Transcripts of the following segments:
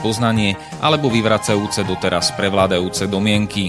poznanie alebo vyvracajúce doteraz prevládajúce domienky.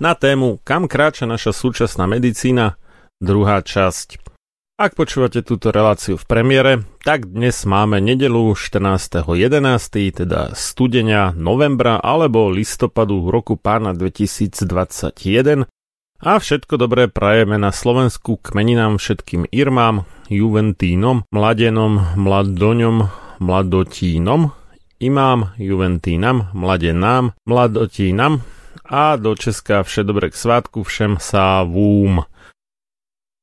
na tému Kam kráča naša súčasná medicína, druhá časť. Ak počúvate túto reláciu v premiére, tak dnes máme nedeľu 14.11., teda studenia novembra alebo listopadu roku pána 2021, a všetko dobré prajeme na Slovensku kmeninám všetkým Irmám, Juventínom, Mladenom, Mladoňom, Mladotínom, Imám, Juventínam, Mladenám, Mladotínam a do Česka všedobre k svátku všem sávúm.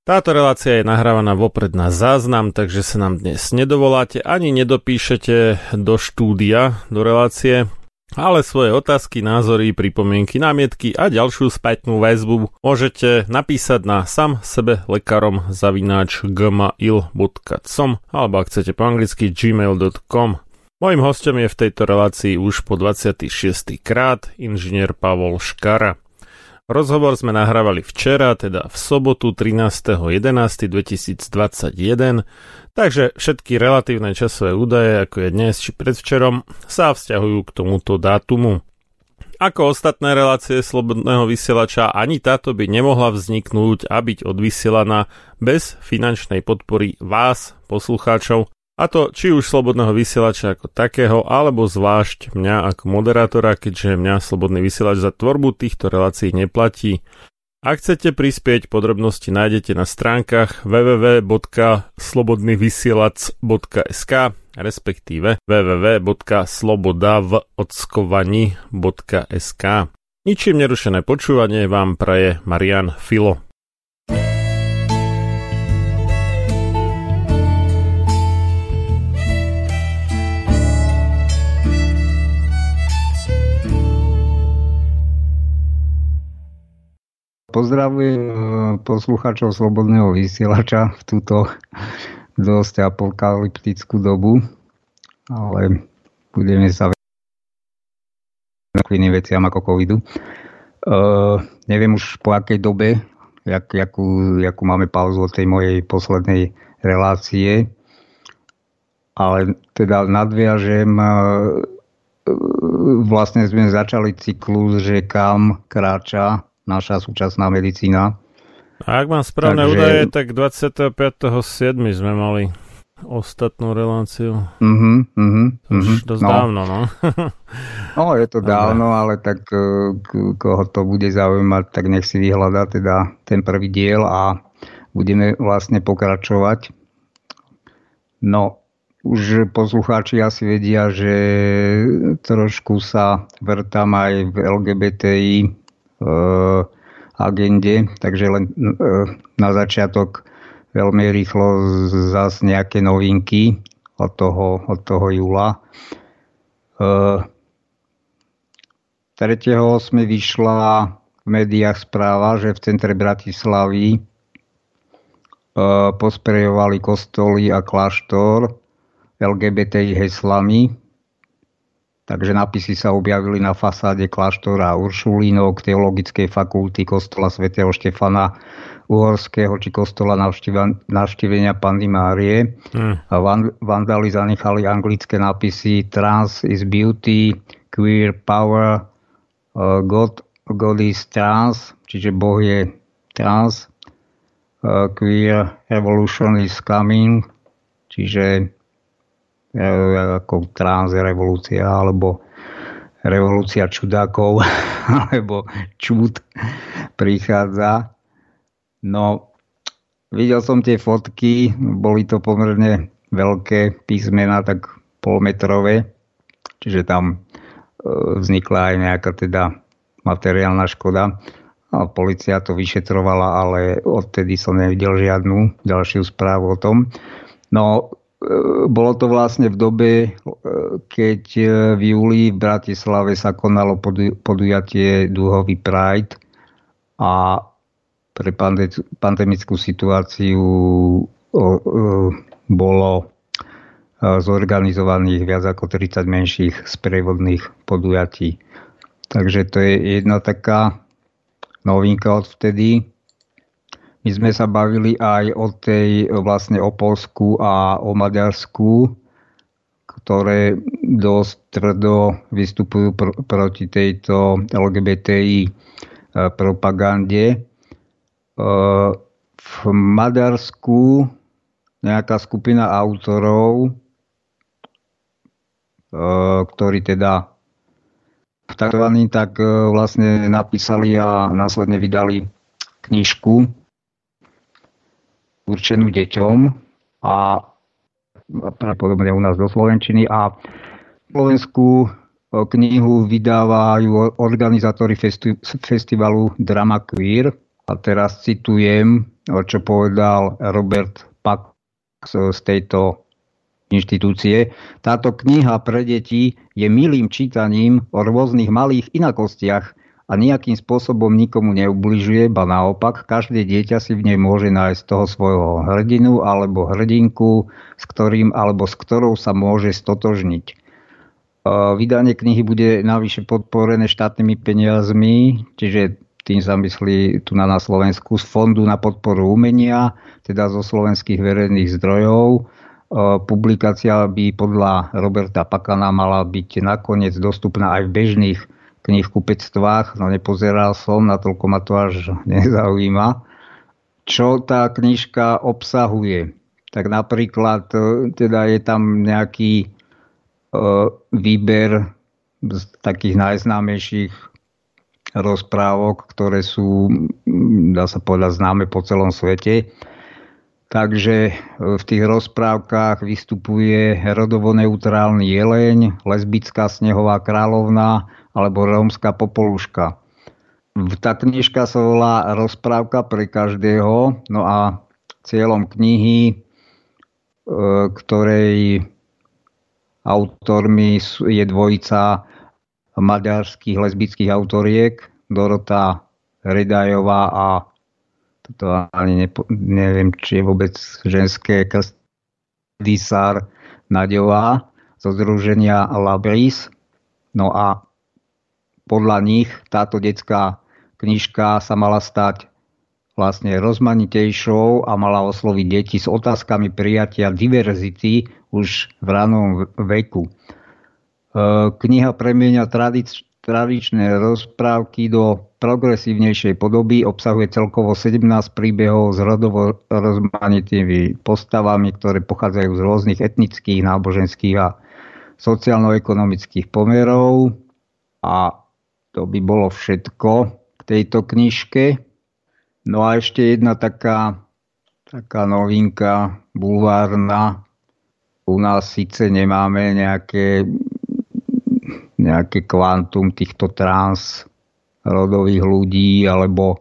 Táto relácia je nahrávaná vopred na záznam, takže sa nám dnes nedovoláte ani nedopíšete do štúdia, do relácie, ale svoje otázky, názory, pripomienky, námietky a ďalšiu spätnú väzbu môžete napísať na samsebelekarom@gmail.com alebo ak chcete po anglicky gmail.com. Mojím hostom je v tejto relácii už po 26. krát inžinier Pavol Škara. Rozhovor sme nahrávali včera, teda v sobotu 13.11.2021, takže všetky relatívne časové údaje, ako je dnes či predvčerom, sa vzťahujú k tomuto dátumu. Ako ostatné relácie Slobodného vysielača, ani táto by nemohla vzniknúť a byť odvysielaná bez finančnej podpory vás, poslucháčov, a to či už Slobodného vysielača ako takého, alebo zvlášť mňa ako moderátora, keďže mňa Slobodný vysielač za tvorbu týchto relácií neplatí. Ak chcete prispieť, podrobnosti nájdete na stránkach www.slobodnyvysielac.sk, respektíve www.slobodavodskovaní.sk. Ničím nerušené počúvanie vám praje Marián Fillo. Pozdravujem poslucháčov Slobodného vysielača v túto dosť apokalyptickú dobu, ale budeme sa takým veciam ako covidu. Neviem už po akej dobe, jakú máme pauzu od tej mojej poslednej relácie, Ale teda nadviažem, vlastne sme začali cyklus, že kam kráča naša súčasná medicína. A ak mám správne údaje, tak 25.7. sme mali ostatnú reláciu. Dosť dávno, no. No, je to dávno, ale tak koho to bude zaujímať, tak nech si vyhľadá teda ten prvý diel a budeme vlastne pokračovať. No, už poslucháči asi vedia, že trošku sa vrtám aj v LGBTI agende, takže len na začiatok veľmi rýchlo zase nejaké novinky od toho júla. 3.8. vyšla v médiách správa, že v centre Bratislavy posprejovali kostoly a kláštor LGBTI heslami. Takže nápisy sa objavili na fasáde kláštora Uršulínov, teologickej fakulty, kostola svätého Štefana Uhorského či kostola Navštívenia Panny Márie. Vandali zanechali anglické nápisy Trans is Beauty, Queer Power, God is Trans, čiže Boh je trans, Queer Revolution is Coming, čiže ako transrevolúcia alebo revolúcia čudákov alebo čud prichádza. No, videl som tie fotky, boli to pomerne veľké písmena, tak polmetrové, čiže tam vznikla aj nejaká teda materiálna škoda. Polícia to vyšetrovala, ale odtedy som nevidel žiadnu ďalšiu správu o tom. No, bolo to vlastne v dobe, keď v júli v Bratislave sa konalo podujatie Dúhový Pride a pre pandemickú situáciu bolo zorganizovaných viac ako 30 menších sprievodných podujatí. Takže to je jedna taká novinka odvtedy. My sme sa bavili aj o tej vlastne o Poľsku a o Maďarsku, ktoré dosť tvrdo vystupujú proti tejto LGBTI propagande. V Maďarsku nejaká skupina autorov, ktorí teda vtarovaní, tak vlastne napísali a následne vydali knižku určenú deťom a pravdepodobne u nás do slovenčiny. A v Slovensku knihu vydávajú organizátori festivalu Drama Queer. A teraz citujem, čo povedal Robert Koch z tejto inštitúcie. Táto kniha pre deti je milým čítaním o rôznych malých inakostiach a nejakým spôsobom nikomu neubližuje, ba naopak, každé dieťa si v nej môže nájsť toho svojho hrdinu alebo hrdinku, s ktorým alebo s ktorou sa môže stotožniť. Vydanie knihy bude navyše podporené štátnymi peniazmi, čiže tým sa myslí tu na Slovensku, z Fondu na podporu umenia, teda zo slovenských verejných zdrojov. Publikácia by podľa Roberta Pakana mala byť nakoniec dostupná aj v bežných knihkupectvách, no nepozeral som, natoľko ma to až nezaujíma. Čo tá knižka obsahuje? Tak napríklad teda je tam nejaký výber z takých najznámejších rozprávok, ktoré sú, dá sa povedať, známe po celom svete. Takže v tých rozprávkach vystupuje rodovo neutrálny jeleň, lesbická snehová kráľovna alebo rómska popoluška. Tá knižka sa volá Rozprávka pre každého. No a cieľom knihy, ktorej autormi je dvojica maďarských lesbických autoriek, Dorota Redajová a toto ani neviem, či je vôbec ženské, Kredísar Nadeová zo združenia Labris. No a podľa nich táto detská knižka sa mala stať vlastne rozmanitejšou a mala osloviť deti s otázkami prijatia diverzity už v ranom veku. Kniha premieňa tradičné rozprávky do progresívnejšej podoby, obsahuje celkovo 17 príbehov s rodovo rozmanitými postavami, ktoré pochádzajú z rôznych etnických, náboženských a sociálno-ekonomických pomerov. A to by bolo všetko k tejto knižke. No a ešte jedna taká novinka bulvárna. U nás síce nemáme nejaké kvantum týchto trans rodových ľudí alebo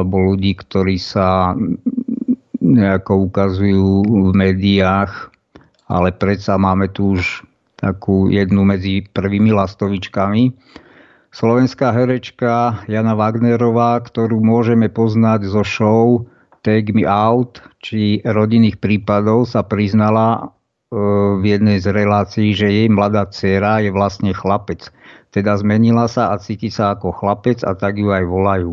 ľudí, ktorí sa nejako ukazujú v médiách, ale predsa máme tu už takú jednu medzi prvými lastovičkami. Slovenská herečka Jana Wagnerová, ktorú môžeme poznať zo show Take Me Out či Rodinných prípadov, sa priznala v jednej z relácií, že jej mladá dcéra je vlastne chlapec. Teda zmenila sa a cíti sa ako chlapec a tak ju aj volajú.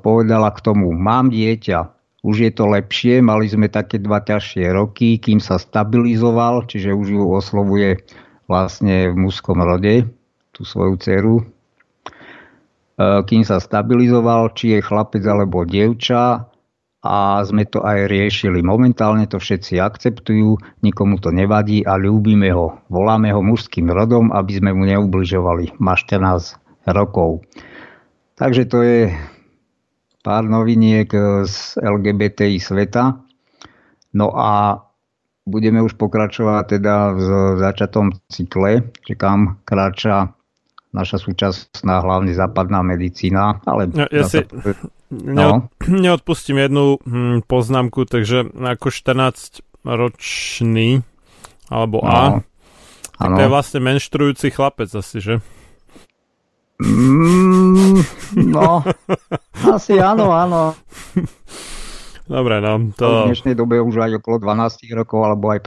Povedala k tomu: mám dieťa, už je to lepšie, mali sme také 2 ťažšie roky, kým sa stabilizoval, čiže už ju oslovuje vlastne v mužskom rode, tú svoju dceru. Kým sa stabilizoval, či je chlapec alebo dievča, a sme to aj riešili. Momentálne to všetci akceptujú, nikomu to nevadí a ľúbime ho. Voláme ho mužským rodom, aby sme mu neubližovali. Má 14 rokov. Takže to je pár noviniek z LGBTI sveta. No a budeme už pokračovať teda v začatom cykle, že kam kráča naša súčasná, hlavne západná medicína. Ale neodpustím jednu poznámku, takže ako 14-ročný alebo tak to je vlastne menštrujúci chlapec asi, že? Asi áno. Dobre, V dnešnej dobe už aj okolo 12 rokov alebo aj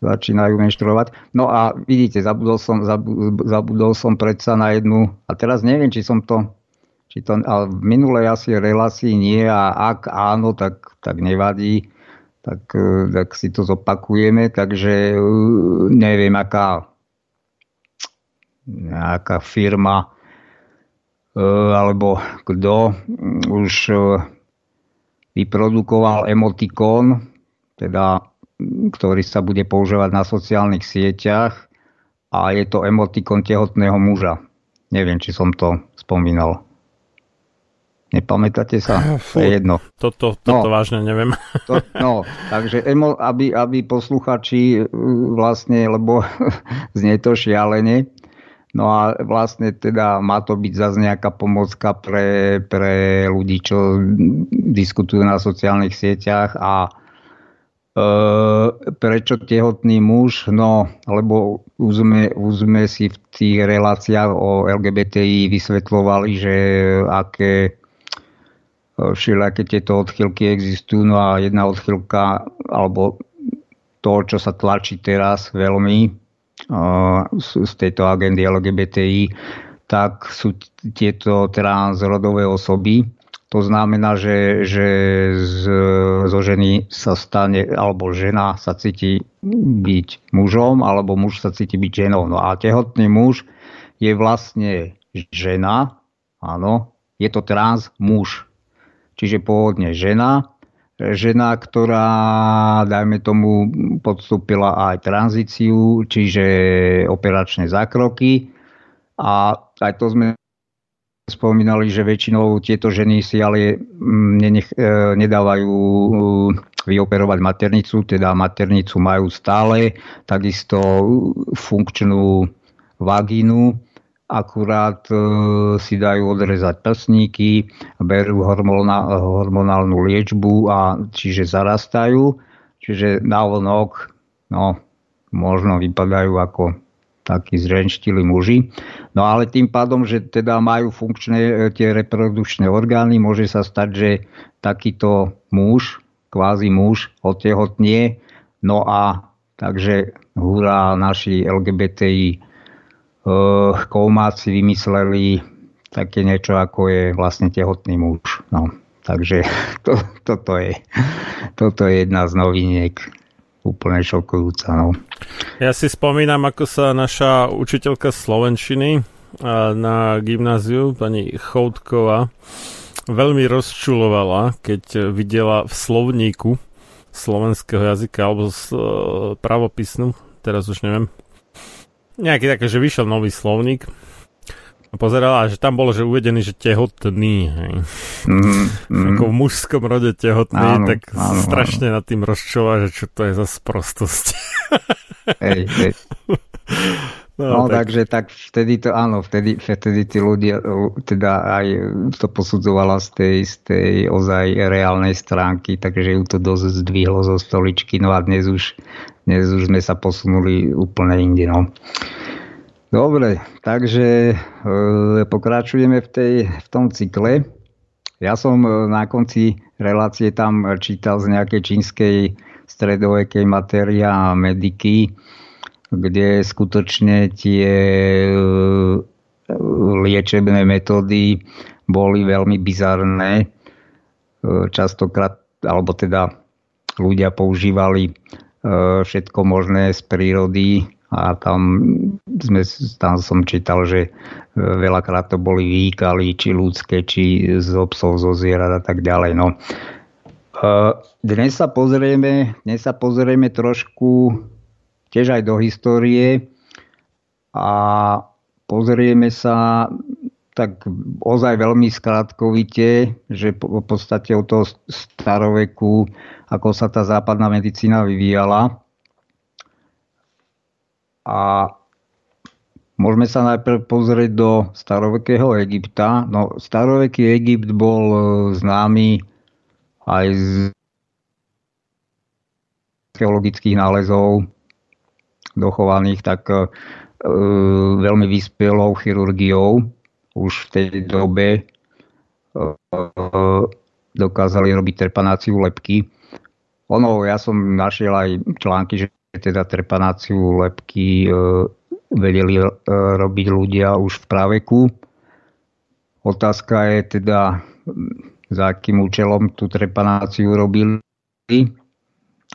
začínajú menštruovať. No a vidíte, zabudol som predsa na jednu, a teraz neviem, ale v minulej asi relácii nie, a ak áno, tak nevadí, tak si to zopakujeme, takže neviem, aká firma alebo kto už vyprodukoval emotikon, teda ktorý sa bude používať na sociálnych sieťach, a je to emotikon tehotného muža. Neviem, či som to spomínal. Nepamätáte sa? To je jedno. Toto vážne neviem. Takže aby posluchači vlastne, lebo znie to šialene, no a vlastne teda má to byť zase nejaká pomocka pre ľudí, čo diskutujú na sociálnych sieťach. A prečo tehotný muž? No, lebo už sme si v tých reláciách o LGBTI vysvetľovali, že aké všelijaké tieto odchylky existujú. No a jedna odchylka, alebo to, čo sa tlačí teraz veľmi z tejto agendy LGBTI, tak sú tieto transrodové osoby. To znamená, že zo ženy sa stane, alebo žena sa cíti byť mužom, alebo muž sa cíti byť ženou. No a tehotný muž je vlastne žena, áno, je to trans muž. Čiže pôvodne žena, ktorá, dajme tomu, podstúpila aj tranzíciu, čiže operačné zákroky. A aj to sme spomínali, že väčšinou tieto ženy si ale nedávajú vyoperovať maternicu, teda maternicu majú stále, takisto funkčnú vagínu, akurát si dajú odrezať prsníky, berú hormonálnu liečbu, a čiže zarastajú, čiže navonok možno vypadajú ako takí zženštili muži. No ale tým pádom, že teda majú funkčné tie reprodukčné orgány, môže sa stať, že takýto muž, kvázi muž, otehotnie. No a takže hurá, naši LGBTI koumáci vymysleli také niečo, ako je vlastne tehotný muž. No, takže toto je jedna z noviniek úplne šokujúca. No. Ja si spomínam, ako sa naša učiteľka slovenčiny na gymnáziu, pani Choutková, veľmi rozčulovala, keď videla v slovníku slovenského jazyka alebo pravopisnú, teraz už neviem, nejaký také, že vyšiel nový slovník a pozerala, že tam bolo, že uvedený, že tehotný, hej. Ako v mužskom rode tehotný, áno, tak áno, strašne áno. Nad tým rozčula, že čo to je za sprostosť. Hej. No tak. Takže tak vtedy to, áno, vtedy tí ľudia, teda aj to posudzovala z tej ozaj reálnej stránky, takže ju to dosť zdvihlo zo stoličky, no a dnes už sme sa posunuli úplne inde, no. Dobre, takže pokračujeme v tom cykle. Ja som na konci relácie tam čítal z nejakej čínskej stredovekej materia mediky, kde skutočne tie liečebné metódy boli veľmi bizarné. Častokrát, alebo teda ľudia používali všetko možné z prírody, a tam som čítal, že veľakrát to boli výkaly, či ľudské, či zo psov, zo zvierat a tak ďalej. No. Dnes sa pozrieme trošku tiež aj do histórie a pozrieme sa tak ozaj veľmi skrátkovite, že v podstate od toho staroveku, ako sa tá západná medicína vyvíjala. A môžeme sa najprv pozrieť do starovekého Egypta. No, staroveký Egypt bol známy aj z archeologických nálezov dochovaných tak veľmi vyspelou chirurgiou. Už v tej dobe dokázali robiť trepanáciu lebky. Ono, ja som našiel aj články, že teda trepanáciu lebky vedeli robiť ľudia už v praveku. Otázka je teda, za akým účelom tú trepanáciu robili.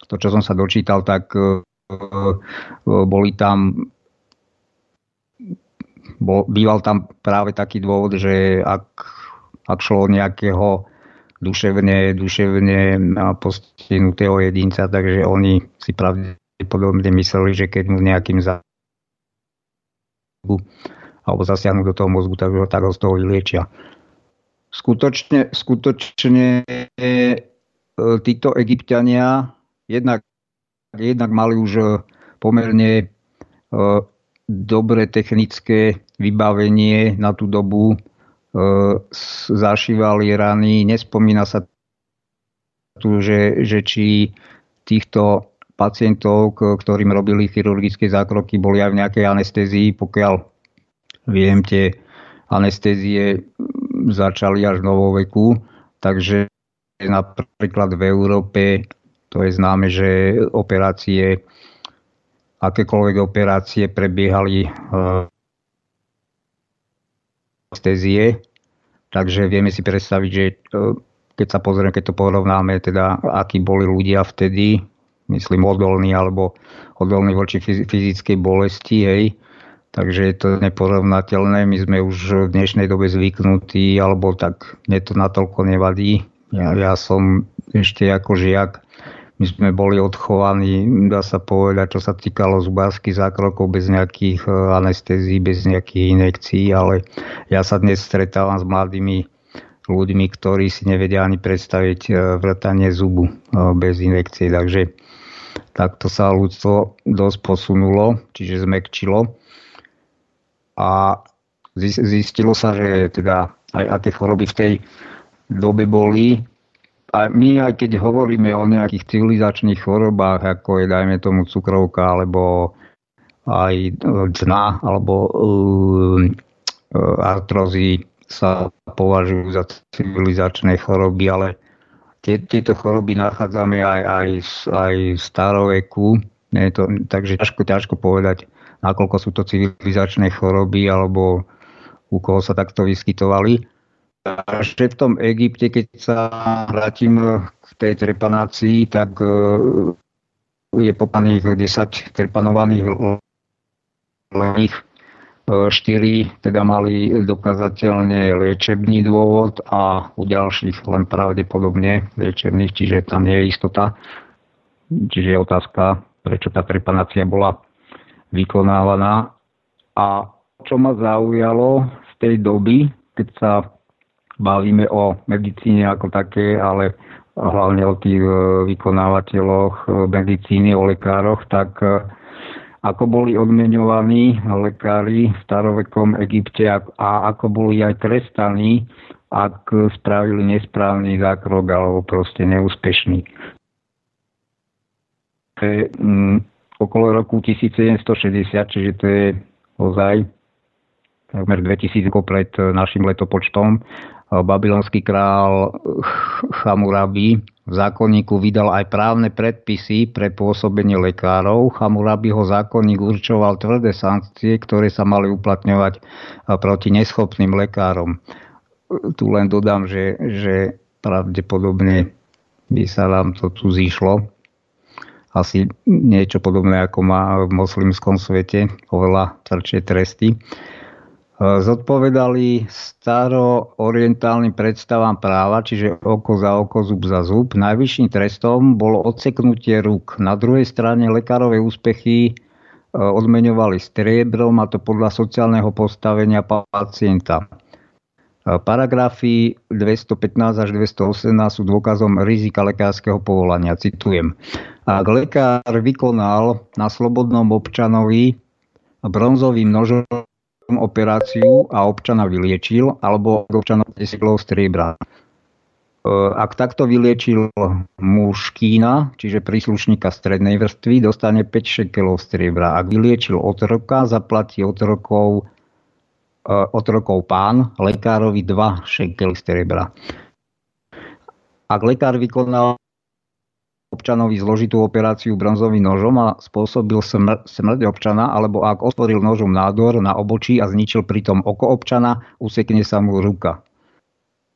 To, čo som sa dočítal, tak býval tam práve taký dôvod, že ak šlo nejakého duševne postihnutého jedinca, takže oni si pravdepodobne mysleli, že keď mu nejakým alebo zasiahnu do toho mozgu, tak ho z toho vyliečia. Skutočne títo Egypťania jednak mali už pomerne dobré technické vybavenie na tú dobu, zašívali rany. Nespomína sa tu, že či týchto pacientov, ktorým robili chirurgické zákroky, boli aj v nejakej anestézii. Pokiaľ viem, tie anestézie začali až v novoveku, takže napríklad v Európe to je známe, že akékoľvek operácie prebiehali anestézie, takže vieme si predstaviť, že keď to porovnáme, teda akí boli ľudia vtedy, myslím odolný voči fyzickej bolesti, hej. Takže je to neporovnateľné. My sme už v dnešnej dobe zvyknutí, alebo tak mne to natoľko nevadí. Ja som ešte ako žiak, my sme boli odchovaní, dá sa povedať, čo sa týkalo zubárskych zákrokov, bez nejakých anestézií, bez nejakých injekcií, ale ja sa dnes stretávam s mladými ľuďmi, ktorí si nevedia ani predstaviť vrtanie zubu bez injekcie. Takže takto sa ľudstvo dosť posunulo, čiže zmäkčilo. A zistilo sa, že teda aj aké choroby v tej dobe boli. A my, aj keď hovoríme o nejakých civilizačných chorobách, ako je, dajme tomu, cukrovka, alebo aj dna, alebo artrózy, sa považujú za civilizačné choroby, ale tieto choroby nachádzame aj v staroveku. Takže ťažko povedať, nakoľko sú to civilizačné choroby, alebo u koho sa takto vyskytovali. Ešte v tom Egypte, keď sa vrátim k tej trepanácii, tak je popaných 10 trepanovaných lených, 4 teda mali dokazateľne liečebný dôvod a u ďalších len pravdepodobne liečebných, čiže tam nie je istota. Čiže je otázka, prečo tá trepanácia bola vykonávaná. A čo ma zaujalo z tej doby, keď sa bavíme o medicíne ako také, ale hlavne o tých vykonávateľoch medicíny, o lekároch, tak ako boli odmeňovaní lekári v starovekom Egypte a ako boli aj trestaní, ak spravili nesprávny zákrok alebo proste neúspešný. Okolo roku 1760, čiže to je ozaj takmer 2000 rokov pred našim letopočtom, babylonský král Chamurabi v zákonníku vydal aj právne predpisy pre pôsobenie lekárov. Chamurabiho zákonník určoval tvrdé sankcie, ktoré sa mali uplatňovať proti neschopným lekárom. Tu len dodám, že pravdepodobne by sa nám to tu zišlo. Asi niečo podobné, ako má v moslimskom svete, oveľa tvrdšie tresty. Zodpovedali staroorientálnym predstavám práva, čiže oko za oko, zub za zub. Najvyšším trestom bolo odseknutie rúk. Na druhej strane lekárove úspechy odmeňovali striebrom, a to podľa sociálneho postavenia pacienta. Paragrafy 215 až 218 sú dôkazom rizika lekárskeho povolania. Citujem. Ak lekár vykonal na slobodnom občanovi bronzovým nožom operáciu a občana vyliečil, alebo občana 10 kilov striebra. Ak takto vyliečil mužkína, čiže príslušníka strednej vrstvy, dostane 5-6 kilov striebra. Ak vyliečil otroka, zaplatí otrokov pán lekárovi 2 šekel striebra. Ak lekár vykonal občanovi zložitú operáciu bronzovým nožom a spôsobil smrť občana, alebo ak otvoril nožom nádor na obočí a zničil pritom oko občana, usekne sa mu ruka.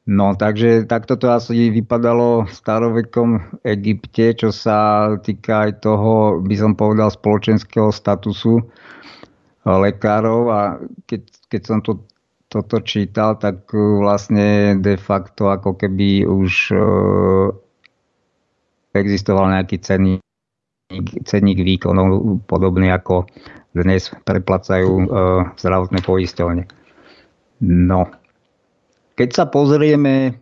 No, takže takto to asi vypadalo v starovekom Egypte, čo sa týka aj toho, by som povedal, spoločenského statusu lekárov. A keď som toto čítal, tak vlastne de facto ako keby už existoval nejaký cenník výkonov, podobný ako dnes preplácajú zdravotné poisťovne. No. Keď sa pozrieme,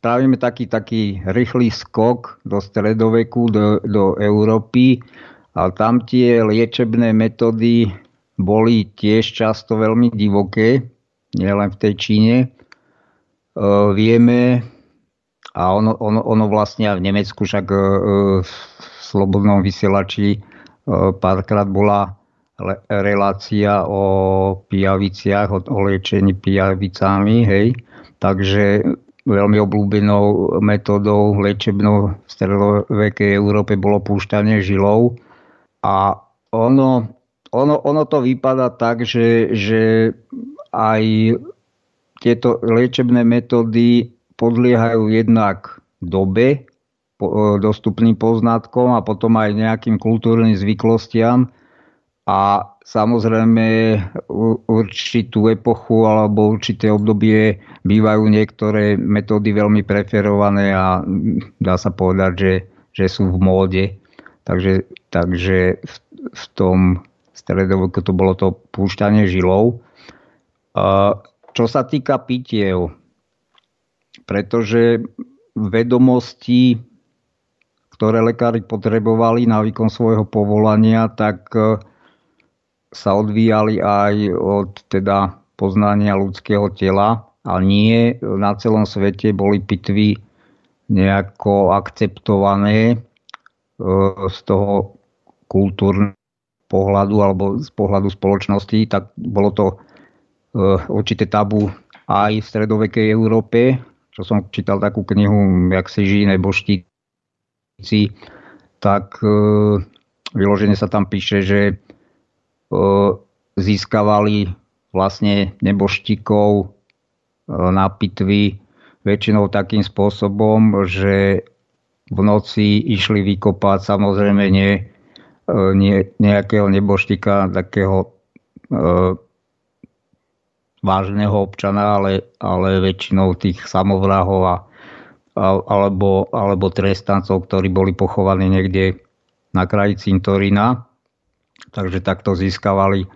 spravíme taký rýchly skok do stredoveku, do Európy, a tam tie liečebné metódy boli tiež často veľmi divoké, nielen v tej Číne. Vieme, a ono vlastne v Nemecku, však v Slobodnom vysielači párkrát bola relácia o pijaviciach, o liečení pijavicami, hej. Takže veľmi obľúbenou metodou liečebnou v stredovekej Európe bolo púšťanie žilov. A ono to vypadá tak, že aj tieto liečebné metódy podliehajú jednak dobe, dostupným poznatkom, a potom aj nejakým kultúrnym zvyklostiam, a samozrejme určitú epochu alebo určité obdobie bývajú niektoré metódy veľmi preferované a dá sa povedať, že sú v móde. Takže v tom stredoveku to bolo to púšťanie žilov. Čo sa týka pitiev, pretože vedomosti, ktoré lekári potrebovali na výkon svojho povolania, tak sa odvíjali aj od teda poznania ľudského tela, a nie na celom svete boli pitvy nejako akceptované z toho kultúrneho pohľadu alebo z pohľadu spoločnosti, tak bolo to určité tabu aj v stredovekej Európe. Čo som čítal takú knihu Jak si žijí nebo štíci, tak vyložene sa tam píše, že získavali vlastne neboštíkov na pitvi väčšinou takým spôsobom, že v noci išli vykopať, samozrejme nie nejakého neboštika, takého vážneho občana, ale väčšinou tých samovrahov alebo trestancov, ktorí boli pochovaní niekde na kraji cintorína. Takže takto získavali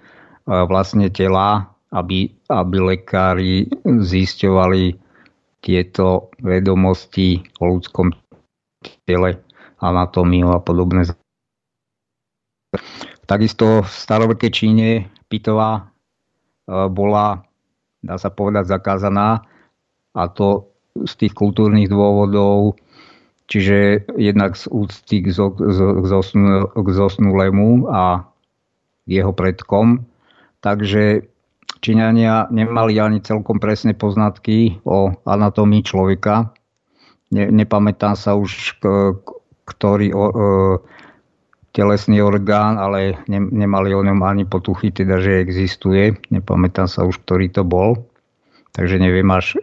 vlastne telá, aby lekári zisťovali tieto vedomosti o ľudskom tele, anatómiu a podobné. Takisto v starovekej Číne pitová bola, dá sa povedať, zakázaná, a to z tých kultúrnych dôvodov, čiže jednak z úcty k zosnulému a jeho predkom. Takže Číňania nemali ani celkom presné poznatky o anatómii človeka. Nepamätám sa už, ktorý telesný orgán, ale nemali o ňom ani potuchy, teda že existuje. Nepamätám sa už, ktorý to bol. Takže neviem až v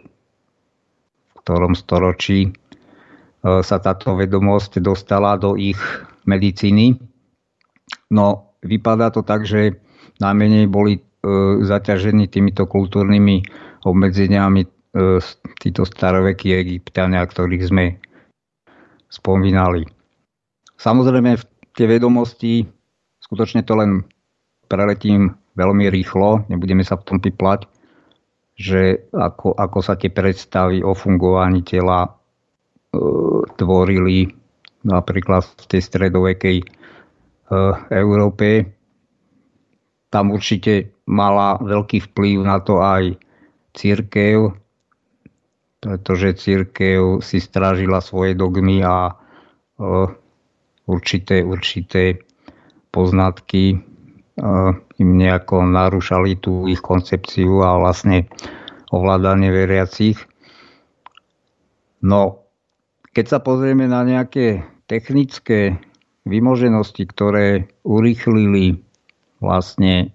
ktorom storočí sa táto vedomosť dostala do ich medicíny. No, vypadá to tak, že najmenej boli zaťažení týmito kultúrnymi obmedzeniami títo starovekí Egypťania, ktorých sme spomínali. Samozrejme, tie vedomosti, skutočne to len preletím veľmi rýchlo, nebudeme sa v tom piplať, že ako sa tie predstavy o fungovaní tela tvorili napríklad v tej stredovekej Európe. Tam určite mala veľký vplyv na to aj cirkev, pretože cirkev si strážila svoje dogmy a určité poznatky im nejako narúšali tú ich koncepciu a vlastne ovládanie veriacich. No, keď sa pozrieme na nejaké technické vymoženosti, ktoré urýchlili vlastne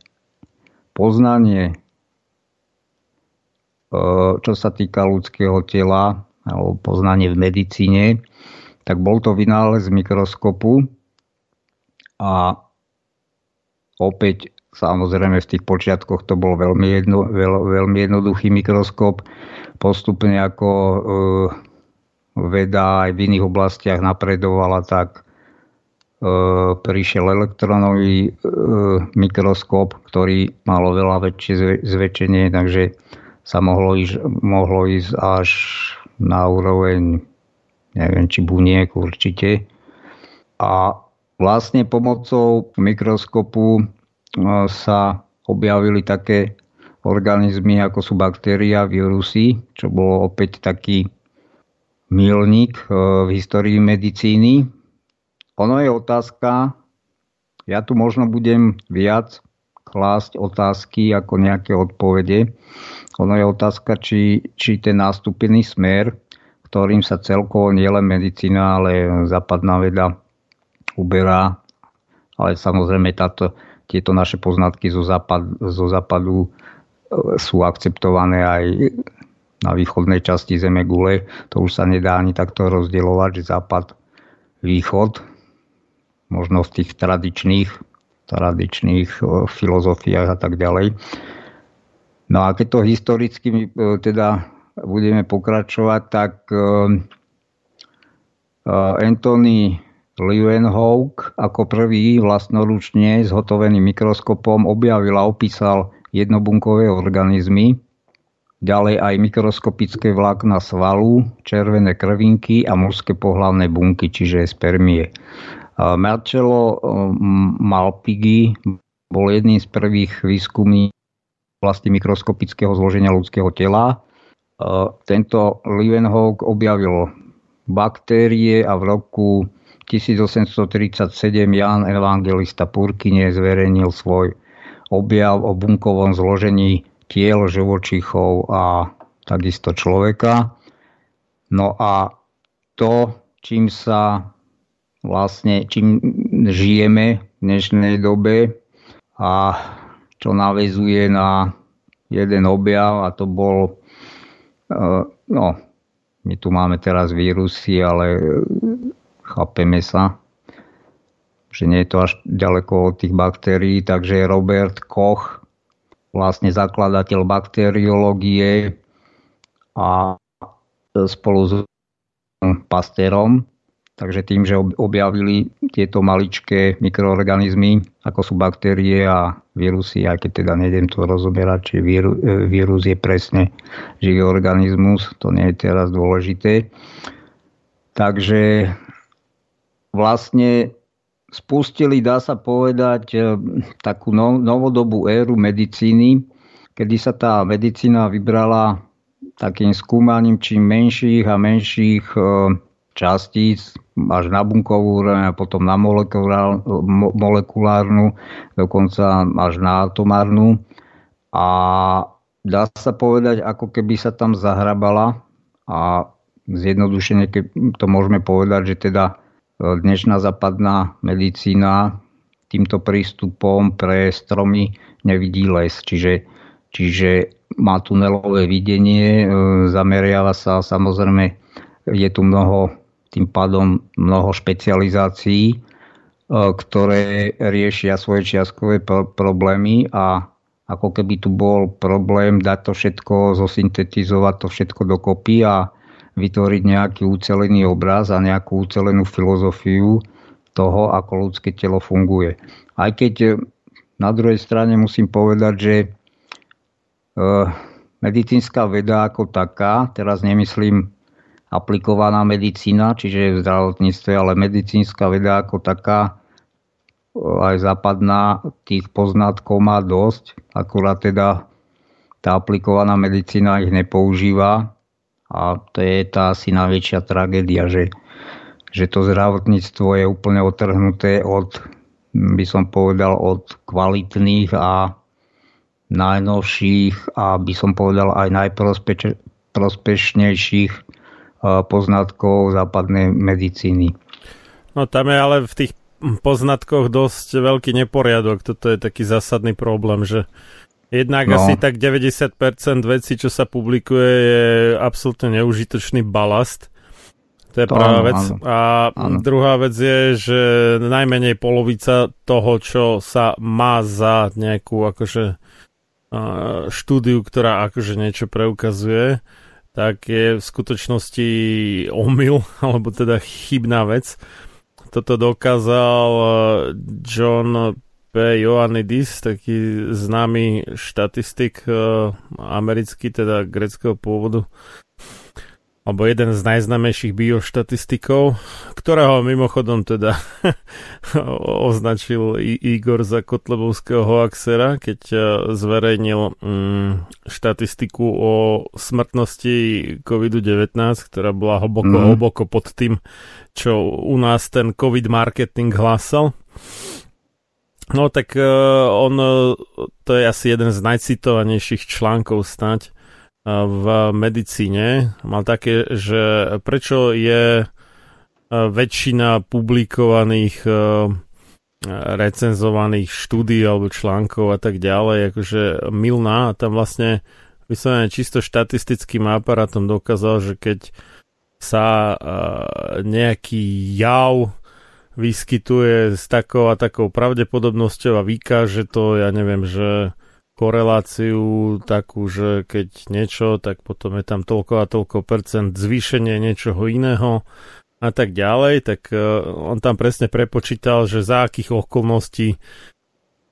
poznanie, čo sa týka ľudského tela alebo poznanie v medicíne, tak bol to vynález mikroskopu a opäť samozrejme v tých počiatkoch to bol veľmi jednoduchý mikroskop. Postupne ako veda aj v iných oblastiach napredovala, tak prišiel elektronový mikroskop, ktorý mal veľa väčšie zväčšenie, takže sa mohlo ísť až na úroveň, neviem, či buniek určite. A vlastne pomocou mikroskopu sa objavili také organizmy, ako sú baktéria, vírusy, čo bolo opäť taký milník v histórii medicíny. Ono je otázka, ja tu možno budem viac klásť otázky ako nejaké odpovede. Ono je otázka, či ten nástupený smer, ktorým sa celkovo nielen medicína, ale západná veda uberá, ale samozrejme tieto naše poznatky zo západu sú akceptované aj na východnej časti zeme gule. To už sa nedá ani takto rozdielovať, že západ, východ. Možno v tých tradičných filozofiách a tak ďalej. No a keď to historicky teda budeme pokračovať, tak Anthony Leeuwenhoek ako prvý vlastnoručne zhotoveným mikroskopom objavil a opísal jednobunkové organizmy, ďalej aj mikroskopické vlákna svalu, červené krvinky a mužské pohlavné bunky, čiže spermie. Marcello Malpighi bol jedným z prvých výskumníkov vlasti mikroskopického zloženia ľudského tela. Tento Leeuwenhoek objavil baktérie a v roku 1837 Jan Evangelista Purkyně zverejnil svoj objav o bunkovom zložení tiel, živočíchov a takisto človeka. No a to, čím žijeme v dnešnej dobe a čo naväzuje na jeden objav, a to bol, my tu máme teraz vírusy, ale chápeme sa, že nie je to až ďaleko od tých baktérií, takže Robert Koch, vlastne zakladateľ bakteriológie a spolu s Pasteurom. Takže tým, že objavili tieto maličké mikroorganizmy, ako sú baktérie a vírusy, aj keď teda nejdem to rozoberať, či vírus je presne živý organizmus, to nie je teraz dôležité. Takže vlastne spustili, dá sa povedať, takú novodobú éru medicíny, kedy sa tá medicína vybrala takým skúmaním čím menších a menších častíc, až na bunkovú úroveň a potom na molekulárnu, dokonca až na atomárnu. A dá sa povedať, ako keby sa tam zahrabala a zjednodušene to môžeme povedať, že teda dnešná západná medicína týmto prístupom pre stromy nevidí les. Čiže má tunelové videnie, zameriava sa, samozrejme je tu tým pádom mnoho špecializácií, ktoré riešia svoje čiastkové problémy a ako keby tu bol problém dať to všetko, zosyntetizovať to všetko dokopy a vytvoriť nejaký ucelený obraz a nejakú ucelenú filozofiu toho, ako ľudské telo funguje. Aj keď na druhej strane musím povedať, že medicínska veda ako taká, teraz nemyslím aplikovaná medicína, čiže v zdravotníctve, ale medicínska veda ako taká, aj západná, tých poznatkov má dosť, akurát teda tá aplikovaná medicína ich nepoužíva a to je tá asi najväčšia tragédia, že to zdravotníctvo je úplne otrhnuté od, by som povedal, od kvalitných a najnovších a by som povedal aj najprospešnejších poznatkov západnej medicíny. No tam je ale v tých poznatkoch dosť veľký neporiadok. Toto je taký zásadný problém, že jednak asi tak 90% vecí, čo sa publikuje, je absolútne neužitočný balast. To je prvá vec. Áno. Druhá vec je, že najmenej polovica toho, čo sa má za nejakú akože štúdiu, ktorá akože niečo preukazuje, tak je v skutočnosti omyl, alebo teda chybná vec. Toto dokázal John P. Ioannidis, taký známy štatistik americký, teda gréckeho pôvodu, alebo jeden z najznámejších bioštatistikov, ktorého mimochodom teda označil Igor za kotlebovského hoaxera, keď zverejnil štatistiku o smrtnosti COVID-19, ktorá bola hlboko pod tým, čo u nás ten COVID marketing hlásal. No tak on, to je asi jeden z najcitovanejších článkov snáď v medicíne, mal také, že prečo je väčšina publikovaných recenzovaných štúdií alebo článkov a tak ďalej akože mylná, a tam vlastne vyslovene čisto štatistickým aparátom dokázal, že keď sa nejaký jav vyskytuje s takou a takou pravdepodobnosťou a vykáže to, ja neviem, že koreláciu takú, že keď niečo, tak potom je tam toľko a toľko percent zvýšenie niečoho iného a tak ďalej, tak on tam presne prepočítal, že za akých okolností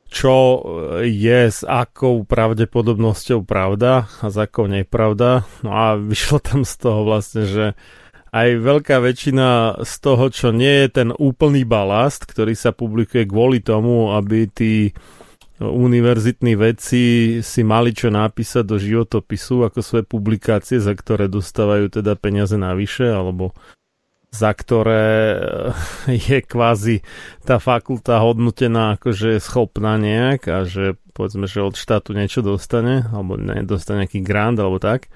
čo je s akou pravdepodobnosťou pravda a za akou nepravda. No a vyšlo tam z toho vlastne, že aj veľká väčšina z toho, čo nie je ten úplný balast, ktorý sa publikuje kvôli tomu, aby tí univerzitní vedci si mali čo napísať do životopisu ako svoje publikácie, za ktoré dostávajú teda peniaze navyše, alebo za ktoré je kvázi tá fakulta hodnotená akože schopná nejak a že povedzme, že od štátu niečo dostane, alebo dostane nejaký grant alebo tak.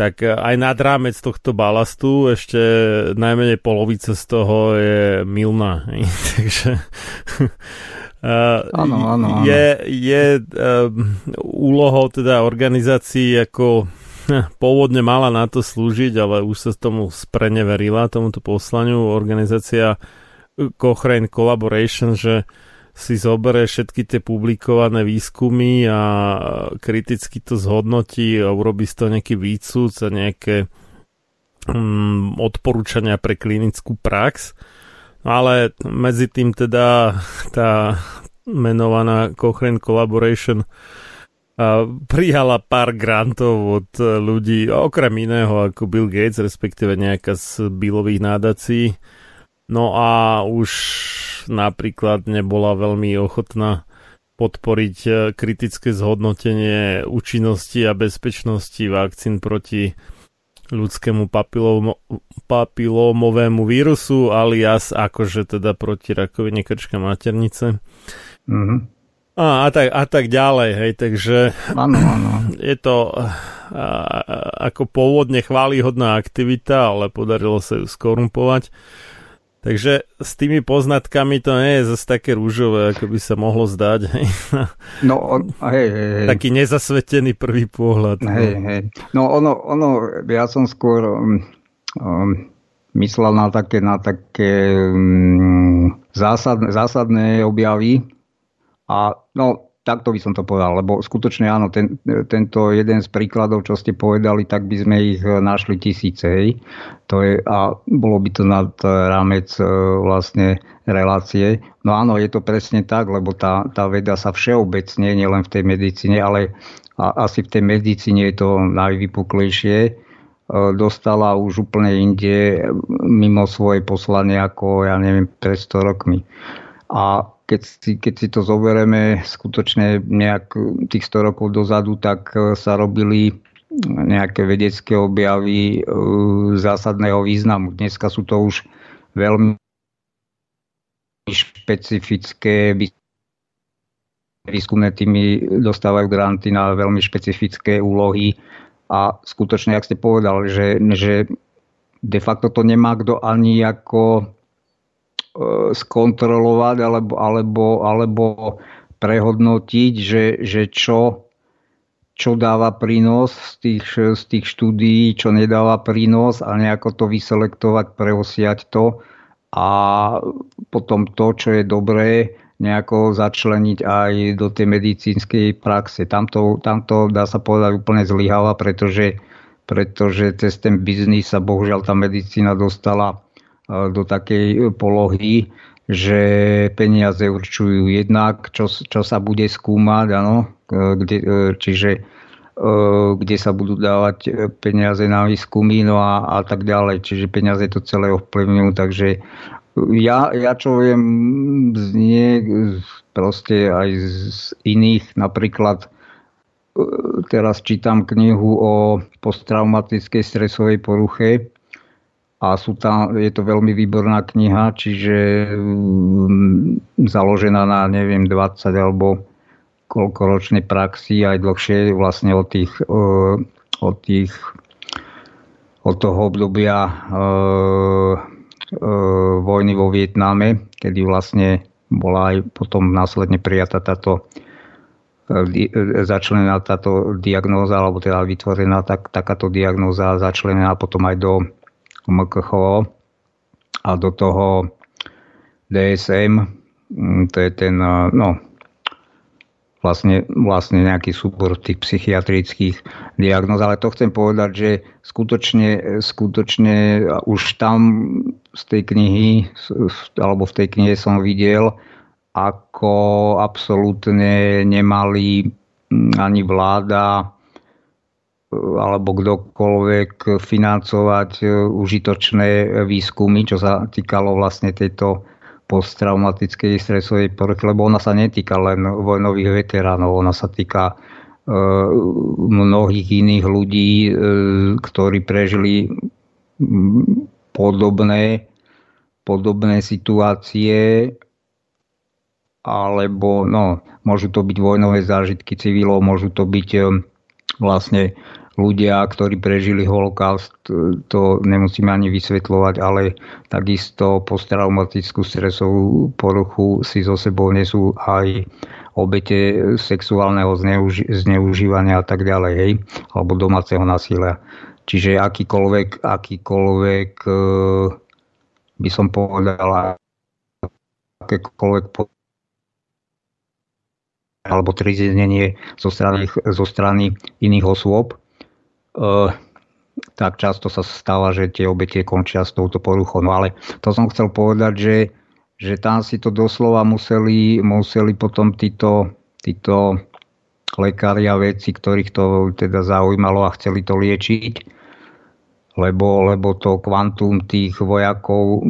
Tak aj nad rámec tohto balastu ešte najmenej polovica z toho je mylná. Takže áno. Je úlohou teda organizácií, ako pôvodne mala na to slúžiť, ale už sa tomu spreneverila, tomuto poslaniu. Organizácia Cochrane Collaboration, že si zoberie všetky tie publikované výskumy a kriticky to zhodnotí a urobí z toho nejaký výcud a nejaké odporúčania pre klinickú prax. Ale medzi tým teda tá menovaná Cochrane Collaboration prijala pár grantov od ľudí, okrem iného ako Bill Gates, respektíve nejaká z Billových nádací. No a už napríklad nebola veľmi ochotná podporiť kritické zhodnotenie účinnosti a bezpečnosti vakcín proti ľudskému papilómovému vírusu, alias akože teda proti rakovine krčka maternice. Mm-hmm. A tak ďalej, hej, takže ano. Je to ako pôvodne chválihodná aktivita, ale podarilo sa ju skorumpovať. Takže s tými poznatkami to nie je zase také rúžové, ako by sa mohlo zdať. Hej. No, hej. Taký nezasvetený prvý pohľad. Hej. No ono ja som skôr myslel na také zásadné objavy. A no, takto by som to povedal, lebo skutočne áno, tento jeden z príkladov, čo ste povedali, tak by sme ich našli tisíce. Hej. A bolo by to nad rámec vlastne relácie. No áno, je to presne tak, lebo tá veda sa všeobecne, nielen v tej medicíne, ale asi v tej medicíne je to najvypuklejšie, dostala už úplne inde mimo svoje poslanie ako, ja neviem, pred 100 rokmi. A keď si to zoberieme skutočne nejak tých 100 rokov dozadu, tak sa robili nejaké vedecké objavy zásadného významu. Dneska sú to už veľmi špecifické výskumné týmy, dostávajú granty na veľmi špecifické úlohy a skutočne, jak ste povedal, že de facto to nemá kto ani ako skontrolovať alebo prehodnotiť, že čo dáva prínos z tých štúdií, čo nedáva prínos a nejako to vyselektovať, preosiať to a potom to, čo je dobré, nejako začleniť aj do tej medicínskej praxe. Tamto dá sa povedať úplne zlyháva, pretože cez ten biznis sa bohužiaľ tá medicína dostala do takej polohy, že peniaze určujú jednak, čo sa bude skúmať, áno, kde sa budú dávať peniaze na výskumy, no a tak ďalej. Čiže peniaze to celé ovplyvňujú, takže ja čo viem znie proste aj z iných, napríklad teraz čítam knihu o posttraumatickej stresovej poruche, a je to veľmi výborná kniha, čiže založená na, neviem, 20 alebo koľkoročnej praxi, aj dlhšie vlastne od toho obdobia vojny vo Vietname, kedy vlastne bola aj potom následne prijatá začlenená táto diagnóza, alebo teda vytvorená takáto diagnóza, začlenená potom aj do MKHO a do toho DSM, to je ten vlastne nejaký súbor tých psychiatrických diagnóz, ale to chcem povedať, že skutočne už tam z tej knihy alebo v tej knihe som videl, ako absolútne nemali ani vláda alebo kdokoľvek financovať užitočné výskumy, čo sa týkalo vlastne tejto posttraumatickej stresovej poruchy, lebo ona sa netýka len vojnových veteránov, ona sa týka mnohých iných ľudí, ktorí prežili podobné situácie, alebo môžu to byť vojnové zážitky civilov, môžu to byť vlastne ľudia, ktorí prežili holokaust, to nemusíme ani vysvetľovať, ale takisto posttraumatickú stresovú poruchu si so sebou nesú aj obete sexuálneho zneužívania a tak ďalej, hej? Alebo domáceho násilia. Čiže akýkoľvek by som povedal akékoľvek alebo triznenie zo strany iných osôb, tak často sa stáva, že tie obete končia s touto poruchou. No ale to som chcel povedať, že tam si to doslova museli potom títo lekári a vedci, ktorých to teda zaujímalo a chceli to liečiť, lebo to kvantum tých vojakov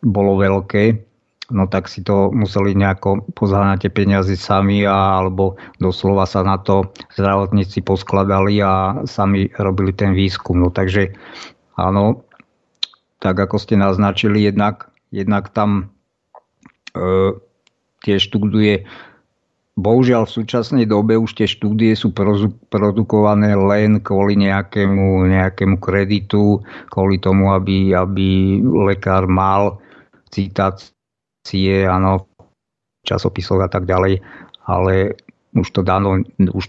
bolo veľké, no tak si to museli nejako pozrieť na tie peniaze sami alebo doslova sa na to zdravotníci poskladali a sami robili ten výskum. No takže áno, tak ako ste naznačili, jednak tam tie štúdie, bohužiaľ v súčasnej dobe už tie štúdie sú produkované len kvôli nejakému kreditu, kvôli tomu, aby lekár mal citácie, áno, časopisov a tak ďalej, ale už to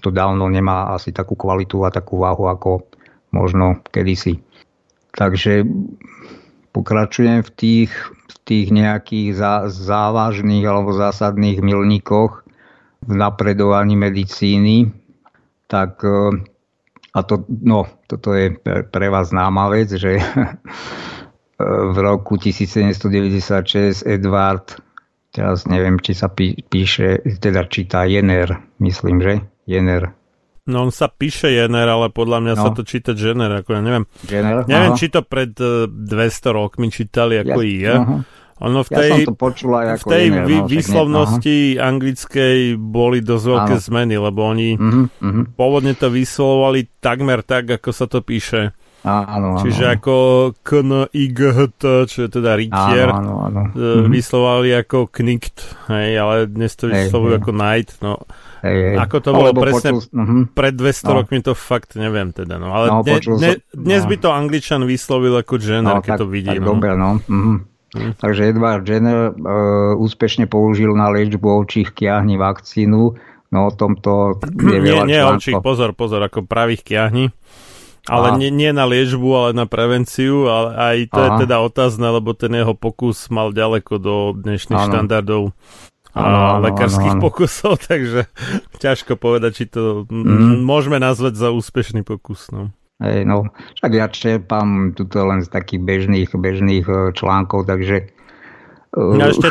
dávno nemá asi takú kvalitu a takú váhu ako možno kedysi. Takže pokračujem v tých nejakých závažných alebo zásadných milníkoch v napredovaní medicíny, tak a to, no, toto je pre vás známa vec, že v roku 1796 Edward, teraz neviem, či sa píše, teda číta Jenner, myslím, že? Jenner. No on sa píše Jenner, ale podľa mňa sa to číta Jenner, ako ja neviem. Jenner? Neviem, či to pred 200 rokmi čítali ako ja. Ono v tej výslovnosti anglickej boli dosť veľké zmeny, lebo oni pôvodne to vyslovovali takmer tak, ako sa to píše. Áno, čiže ako KNIGHT, čo je teda rytier, vyslovovali ako KNIGT, hej, ale dnes to vyslovujú ako Knight, no. Ako to bolo presne pred 200 rokmi, to fakt neviem teda, no. Ale dnes by to Angličan vyslovil ako Jenner, keď to vidím. Tak dobre, no. Takže Edward Jenner úspešne použil na liečbu ovčích kiahní vakcínu. No o tomto je veľa článko. Nie ovčích, pozor, ako pravých kiahní. Ale nie na liečbu, ale na prevenciu. A aj to je teda otázne, lebo ten jeho pokus mal ďaleko do dnešných štandardov lekárskych pokusov, takže ťažko povedať, či to môžeme nazvať za úspešný pokus, no. Hej, no, však ja čerpám tuto len z takých bežných článkov, takže ešte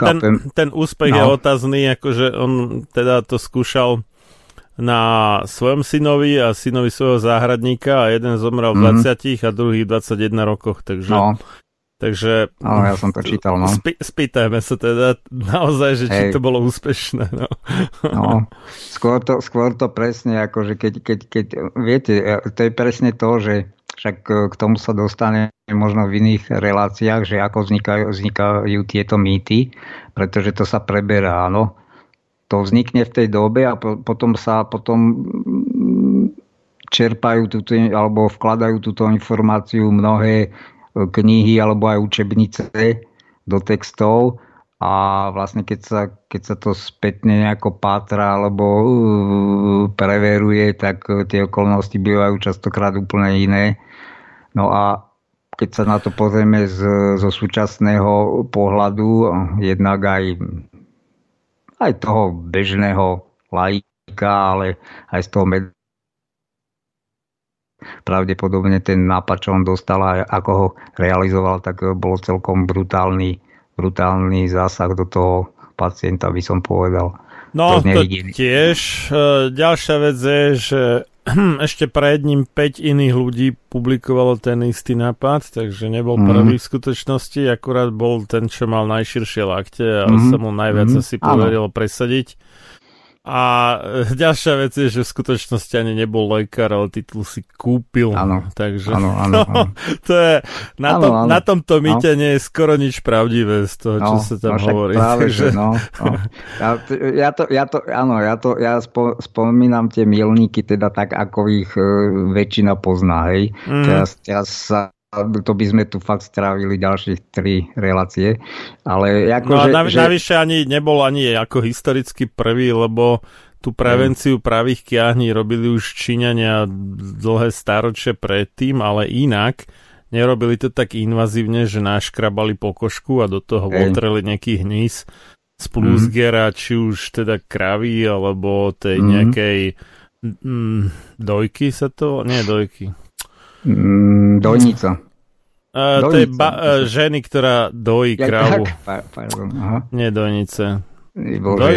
ten úspech je otázny, akože on teda to skúšal na svojom synovi a synovi svojho záhradníka a jeden zomrel v 20 a druhý v 21 rokoch, takže... No. Takže ja som to čítal, no. Spýtajme sa teda naozaj, že či to bolo úspešné. No. Skôr to presne, akože keď viete, to je presne to, že však k tomu sa dostane možno v iných reláciách, že ako vznikajú tieto mýty, pretože to sa preberá, áno. To vznikne v tej dobe a potom čerpajú túto, alebo vkladajú túto informáciu mnohé knihy alebo aj učebnice do textov a vlastne keď sa to spätne nejako pátra alebo preveruje, tak tie okolnosti bývajú častokrát úplne iné. No a keď sa na to pozrieme zo súčasného pohľadu, jednak aj toho bežného laika, ale aj z toho pravdepodobne ten nápad, čo on dostal a ako ho realizoval, tak bolo celkom brutálny zásah do toho pacienta, by som povedal. No to tiež. Ďalšia vec je, že ešte pred ním 5 iných ľudí publikovalo ten istý nápad, takže nebol prvý v skutočnosti, akurát bol ten, čo mal najširšie lakte a sa mu najviac asi podarilo presadiť. A ďalšia vec je, že v skutočnosti ani nebol lekár, ale titul si kúpil. Áno. To je, na tomto mýte nie je skoro nič pravdivé z toho, čo sa tam hovorí. Ja spomínam tie milníky teda tak, ako ich väčšina pozná. Hej. To by sme tu fakt strávili ďalších 3 relácie. Ale navyše ani nebol ani ako historicky prvý, lebo tú prevenciu pravých kiahní robili už Číňania dlhé stáročie predtým, ale inak nerobili to tak invazívne, že naškrabali pokožku a do toho otreli nejaký hníz. spolu zviera, či už teda kravy, alebo tej nejakej dojky sa to... Nie, dojky. Dojnica. To je ženy, ktorá dojí kravu. Nie dojnice.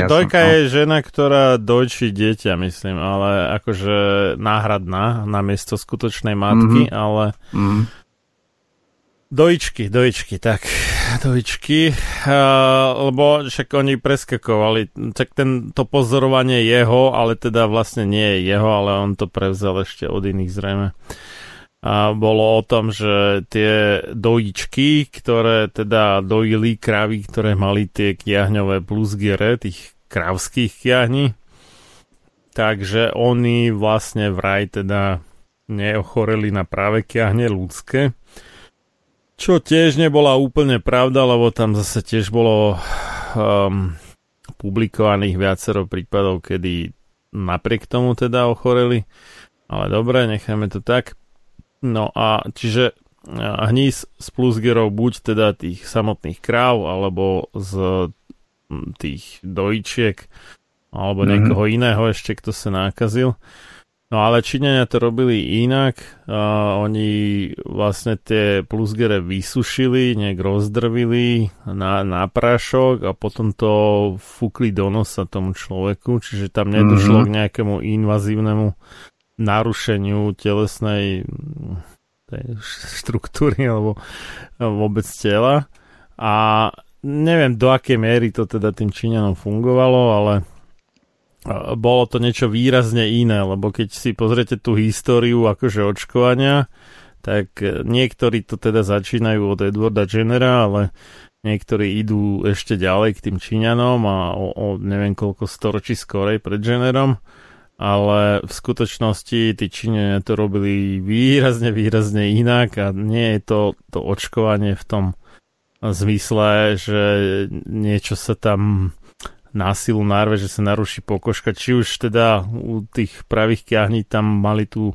Dojka je žena, ktorá dojčí dieťa, myslím, ale akože náhradná namiesto skutočnej matky, ale dojičky, tak dojičky, lebo však oni preskakovali, tak to pozorovanie jeho, ale teda vlastne nie je jeho, ale on to prevzal ešte od iných zrejme. A bolo o tom, že tie dojičky, ktoré teda dojili kravy, ktoré mali tie kiahňové plusgiere, tých kravských kiahní, takže oni vlastne vraj teda neochoreli na práve kiahne ľudské, čo tiež nebola úplne pravda, lebo tam zase tiež bolo publikovaných viacero prípadov, kedy napriek tomu teda ochoreli, ale dobre, necháme to tak. No a čiže hníz z plusgerov buď teda tých samotných kráv, alebo z tých dojičiek, alebo niekoho iného ešte, kto sa nákazil. No ale Číňania to robili inak. Oni vlastne tie plusgere vysušili, nejak rozdrvili na prášok a potom to fúkli do nosa tomu človeku, čiže tam nedošlo k nejakému invazívnemu narušeniu telesnej tej štruktúry alebo vôbec tela, a neviem, do akej miery to teda tým Číňanom fungovalo, ale bolo to niečo výrazne iné, lebo keď si pozriete tú históriu akože očkovania, tak niektorí to teda začínajú od Edwarda Jennera, ale niektorí idú ešte ďalej k tým Číňanom a o neviem koľko storočí skorej pred Jennerom. Ale v skutočnosti tí Číňania to robili výrazne inak a nie je to očkovanie v tom zmysle, že niečo sa tam násilu narve, že sa naruší pokožka. Či už teda u tých pravých kiahní tam mali tú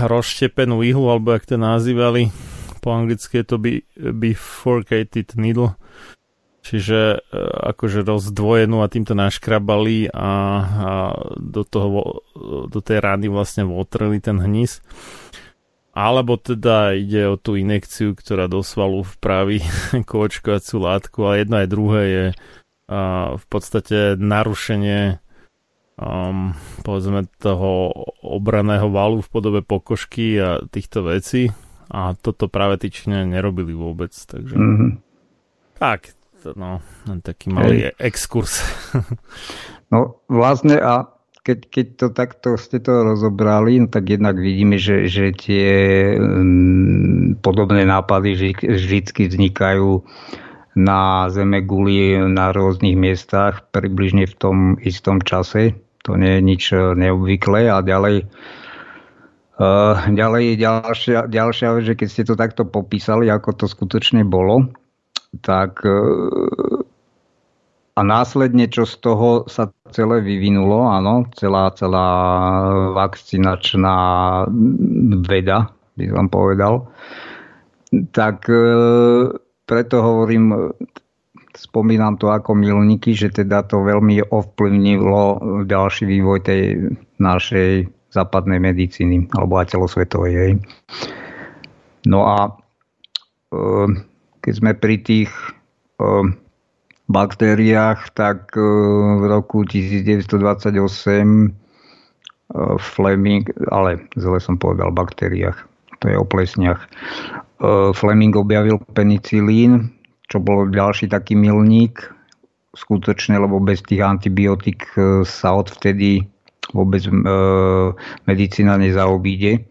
rozštepenú ihlu, alebo jak to nazývali, po anglicky je to bifurcated needle. Čiže akože rozdvojenú a týmto naškrabali a do tej rány vlastne votreli ten hníz. Alebo teda ide o tú injekciu, ktorá do svalu vpraví očkovacú látku, a jedno aj druhé je v podstate narušenie povedzme toho obraného valu v podobe pokožky a týchto vecí, a toto práve tí Číňania nerobili vôbec. Takže tak. No, taký malý exkurs. No vlastne, a keď to takto ste to rozobrali, no, tak jednak vidíme, že tie podobné nápady vždy vznikajú na zemeguli na rôznych miestach približne v tom istom čase. To nie je nič neobvyklé. A ďalej ďalšia vec, že keď ste to takto popísali, ako to skutočne bolo, tak a následne, čo z toho sa celé vyvinulo, áno, celá vakcinačná veda, by som povedal, tak preto hovorím, spomínam to ako milníky, že teda to veľmi ovplyvnilo ďalší vývoj tej našej západnej medicíny, alebo aj celosvetovej. Hej. No a keď sme pri tých baktériách, tak v roku 1928 Fleming, ale zle som povedal baktériách, to je o plesniach, Fleming objavil penicilín, čo bol ďalší taký milník, skutočne, lebo bez tých antibiotík sa odvtedy vôbec medicína nezaobíde.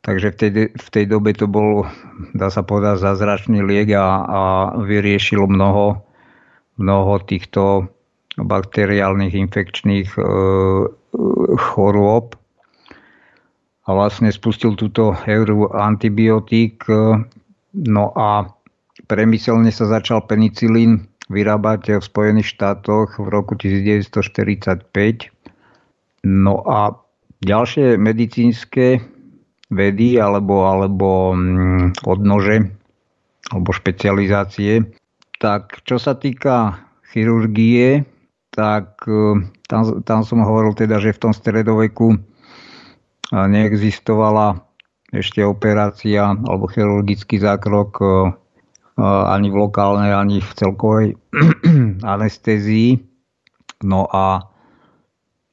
Takže v tej dobe to bol, dá sa povedať, zázračný liek a vyriešilo mnoho týchto bakteriálnych infekčných chorôb. A vlastne spustil túto éru antibiotík. No a premyselne sa začal penicilín vyrábať v Spojených štátoch v roku 1945. No a ďalšie medicínske vedy alebo odnože alebo špecializácie, Tak čo sa týka chirurgie, tak tam som hovoril teda, že v tom stredoveku neexistovala ešte operácia alebo chirurgický zákrok ani v lokálnej, ani v celkovej anestézii. No a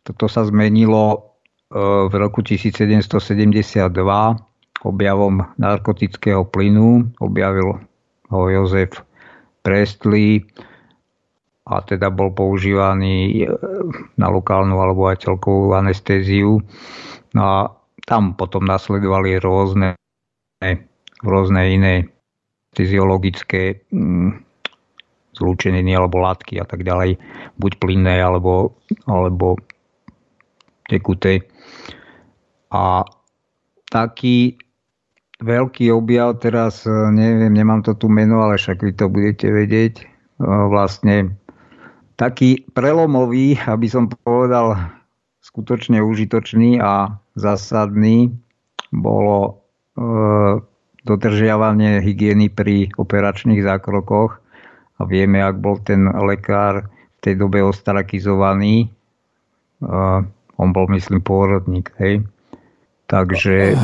toto sa zmenilo v roku 1772 objavom narkotického plynu. Objavil ho Joseph Priestley a teda bol používaný na lokálnu alebo aj celkovú anestéziu. No a tam potom nasledovali rôzne iné fyziologické zlúčeniny alebo látky a tak ďalej, buď plynné alebo tekuté. A taký veľký objav teraz, neviem, nemám to tu meno, ale však vy to budete vedieť. Vlastne taký prelomový, aby som povedal, skutočne užitočný a zásadný bolo dodržiavanie hygieny pri operačných zákrokoch. A vieme, ak bol ten lekár v tej dobe ostrakizovaný. On bol, myslím, pôrodník, hej. Takže,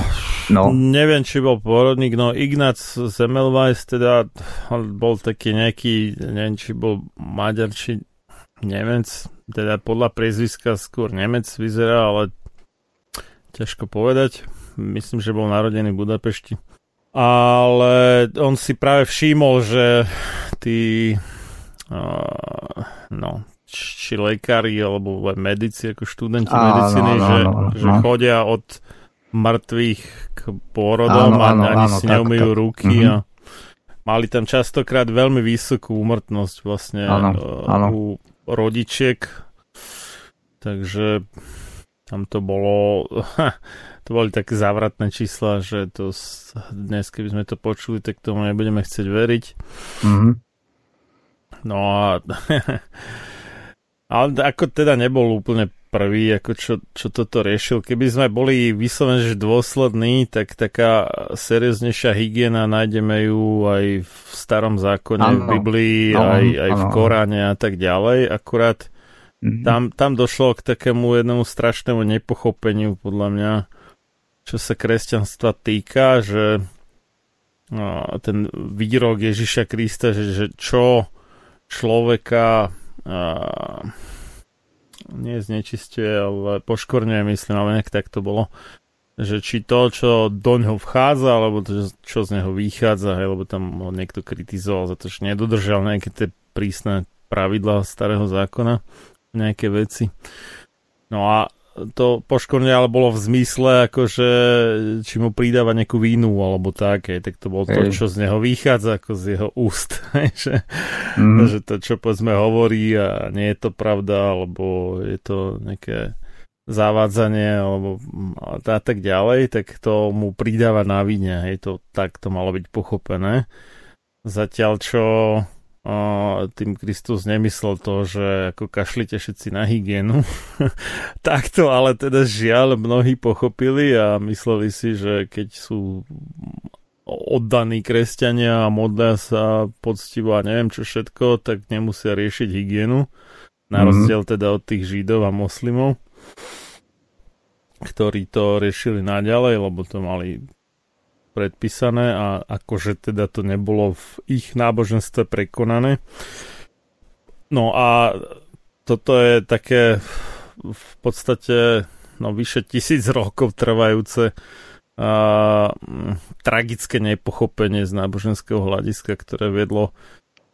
no. Neviem, či bol pôrodník, no Ignác Semmelweis, teda on bol taký nejaký, neviem, či bol Maďar, či Nemec, teda podľa priezviska skôr Nemec vyzerá, ale ťažko povedať. Myslím, že bol narodený v Budapešti. Ale on si práve všimol, že tí či lekári, alebo medici, ako študenti medicíny, že chodia od mŕtvych k pôrodom a ani si neumýjú ruky a mali tam častokrát veľmi vysokú úmrtnosť vlastne u rodičiek, takže tam to bolo to boli také závratné čísla, že to dnes, keby sme to počuli, tak tomu nebudeme chcieť veriť. No a ale ako teda nebol úplne prvý, ako čo toto riešil. Keby sme boli vyslovene že dôslední, tak taká serióznejšia hygiena, nájdeme ju aj v Starom zákone, v Biblii, aj v Koráne a tak ďalej. Akurát tam došlo k takému jednému strašnému nepochopeniu, podľa mňa, čo sa kresťanstva týka, že ten výrok Ježiša Krista, že čo človeka nie znečistuje, ale poškorňuje, myslím, ale nejak tak to bolo, že či to, čo do neho vchádza, alebo to, čo z neho vychádza, hej, lebo tam ho niekto kritizoval za to, že nedodržal nejaké tie prísne pravidlá Starého zákona, nejaké veci. No a to poškorňuje, ale bolo v zmysle, akože či mu pridáva nejakú vínu, alebo také, tak to bolo to, čo z neho vychádza, ako z jeho úst. Že to, čo povedzme hovorí a nie je to pravda, alebo je to nejaké zavádzanie, alebo a tak ďalej, tak to mu pridáva na víne. Hej, tak to malo byť pochopené. Zatiaľ, čo tým Kristus nemyslel to, že ako kašlite všetci na hygienu. Takto ale teda žiaľ mnohí pochopili a mysleli si, že keď sú oddaní kresťania a modlia sa poctivo a neviem čo všetko, tak nemusia riešiť hygienu. Na rozdiel teda od tých Židov a moslimov, ktorí to riešili naďalej, lebo to mali predpísané a akože teda to nebolo v ich náboženstve prekonané. No a toto je také v podstate vyše 1000 rokov trvajúce tragické nepochopenie z náboženského hľadiska, ktoré vedlo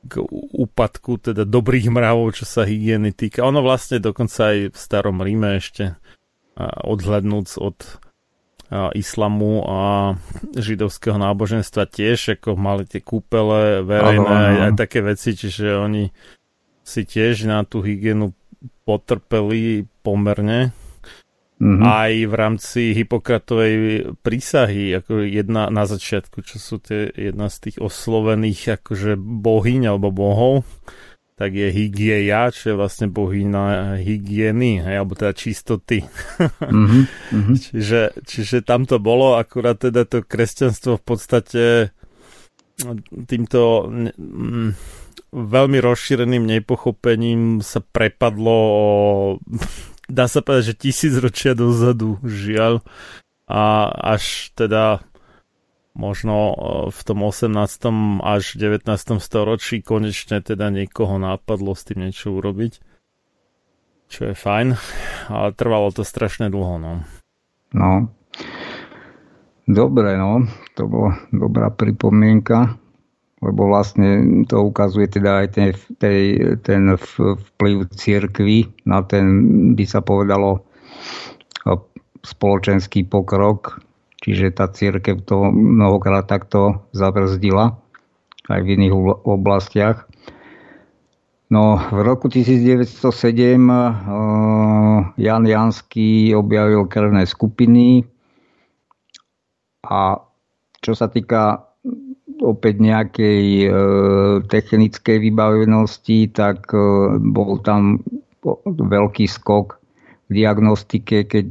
k úpadku teda dobrých mravov, čo sa hygieny týka. Ono vlastne dokonca aj v Starom Ríme ešte odhľadnúc od islamu a židovského náboženstva tiež, ako mali tie kúpele verejné aj také veci, čiže oni si tiež na tú hygienu potrpeli pomerne. Aj v rámci Hipokratovej prísahy, ako jedna na začiatku, čo sú tie jedna z tých oslovených akože bohyň alebo bohov, tak je hygieia, čo je vlastne bohyňa hygieny, hej, alebo teda čistoty. Čiže tam to bolo, akurát teda to kresťanstvo v podstate týmto veľmi rozšíreným nepochopením sa prepadlo o, dá sa povedať, že 1000 ročia dozadu, žiaľ. A až teda možno v tom 18. až 19. storočí konečne teda niekoho nápadlo s tým niečo urobiť. Čo je fajn, ale trvalo to strašne dlho, no. No. Dobre, no. To bola dobrá pripomienka, lebo vlastne to ukazuje teda aj ten vplyv cirkvi na ten, by sa povedalo, spoločenský pokrok, čiže tá cirkev to mnohokrát takto zabrzdila aj v iných oblastiach. No, v roku 1907 Jan Janský objavil krvné skupiny a čo sa týka opäť nejakej technickej vybavenosti, tak bol tam veľký skok v diagnostike, keď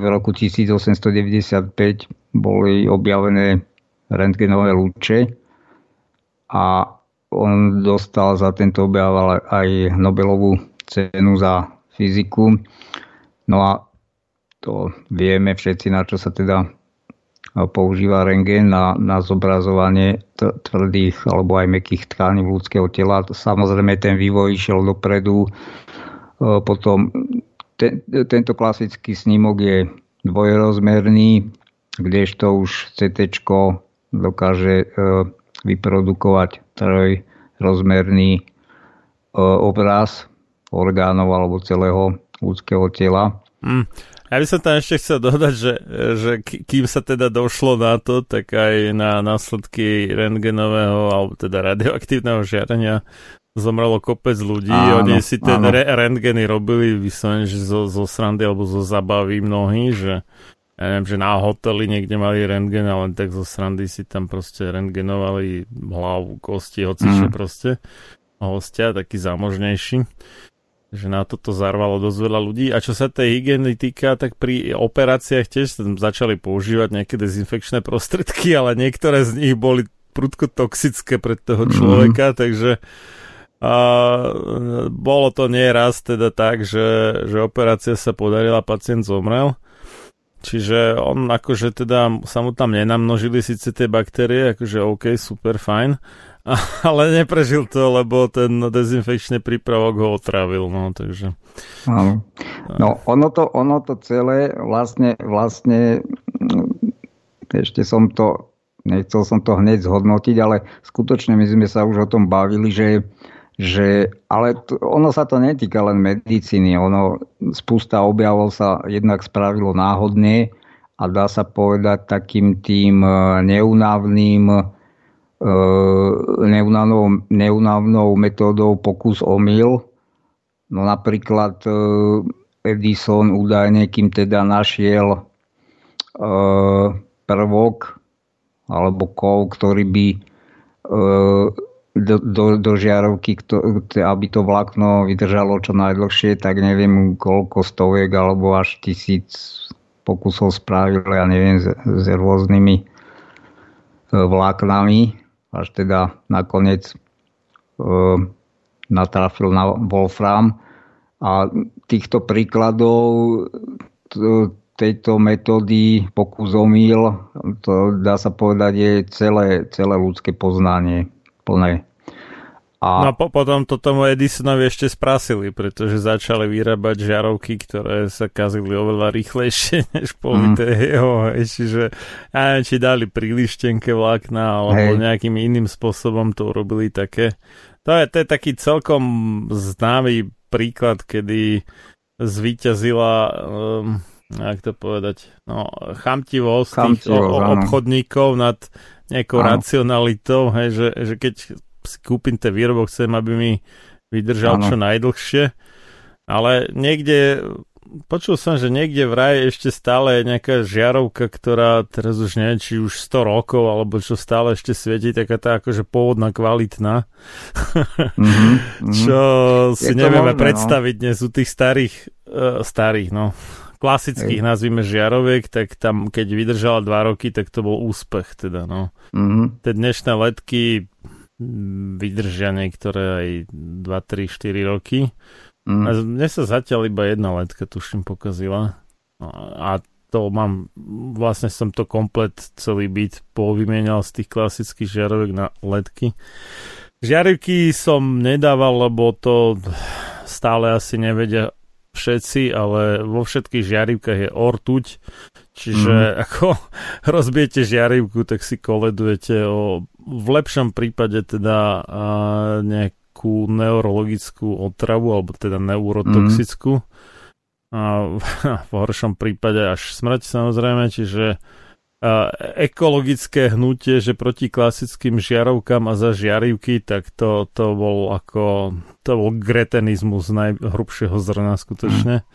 v roku 1895 boli objavené rentgenové lúče a on dostal za tento objav aj Nobelovú cenu za fyziku. No a to vieme všetci, na čo sa teda používa rentgen na zobrazovanie tvrdých alebo aj mäkkých tkání ľudského tela. Samozrejme ten vývoj išiel dopredu. Potom tento klasický snímok je dvojrozmerný, kdežto už CTčko dokáže vyprodukovať trojrozmerný obraz orgánov alebo celého ľudského tela. Ja by som tam ešte chcel dodať, že kým sa teda došlo na to, tak aj na následky rentgenového alebo teda radioaktívneho žiarenia zomrelo kopec ľudí. Áno, oni si ten rentgeny robili vyslovene, že zo srandy alebo zo zabaví mnohí, že ja neviem, že na hoteli niekde mali rentgen a len tak zo srandy si tam proste rentgenovali hlavu, kosti, hocičo proste hostia, taký zámožnejší. Že na toto zarvalo dosť veľa ľudí. A čo sa tej hygieny týka, tak pri operáciách tiež začali používať nejaké dezinfekčné prostriedky, ale niektoré z nich boli prudko toxické pre toho človeka, takže bolo to nieraz teda tak, že operácia sa podarila, pacient zomrel. Čiže on akože teda sa mu tam nenamnožili síce tie baktérie, akože OK, super, fajn. Ale neprežil to, lebo ten dezinfekčný prípravok ho otravil, no takže. No ono to celé vlastne ešte som to, nechcel som to hneď zhodnotiť, ale skutočne my sme sa už o tom bavili, že ale ono sa to netýka len medicíny, ono spústa objavov sa jednak spravilo náhodne a dá sa povedať takým tým neúnavnou metódou pokus omyl. No napríklad Edison údajne, kým teda našiel prvok alebo kov, ktorý by do žiarovky, aby to vlákno vydržalo čo najdlhšie, tak neviem koľko stoviek alebo až 1000 pokusov spravil, ja neviem, s rôznymi vláknami, až teda nakoniec natrafil na wolfram. A týchto príkladov tejto metódy pokus omyl, to dá sa povedať, je celé ľudské poznanie plné. A potom to tomu Edisonovi ešte sprasili, pretože začali vyrábať žiarovky, ktoré sa kazili oveľa rýchlejšie než povité jeho. Čiže neviem, či dali príliš tenké vlákna alebo nejakým iným spôsobom to urobili také. To je taký celkom známy príklad, kedy zvíťazila jak to povedať, chamtivosť tých obchodníkov nad nejakou racionalitou, že keď si kúpim ten výrobok, chcem, aby mi vydržal čo najdlhšie. Ale niekde, počul som, že niekde vraj ešte stále je nejaká žiarovka, ktorá teraz už neviem, či už 100 rokov, alebo čo stále ešte svieti, taká tá akože pôvodná, kvalitná. Čo si nevieme predstaviť dnes u tých starých klasických, nazvime, žiaroviek, tak tam, keď vydržala 2 roky, tak to bol úspech, teda, no. Mm-hmm. Tie dnešné letky vydržia niektoré aj 2, 3, 4 roky. Mm. A mne sa zatiaľ iba jedna letka, tuším, pokazila. A to mám, vlastne som to komplet celý byt povymienial z tých klasických žiarovek na letky. Žiarivky som nedával, lebo to stále asi nevedia všetci, ale vo všetkých žiarivkách je ortuť, čiže ako rozbijete žiarivku, tak si koledujete v lepšom prípade teda nejakú neurologickú otravu, alebo teda neurotoxickú. A v horšom prípade až smrť, samozrejme, čiže ekologické hnutie, že proti klasickým žiarovkám a za žiarivky, tak to bol ako, to bol gretenizmus najhrubšieho zrna skutočne.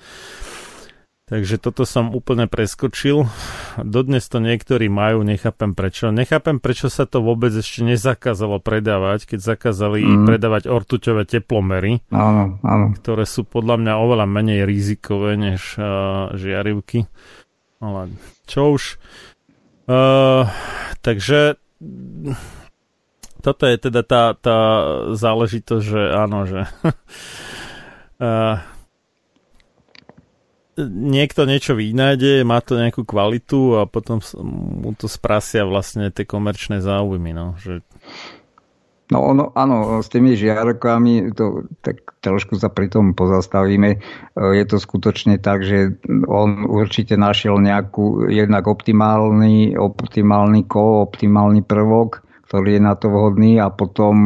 Takže toto som úplne preskočil. Dodnes to niektorí majú, nechápem prečo. Nechápem, prečo sa to vôbec ešte nezakázalo predávať, keď zakázali predávať ortuťové teplomery, áno. ktoré sú podľa mňa oveľa menej rizikové než žiarivky. Ale čo už. Takže toto je teda tá záležitosť, že áno, že... niekto niečo vynájde, má to nejakú kvalitu a potom mu to sprasia vlastne tie komerčné záujmy. No, že... no ono, áno, s tými žiarokami to tak trošku sa pri tom pozastavíme. Je to skutočne tak, že on určite našiel nejakú jednak optimálny prvok, ktorý je na to vhodný a potom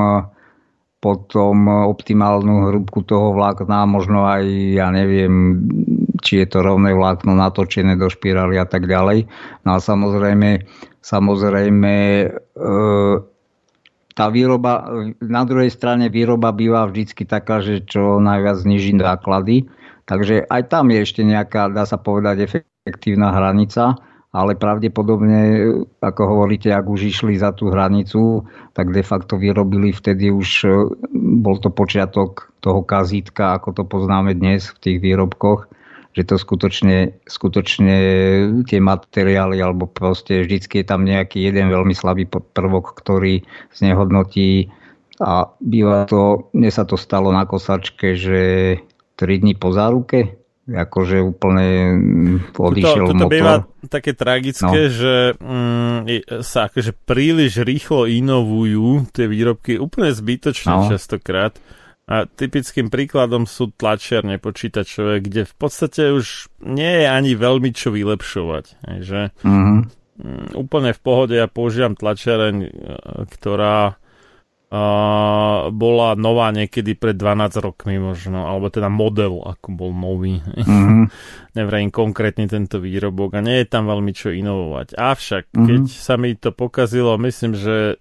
optimálnu hrúbku toho vlákna, možno aj, ja neviem, či je to rovné vlákno natočené do špirály a tak ďalej. No a samozrejme tá výroba, na druhej strane výroba býva vždycky taká, že čo najviac zniží náklady. Takže aj tam je ešte nejaká, dá sa povedať, efektívna hranica. Ale pravdepodobne, ako hovoríte, ak už išli za tú hranicu, tak de facto vyrobili vtedy už, bol to počiatok toho kazítka, ako to poznáme dnes v tých výrobkoch, že to skutočne tie materiály, alebo proste vždycky je tam nejaký jeden veľmi slabý prvok, ktorý znehodnotí a býva to, mne sa to stalo na kosačke, že 3 dní po záruke, akože úplne odišiel motor. Toto býva také tragické, že sa akože príliš rýchlo inovujú tie výrobky, úplne zbytočne častokrát. A typickým príkladom sú tlačiarne počítačové, kde v podstate už nie je ani veľmi čo vylepšovať. Takže úplne v pohode ja používam tlačiareň, ktorá bola nová niekedy pred 12 rokmi možno, alebo teda model, ako bol nový. Nevrejím konkrétne tento výrobok a nie je tam veľmi čo inovovať. Avšak, keď sa mi to pokazilo, myslím, že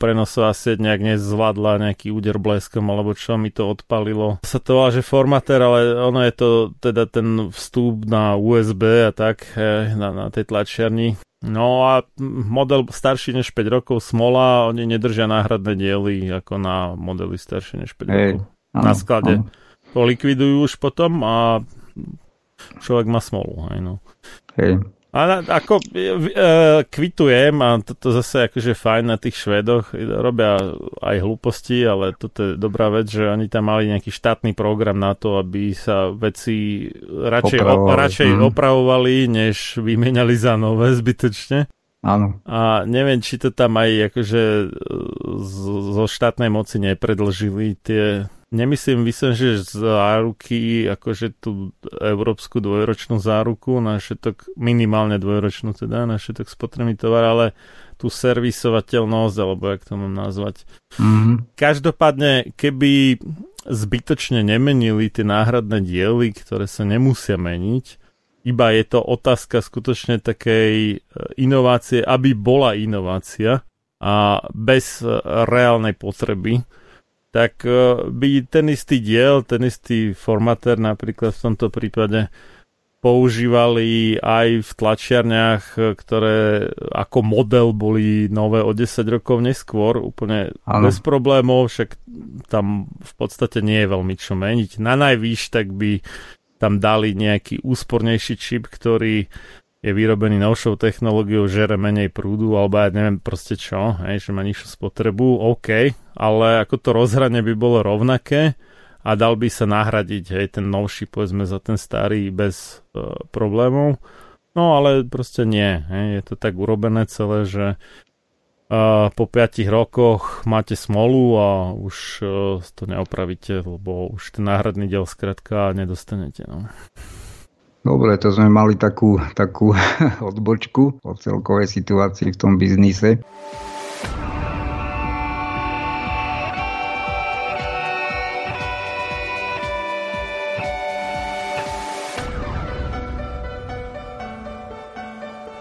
prenosová sieť nejak nezvládla nejaký úder bleskom, alebo čo, mi to odpalilo. Sa to volá, že formatér, ale ono je to teda ten vstup na USB a tak, na tej tlačiarni. No a model starší než 5 rokov Smola, oni nedržia náhradné diely ako na modely staršie než 5 rokov. Na sklade. To likvidujú už potom a človek má smolu. Aj no. A ako kvitujem, a toto zase akože fajn na tých Švédoch, robia aj hlúposti, ale toto je dobrá vec, že oni tam mali nejaký štátny program na to, aby sa veci radšej opravovali, než vymenali za nové zbytočne. Áno. A neviem, či to tam aj akože zo štátnej moci nepredlžili tie... Nemyslím, myslím, že záruky, akože tú európsku dvojročnú záruku, na všetok, minimálne dvojročnú teda, na všetok spotrebný tovar, ale tú servisovateľnosť, alebo jak to mám nazvať. Každopádne, keby zbytočne nemenili tie náhradné diely, ktoré sa nemusia meniť, iba je to otázka skutočne takej inovácie, aby bola inovácia a bez reálnej potreby, tak by ten istý diel, ten istý formatér napríklad v tomto prípade používali aj v tlačiarniach, ktoré ako model boli nové o 10 rokov neskôr, úplne bez problémov, však tam v podstate nie je veľmi čo meniť. Na najvýš tak by tam dali nejaký úspornejší čip, ktorý je vyrobený novšou technológiou, žere menej prúdu, alebo ja neviem proste čo, hej, že má nižšiu spotrebu, OK, ale ako to rozhranie by bolo rovnaké a dal by sa nahradiť, hej, ten novší, povedzme, za ten starý bez problémov, no ale proste nie, hej, je to tak urobené celé, že po 5 rokoch máte smolu a už to neopravíte, lebo už ten náhradný diel skrátka nedostanete, no. Dobre, to sme mali takú odbočku o celkovej situácii v tom biznise.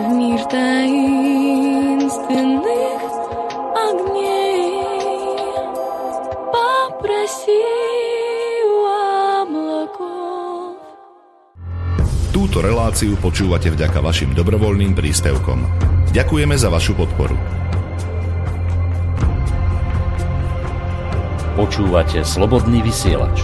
В мир таинственных Túto reláciu počúvate vďaka vašim dobrovoľným príspevkom. Ďakujeme za vašu podporu. Počúvate Slobodný vysielač.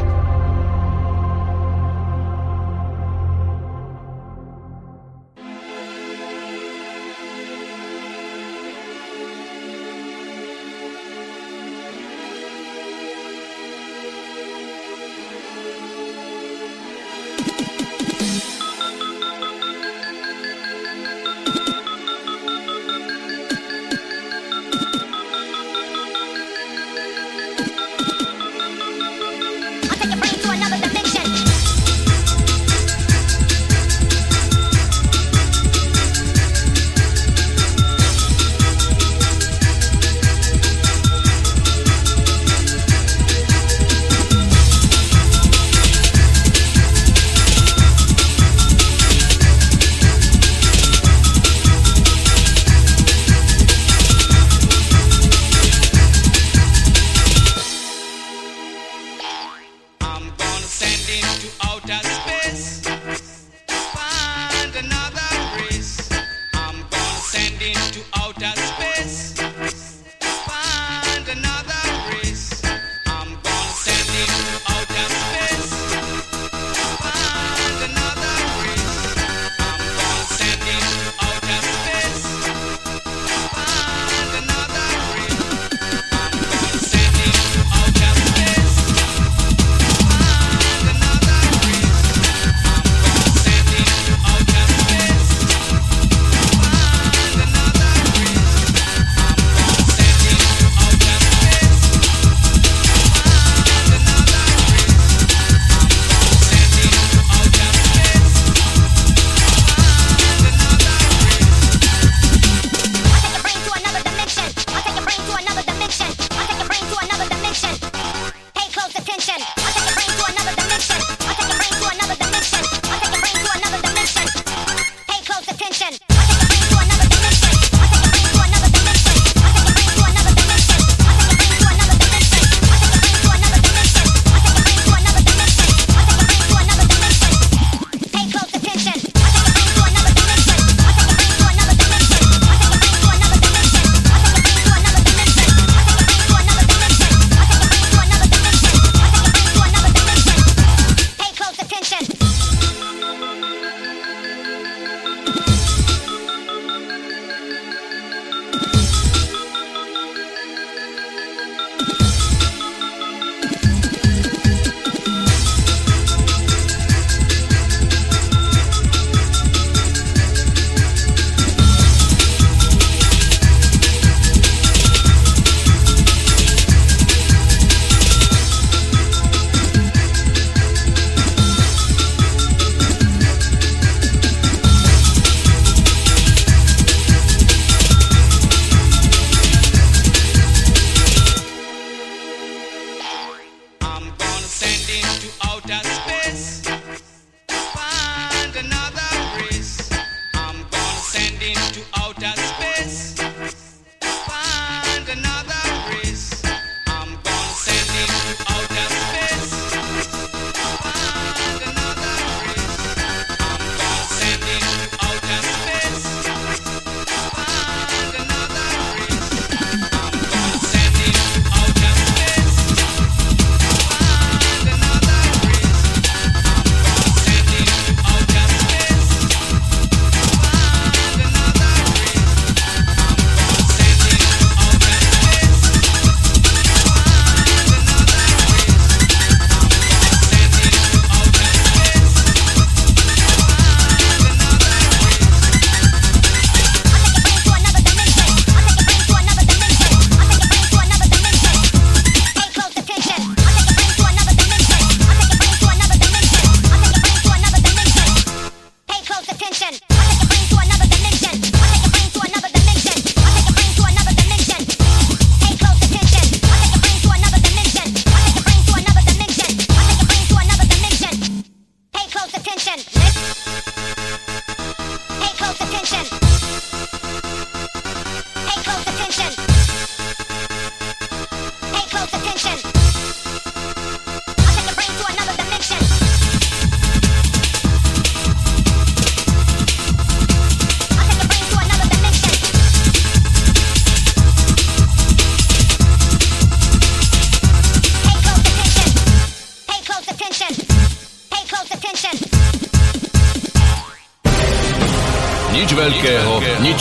Nič veľkého, nič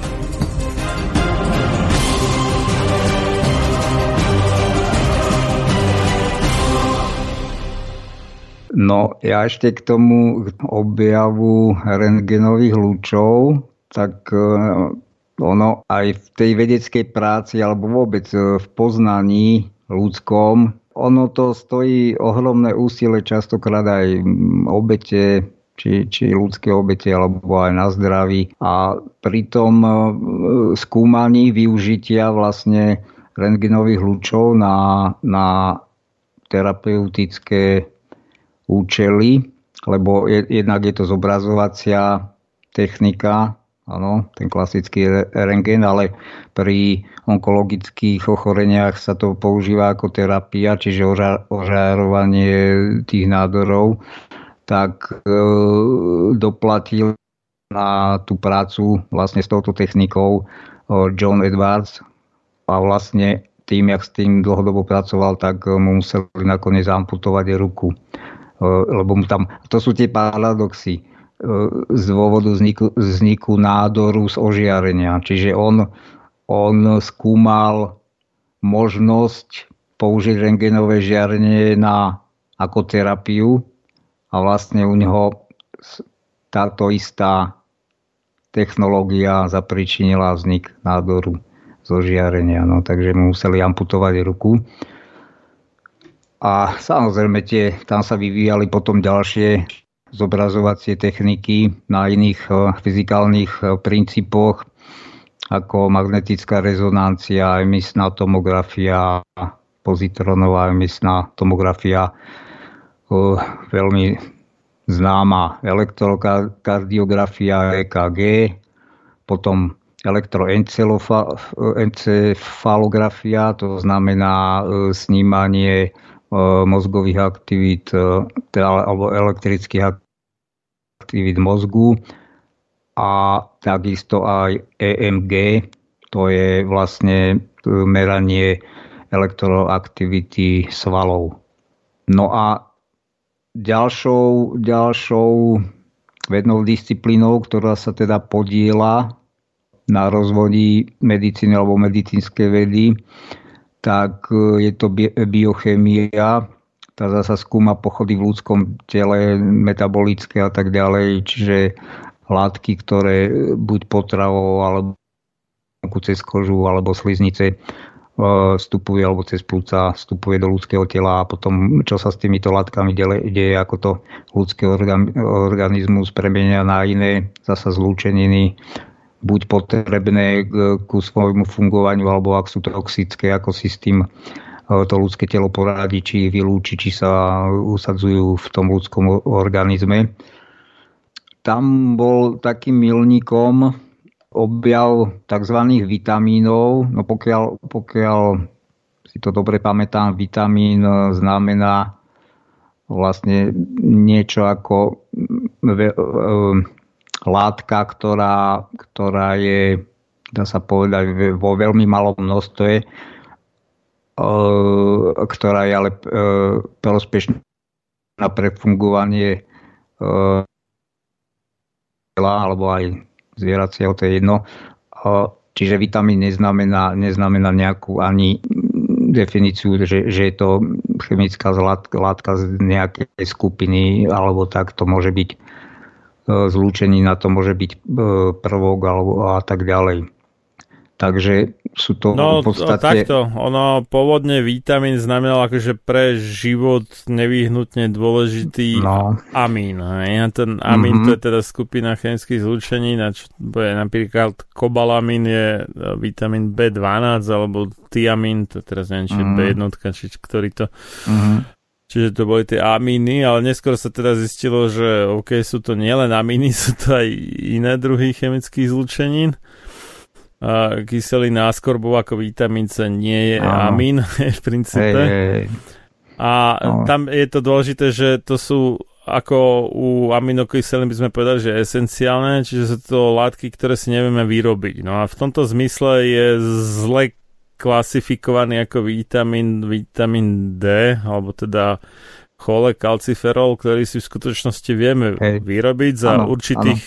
No, ja ešte k tomu objavu rentgenových lúčov, tak ono aj v tej vedeckej práci alebo vôbec v poznaní ľudskom, ono to stojí ohromné úsilie, častokrát aj obete, či ľudské obete alebo aj na zdraví. A pri tom skúmaní využitia vlastne rentgenových lúčov na terapeutické účely, lebo jednak je to zobrazovacia technika, áno, ten klasický rentgen, ale pri onkologických ochoreniach sa to používa ako terapia, čiže ožarovanie tých nádorov, tak doplatil na tú prácu vlastne s touto technikou John Edwards a vlastne tým, jak s tým dlhodobo pracoval, tak mu museli nakoniec amputovať ruku. Lebo mu tam, to sú tie paradoxy z dôvodu vzniku nádoru z ožiarenia. Čiže on skúmal možnosť použiť rentgenové žiarenie ako terapiu a vlastne u neho táto istá technológia zapričinila vznik nádoru z ožiarenia. No, takže mu museli amputovať ruku. A samozrejme tam sa vyvíjali potom ďalšie zobrazovacie techniky na iných fyzikálnych princípoch, ako magnetická rezonancia, emisná tomografia, pozitronová emisná tomografia, veľmi známa elektrokardiografia EKG, potom elektroencefalografia, to znamená snímanie mozgových aktivít alebo elektrických aktivít mozgu, a takisto aj EMG, to je vlastne meranie elektroaktivity svalov. No a ďalšou vednou disciplínou, ktorá sa teda podieľa na rozvoji medicíny alebo medicínskej vedy, tak je to biochémia. Tá zasa skúma pochody v ľudskom tele, metabolické a tak ďalej, čiže látky, ktoré buď potravou, alebo cez kožu, alebo sliznice vstupuje, alebo cez plúca vstupuje do ľudského tela, a potom, čo sa s týmito látkami deje, ako to ľudský organizmus premenia na iné zasa zlúčeniny, buď potrebné ku svojmu fungovaniu, alebo ak sú toxické, ako si s tým to ľudské telo poradí, či vylúči, či sa usadzujú v tom ľudskom organizme. Tam bol takým milníkom objav tzv. Vitamínov. No pokiaľ si to dobre pamätám, vitamín znamená vlastne niečo ako látka, ktorá je, dá sa povedať, vo veľmi malom množstve, ktorá je ale prospešná pre fungovanie tela alebo aj zvieracieho, to je jedno. Čiže vitamín neznamená nejakú ani definíciu, že je to chemická látka z nejakej skupiny, alebo tak to môže byť zlúčení, na to môže byť prvok alebo a tak ďalej. Takže sú to v podstate... No takto, ono pôvodne vitamín znamenal akože pre život nevyhnutne dôležitý amín. Hej? Ten amín, to je teda skupina chemických zlúčení, napríklad kobalamín je vitamín B12 alebo tiamín, to teraz neviem, či je B1, či ktorý to... Čiže to boli tie amíny, ale neskôr sa teda zistilo, že OK, sú to nielen amíny, sú to aj iné druhy chemických zlúčenín. kyselina skorbová ako vitamín C nie je amín v princípe. A tam je to dôležité, že to sú ako u aminokyselín by sme povedali, že esenciálne, čiže sú to látky, ktoré si nevieme vyrobiť. No a v tomto zmysle je zle klasifikovaný ako vitamín D, alebo teda chole, kalciferol, ktorý si v skutočnosti vieme vyrobiť za určitých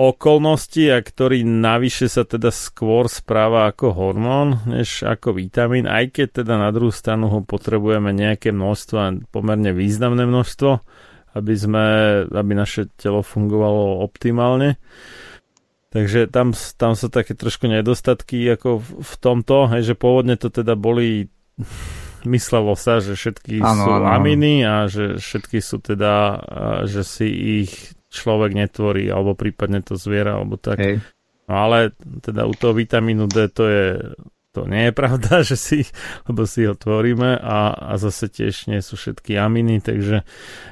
okolnosti, a ktorý navyše sa teda skôr správa ako hormón, než ako vitamín, aj keď teda na druhú stranu ho potrebujeme nejaké množstvo, pomerne významné množstvo, aby naše telo fungovalo optimálne. Takže tam sú také trošku nedostatky ako v tomto, že pôvodne to teda boli, myslelo sa, že všetky sú aminy a že všetky sú teda, že si ich človek netvorí, alebo prípadne to zviera, alebo tak. Hej. No ale teda u toho vitamínu D to nie je pravda, že si ho tvoríme a zase tiež nie sú všetky aminy, takže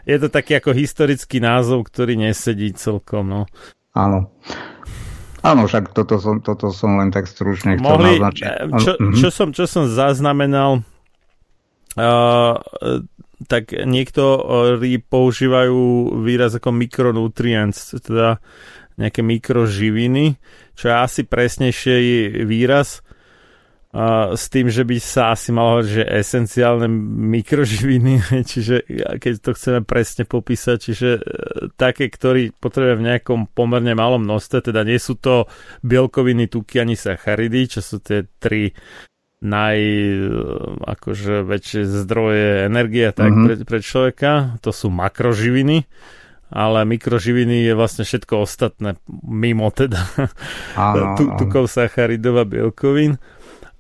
je to taký ako historický názov, ktorý nesedí celkom, no. Áno. Áno, však toto som len tak stručne chcel naznačiť. Čo som zaznamenal, tak niektorí používajú výraz ako mikronutrients, teda nejaké mikroživiny, čo je asi presnejšie výraz, s tým, že by sa asi malo hovoriť, že esenciálne mikroživiny, čiže keď to chceme presne popísať, čiže také, ktoré potrebujeme v nejakom pomerne malom množstve, teda nie sú to bielkoviny, tuky ani sacharidy, čo sú tie tri akože väčšie zdroje energie tak pre človeka, to sú makroživiny, ale mikroživiny je vlastne všetko ostatné mimo teda tukov, sacharidov a bielkovín.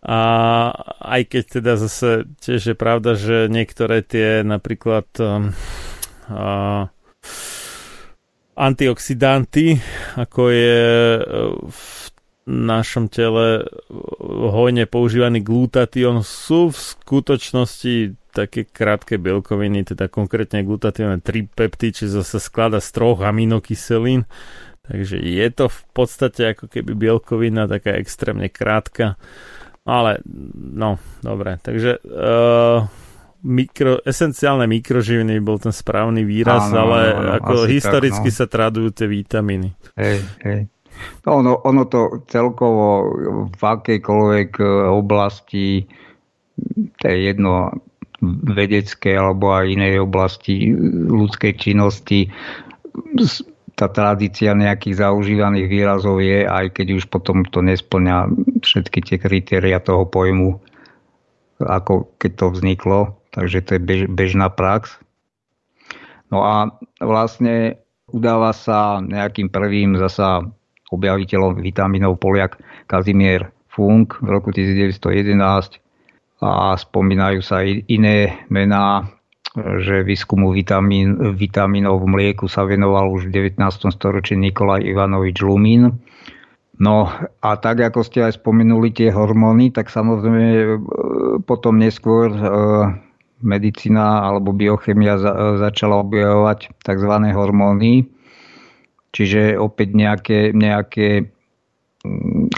A aj keď teda zase tiež je pravda, že niektoré tie napríklad antioxidanty, ako je v našom tele hojne používaný glutatión, sú v skutočnosti také krátke bielkoviny, teda konkrétne glutatión je tripeptid, čiže sa skladá z 3 aminokyselín, takže je to v podstate ako keby bielkovina taká extrémne krátka, ale no, dobre, takže esenciálne mikroživiny bol ten správny výraz, ale historicky tak, sa tradujú tie vitamíny. Hej. Ono to celkovo v akejkoľvek oblasti, to je jedno, vedeckej alebo aj inej oblasti ľudskej činnosti, tá tradícia nejakých zaužívaných výrazov je, aj keď už potom to nespĺňa všetky tie kritéria toho pojmu, ako keď to vzniklo. Takže to je bežná prax. No a vlastne udáva sa nejakým prvým zasa objaviteľom vitamínov Poliak Kazimier Funk v roku 1911 a spomínajú sa iné mená, že výskumu vitamínov v mlieku sa venoval už v 19. storočí Nikolaj Ivanovič Lumin. No a tak, ako ste aj spomenuli tie hormóny, tak samozrejme potom neskôr medicína alebo biochemia začala objavovať tzv. Hormóny, čiže opäť nejaké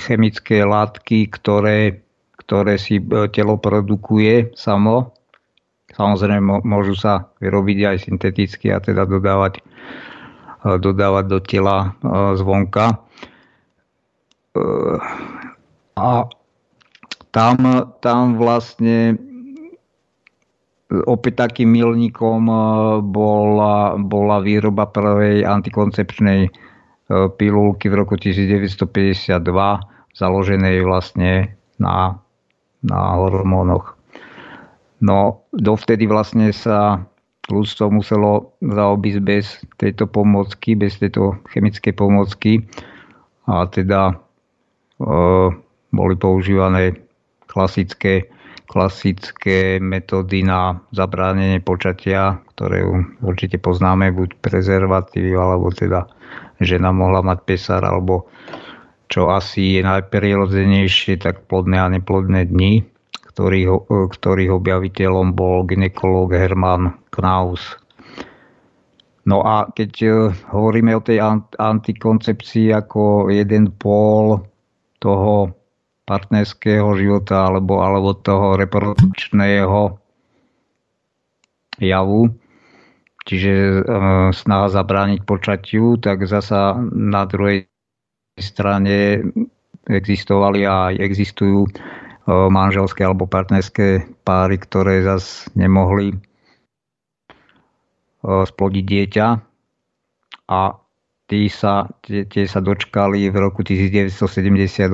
chemické látky, ktoré si telo produkuje samo. Samozrejme, môžu sa vyrobiť aj synteticky a teda dodávať do tela zvonka. A tam vlastne opäť takým milníkom bola výroba prvej antikoncepčnej pilulky v roku 1952, založenej vlastne na hormónoch. No dovtedy vlastne sa ľudstvo muselo zaobísť bez tejto pomôcky, bez tejto chemickej pomôcky, a teda boli používané klasické metódy na zabránenie počatia, ktoré určite poznáme, buď prezervatívy, alebo teda žena mohla mať pesára, alebo čo asi je najprirodzenejšie, tak plodné a neplodné dni, ktorých objaviteľom bol gynekológ Hermann Knauss. No a keď hovoríme o tej antikoncepcii ako jeden pól toho partnerského života alebo toho reprodukčného javu, čiže snaha zabrániť počatiu, tak zasa na druhej strane existovali a existujú manželské alebo partnerské páry, ktoré zase nemohli splodiť dieťa a tie sa dočkali v roku 1978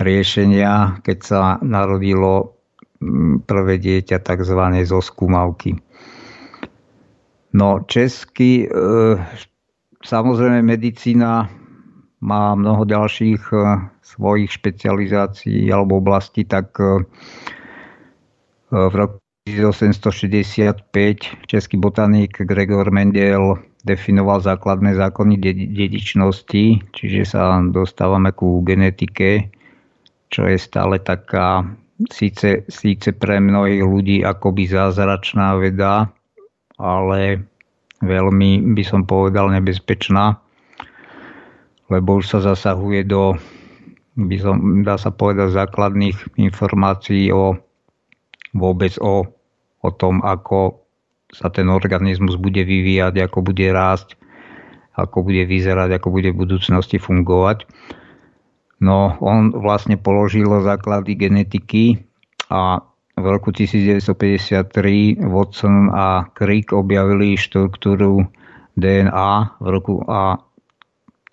riešenia, keď sa narodilo prvé dieťa tzv. Zo skúmavky. No česky, samozrejme medicína má mnoho ďalších svojich špecializácií alebo oblastí, tak v roku 1865 český botanik Gregor Mendiel definoval základné zákony dedičnosti, čiže sa dostávame ku genetike, čo je stále taká síce pre mnohých ľudí akoby zázračná veda, ale veľmi by som povedal nebezpečná, lebo už sa zasahuje do, dá sa povedať, základných informácií vôbec o tom, ako sa ten organizmus bude vyvíjať, ako bude rásť, ako bude vyzerať, ako bude v budúcnosti fungovať. No, on vlastne položil základy genetiky a v roku 1953 Watson a Crick objavili štruktúru DNA a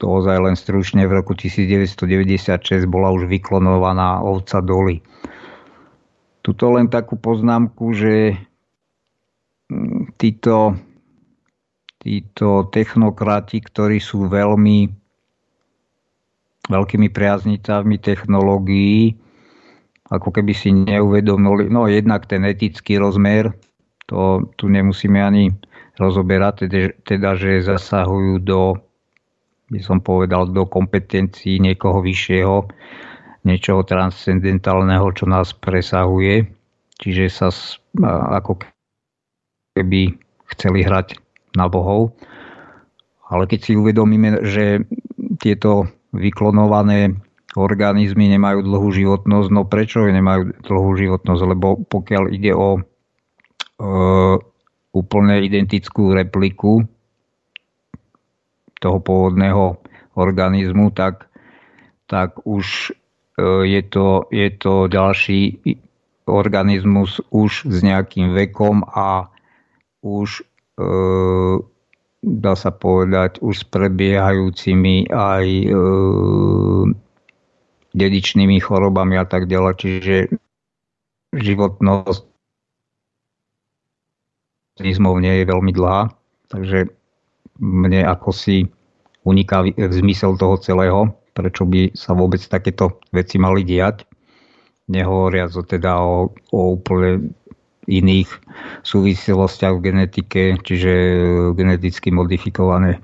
to ozaj len stručne v roku 1996 bola už vyklonovaná ovca Dolly. Tuto len takú poznámku, že títo technokrati, ktorí sú veľmi veľkými priaznicami technológií, ako keby si neuvedomili, no jednak ten etický rozmer, to tu nemusíme ani rozoberať, teda že zasahujú do, by som povedal, do kompetencií niekoho vyššieho, niečoho transcendentálneho, čo nás presahuje, čiže sa ako keby chceli hrať na bohov. Ale keď si uvedomíme, že tieto vyklonované organizmy nemajú dlhú životnosť. No prečo nemajú dlhú životnosť? Lebo pokiaľ ide o úplne identickú repliku toho pôvodného organizmu, tak už je to ďalší organizmus už s nejakým vekom a už dá sa povedať už s prebiehajúcimi aj dedičnými chorobami a tak ďalej. Čiže životnosť organizmov nie je veľmi dlhá, takže mne ako si uniká zmysel toho celého, prečo by sa vôbec takéto veci mali diať, nehovoriac teda o úplne iných súvislostiach v genetike, čiže geneticky modifikované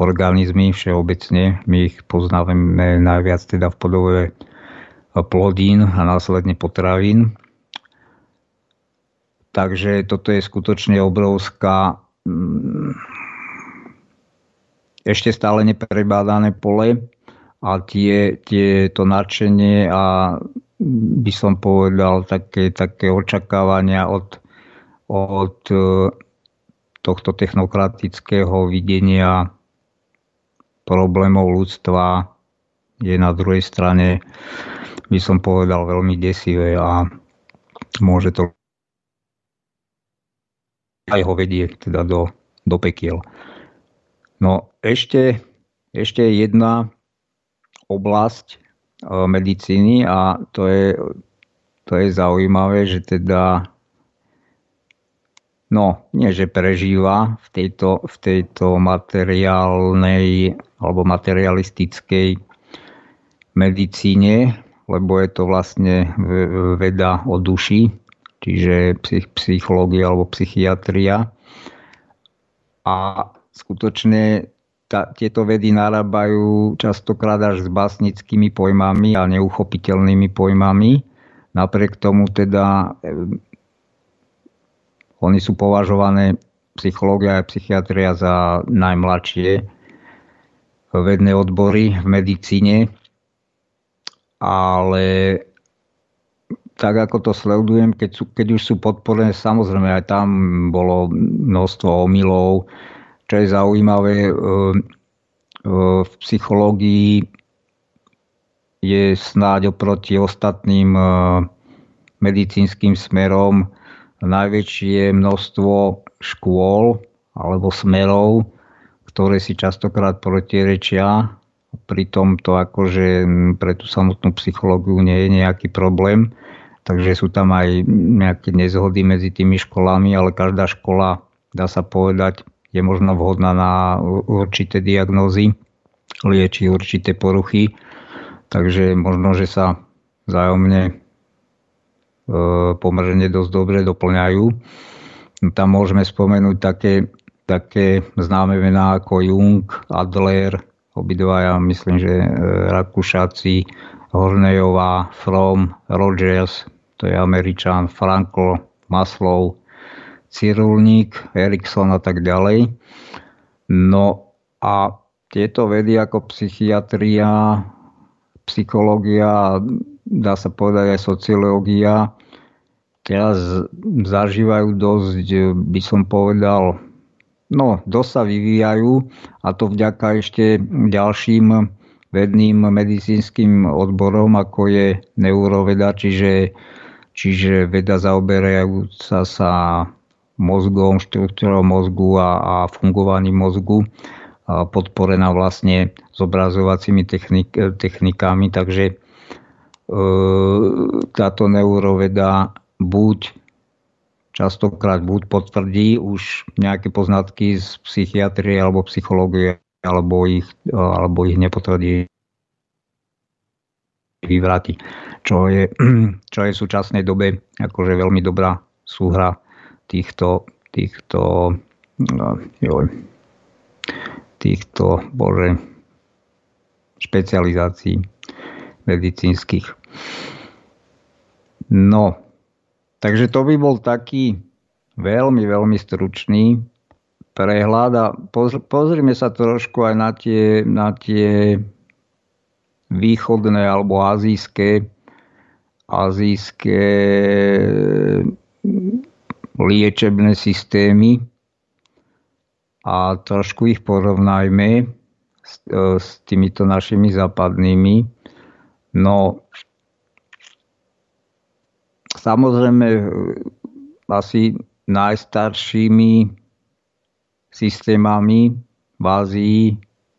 organizmy všeobecne. My ich poznávame najviac teda v podobe plodín a následne potravín. Takže toto je skutočne obrovská, ešte stále neprebádané pole a to nadšenie a by som povedal také očakávania od tohto technokratického videnia problémov ľudstva je na druhej strane, by som povedal, veľmi desivé a môže to aj ho vedieť teda do pekiel. No ešte jedna oblasť medicíny a to je zaujímavé, že teda nie že prežíva v tejto materiálnej alebo materialistickej medicíne, lebo je to vlastne veda o duši, čiže psychológia alebo psychiatria. A skutočne tieto vedy narábajú častokrát až s básnickými pojmami a neuchopiteľnými pojmami. Napriek tomu teda oni sú považované, psychológia a psychiatria, za najmladšie vedné odbory v medicíne. ale tak ako to sledujem, keď už sú podporené, samozrejme aj tam bolo množstvo omylov. Čo je zaujímavé, v psychológii je snáď oproti ostatným medicínskym smerom najväčšie množstvo škôl alebo smerov, ktoré si častokrát protirečia. Pritom to akože pre tú samotnú psychológiu nie je nejaký problém. Takže sú tam aj nejaké nezhody medzi tými školami, ale každá škola, dá sa povedať, je možno vhodná na určité diagnózy, lieči určité poruchy. Takže možno, že sa vzájomne pomerne dosť dobre doplňajú. No, tam môžeme spomenúť také známe mená ako Jung, Adler, obidvaja, myslím, že Rakúšáci, Hornejová, Fromm, Rogers, to je Američan, Frankl, Maslow, Cyrulník, Erikson a tak ďalej. No a tieto vedy ako psychiatria, psychológia, dá sa povedať aj sociológia, teraz zažívajú dosť, by som povedal, no dosť sa vyvíjajú, a to vďaka ešte ďalším vedným medicínskym odborom, ako je neuroveda, čiže veda zaoberajúca sa mozgom, štruktúrou mozgu a fungovaním mozgu, a podporená vlastne zobrazovacími technikami. Takže táto neuroveda častokrát potvrdí už nejaké poznatky z psychiatrie alebo psychológie, alebo ich nepotvrdí, vyvráti. Čo je v súčasnej dobe akože veľmi dobrá súhra týchto špecializácií medicínskych. No, takže to by bol taký veľmi, veľmi stručný prehľad, a pozrime sa trošku aj na tie východné alebo azijské liečebné systémy a trošku ich porovnajme s týmito našimi západnými. No, samozrejme, asi najstaršími systémami v Ázii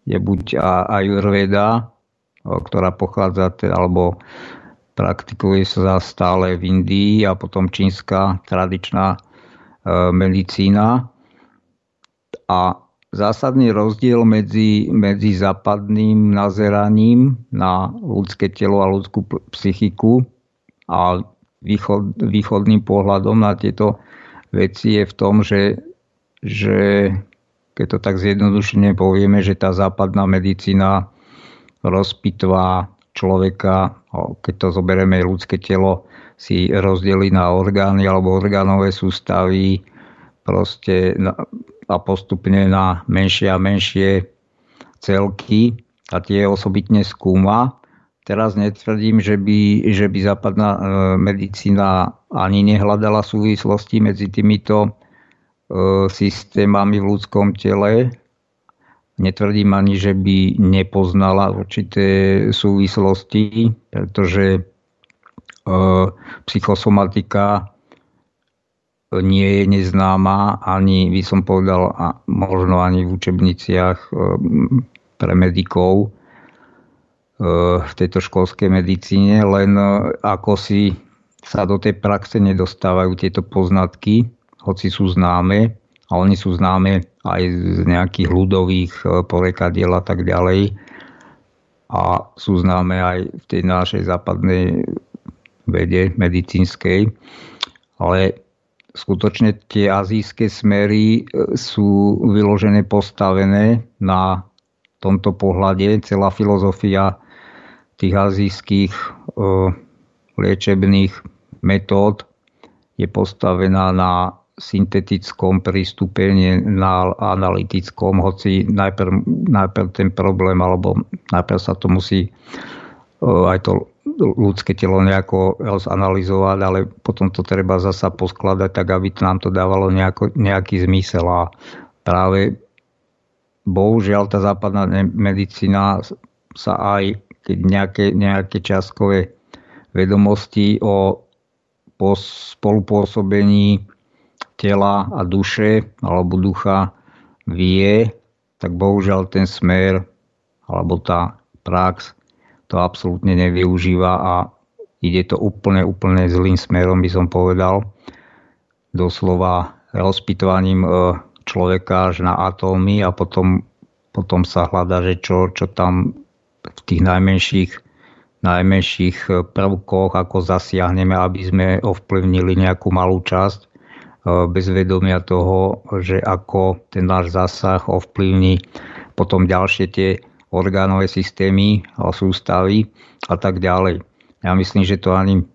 je buď ajurveda, ktorá pochádza, alebo praktikuje sa stále v Indii, a potom čínska tradičná medicína. A zásadný rozdiel medzi západným nazeraním na ľudské telo a ľudskú psychiku a východným pohľadom na tieto veci je v tom, že keď to tak zjednodušene povieme, že tá západná medicína rozpitva človeka, keď to zoberieme, ľudské telo si rozdelí na orgány alebo orgánové sústavy proste a postupne na menšie a menšie celky, a tie osobitne skúma. Teraz netvrdím, že by západná medicína ani nehľadala súvislosti medzi týmito systémami v ľudskom tele. Netvrdím ani, že by nepoznala určité súvislosti, pretože psychosomatika nie je neznáma, ani by som povedal, možno ani v učebniciach pre medikov v tejto školskej medicíne, len ako si sa do tej praxe nedostávajú tieto poznatky, hoci sú známe, a oni sú známe aj z nejakých ľudových porekadiel a tak ďalej, a sú známe aj v tej našej západnej vede medicínskej, ale skutočne tie azijské smery sú vyložené, postavené na tomto pohľade. Celá filozofia tých azijských liečebných metód je postavená na syntetickom prístupe, na analytickom, hoci najprv ten problém, alebo najprv sa to musí aj to ľudské telo nejako zanalizovať, ale potom to treba zasa poskladať tak, aby to nám to dávalo nejaký zmysel. A práve bohužiaľ tá západná medicína sa aj keď nejaké čiastkové vedomosti o spolupôsobení tela a duše alebo ducha vie, tak bohužiaľ ten smer alebo tá prax to absolútne nevyužíva a ide to úplne zlým smerom, by som povedal. Doslova rozpitovaním človeka až na atómy a potom sa hľadá, že čo tam v tých najmenších prvkoch, ako zasiahneme, aby sme ovplyvnili nejakú malú časť bez vedomia toho, že ako ten náš zásah ovplyvní potom ďalšie tie orgánové systémy a sústavy a tak ďalej. Ja myslím, že to ani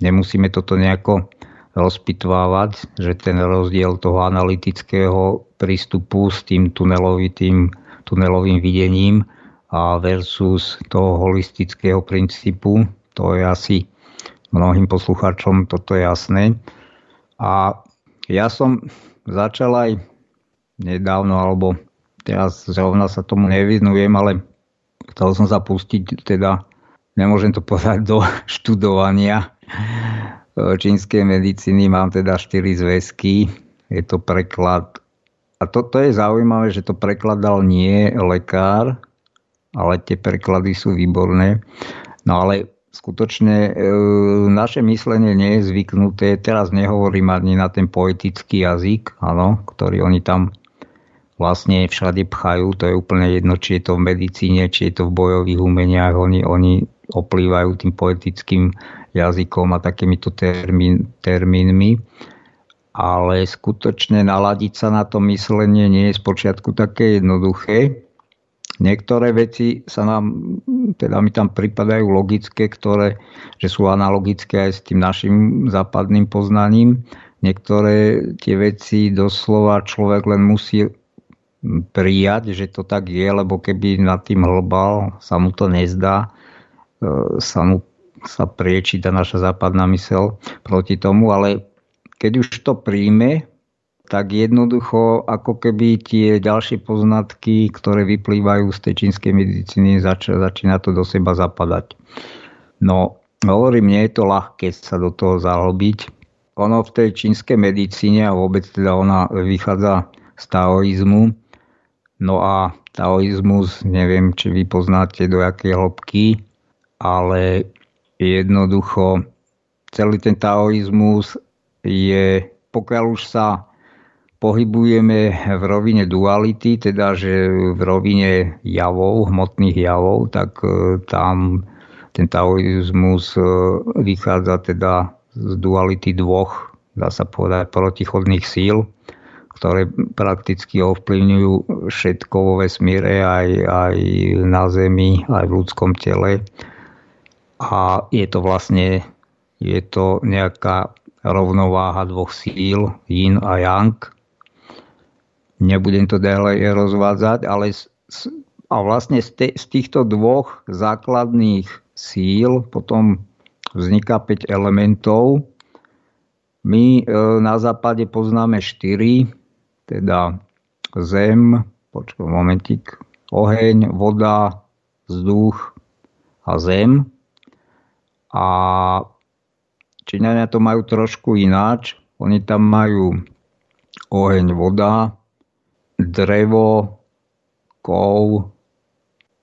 nemusíme toto nejako rozpitvávať, že ten rozdiel toho analytického prístupu s tým tunelovým videním a versus toho holistického princípu, to je asi mnohým poslucháčom toto jasné. A ja som začal aj nedávno, alebo teraz zrovna sa tomu nevyznujem, ale chcel som zapustiť, teda nemôžem to povedať, do študovania čínskej medicíny. Mám teda 4 zväzky. Je to preklad. A toto je zaujímavé, že to prekladal nie lekár, ale tie preklady sú výborné. No ale skutočne naše myslenie nie je zvyknuté. Teraz nehovorím ani na ten poetický jazyk, áno, ktorý oni tam vlastne všade pchajú, to je úplne jedno, či je to v medicíne, či je to v bojových umeniach, oni oplývajú tým poetickým jazykom a takýmito termínmi. Ale skutočne naladiť sa na to myslenie nie je spočiatku také jednoduché. Niektoré veci sa nám, teda mi tam pripadajú logické, ktoré že sú analogické aj s tým našim západným poznaním. Niektoré tie veci doslova človek len musí prijať, že to tak je, lebo keby nad tým hlbal, sa mu to nezdá, sa priečíta naša západná myseľ proti tomu, ale keď už to príjme, tak jednoducho ako keby tie ďalšie poznatky, ktoré vyplývajú z tej čínskej medicíny, začína to do seba zapadať. No, hovorím, nie je to ľahké sa do toho zahlbiť. Ono v tej čínskej medicíne a vôbec teda ona vychádza z taoizmu. No a taoizmus, neviem, či vy poznáte do jakej hĺbky, ale jednoducho celý ten taoizmus je, pokiaľ už sa pohybujeme v rovine duality, teda že v rovine javov, hmotných javov, tak tam ten taoizmus vychádza teda z duality dvoch, dá sa povedať, protichodných síl, ktoré prakticky ovplyvňujú všetko vo vesmíre, aj na Zemi, aj v ľudskom tele. A je to nejaká rovnováha dvoch síl, yin a yang. Nebudem to ďalej rozvádzať, ale z týchto dvoch základných síl potom vzniká 5 elementov. My na západe poznáme 4, teda zem, oheň, voda, vzduch a zem. A Číňania to majú trošku ináč. Oni tam majú oheň, voda, drevo, kov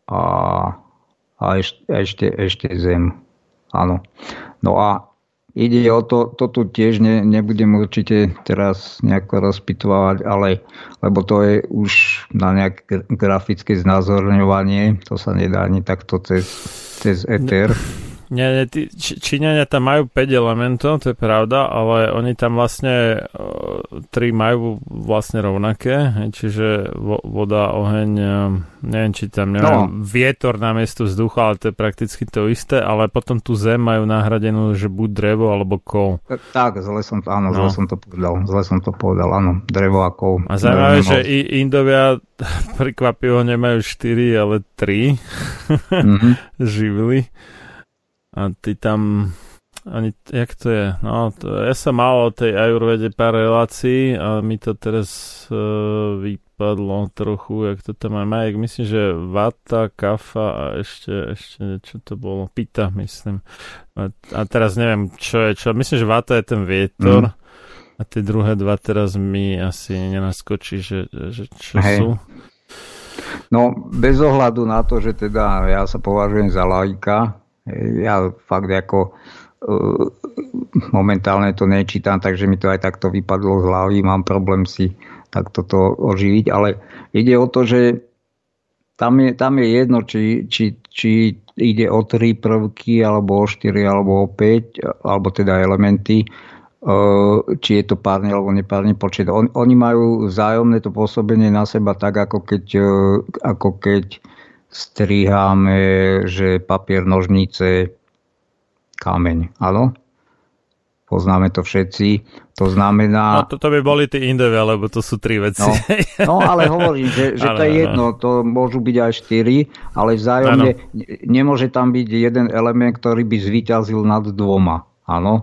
a ešte zem. Áno. No a ide o to tu tiež nebudem určite teraz nejako rozpitovať, ale lebo to je už na nejaké grafické znázorňovanie, to sa nedá ani takto cez éter. Nie, Číňania tam majú 5 elementov, to je pravda, ale oni tam vlastne 3 majú vlastne rovnaké, čiže voda, oheň, neviem, či tam vietor namiesto vzduchu, ale to je prakticky to isté, ale potom tú zem majú nahradenú, že buď drevo alebo kov. Tak, zle som to povedal, áno, drevo a kov. A zaujímavé, že Indovia prekvapivo nemajú 4, ale 3 živili. A ty tam... Ani, jak to je? No, ja som mal o tej ajurvede pár relácií a mi to teraz vypadlo trochu, jak to tam aj má. Myslím, že vata, kafa a ešte čo to bolo? Pita, myslím. A teraz neviem, čo je čo. Myslím, že vata je ten vietor a tie druhé dva teraz mi asi nenaskočí, že čo sú. No, bez ohľadu na to, že teda ja sa považujem za laika, ja fakt ako momentálne to nečítam, takže mi to aj takto vypadlo z hlavy, mám problém si takto to oživiť, ale ide o to, že tam je jedno, či ide o 3 prvky, alebo o 4, alebo o 5, alebo teda elementy, či je to párny alebo nepárny počet. Oni majú vzájomné to pôsobenie na seba tak, ako keď striháme, že papier, nožnice, kameň, áno? Poznáme to všetci. To znamená... No, to by boli tí indové, lebo to sú 3 veci. No ale hovorím, že to je jedno. To môžu byť aj 4, ale vzájomne nemôže tam byť jeden element, ktorý by zvíťazil nad 2, áno?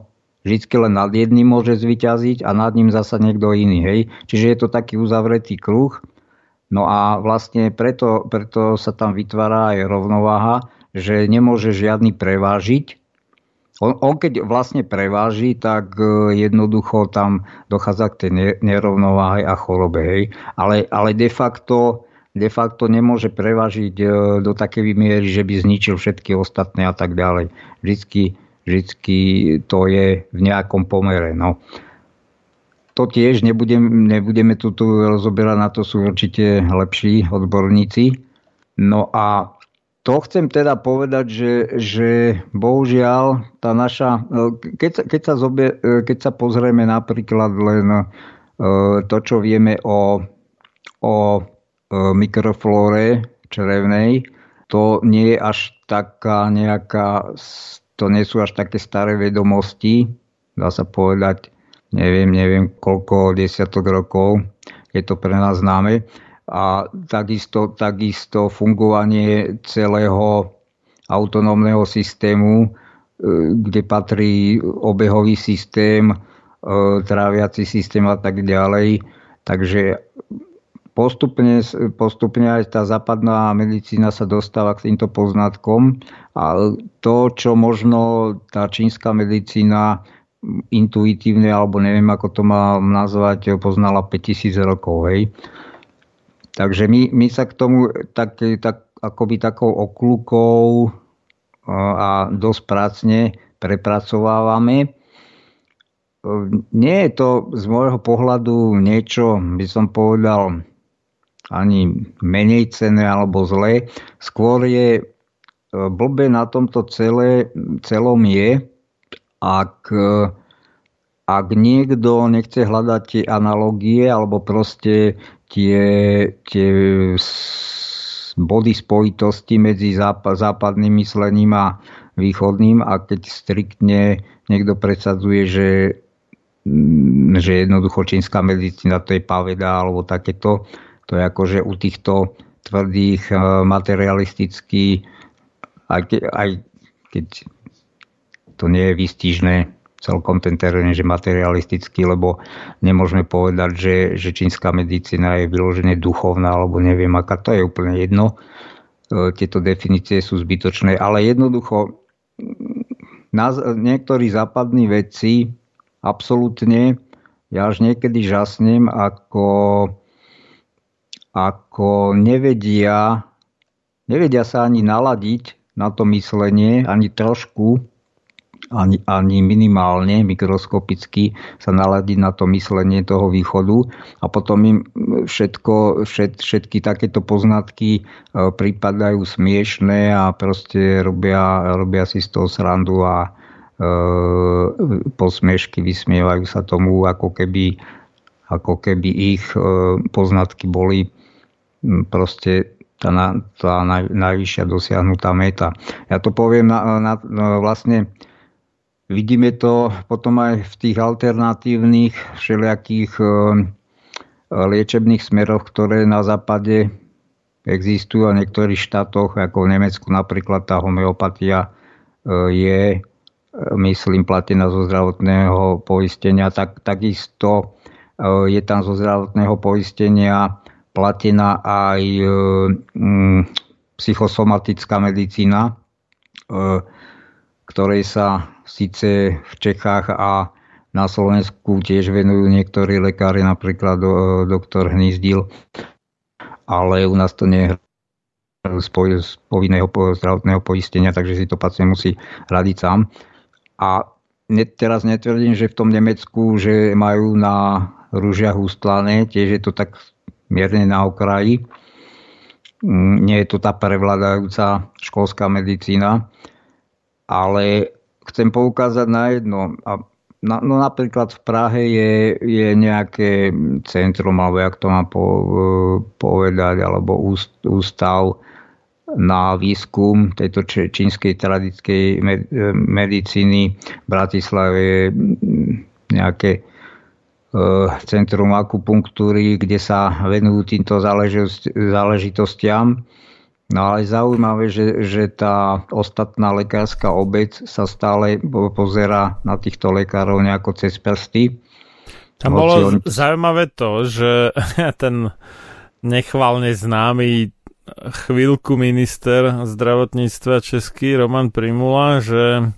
Vždycky len nad jedným môže zvíťaziť a nad ním zasa niekto iný, hej? Čiže je to taký uzavretý kruh. No a vlastne preto sa tam vytvára aj rovnováha, že nemôže žiadny prevážiť. On keď vlastne preváži, tak jednoducho tam dochádza k tej nerovnováhe a chorobe. Hej. Ale de facto nemôže prevážiť do takej miery, že by zničil všetky ostatné a tak ďalej. Vždycky to je v nejakom pomere. No. To tiež nebudeme tu rozoberať, na to sú určite lepší odborníci. No a to chcem teda povedať, že bohužiaľ tá naša... Keď sa pozrieme napríklad len to, čo vieme o mikroflóre črevnej, to nie je až taká nejaká... To nie sú až také staré vedomosti, dá sa povedať, neviem koľko desiatok rokov je to pre nás známe. A takisto fungovanie celého autonómneho systému, kde patrí obehový systém, tráviaci systém a tak ďalej. Takže postupne aj tá západná medicína sa dostáva k týmto poznatkom a to, čo možno tá čínska medicína intuitívne, alebo neviem ako to mám nazvať, poznala 5000 rokov, hej. Takže my sa k tomu tak akoby takou okľukou a dosť prácne prepracovávame. Nie je to z môjho pohľadu niečo, by som povedal, ani menej cenné alebo zlé. Skôr je blbé na tomto celom je, ak niekto nechce hľadať tie analogie alebo proste tie body spojitosti medzi západným myslením a východným, a keď striktne niekto presadzuje, že jednoducho čínska medicína to je paveda alebo takéto, to je akože u týchto tvrdých materialistických, aj keď to nie je výstižné celkom ten terén, že materialistický, lebo nemôžeme povedať, že čínska medicína je vyložené duchovná, alebo neviem aká, to je úplne jedno. Tieto definície sú zbytočné, ale jednoducho niektorí západní vedci absolútne, ja až niekedy žasnem, ako nevedia sa ani naladiť na to myslenie, ani trošku, ani minimálne, mikroskopicky sa naladiť na to myslenie toho východu a potom im všetky takéto poznatky pripadajú smiešné a proste robia si z toho srandu a posmiešky, vysmievajú sa tomu, ako keby ich poznatky boli proste tá najvyššia dosiahnutá meta. Ja to poviem vlastne. Vidíme to potom aj v tých alternatívnych všelijakých liečebných smeroch, ktoré na západe existujú a v niektorých štátoch, ako v Nemecku napríklad tá homeopatia je, myslím, platená zo zdravotného poistenia. Takisto je tam zo zdravotného poistenia platená aj psychosomatická medicína, ktorej sa síce v Čechách a na Slovensku tiež venujú niektorí lekári, napríklad doktor Hnízdil, ale u nás to nie je z povinného zdravotného poistenia, takže si to pacient musí radiť sám. A teraz netvrdím, že v tom Nemecku, že majú na ružiach ustlané, tiež je to tak mierne na okraji. Nie je to tá prevládajúca školská medicína, ale chcem poukázať na jedno. No napríklad v Prahe je nejaké centrum, alebo jak to mám povedať, alebo ústav na výskum tejto čínskej tradickej medicíny. V Bratislave je nejaké centrum akupunktúry, kde sa venujú týmto záležitostiam. No ale zaujímavé, že tá ostatná lekárska obec sa stále pozerá na týchto lekárov nejako cez prsty. Tam bolo zaujímavé to, že ten nechvalne známy chvíľku minister zdravotníctva český Roman Prymula, že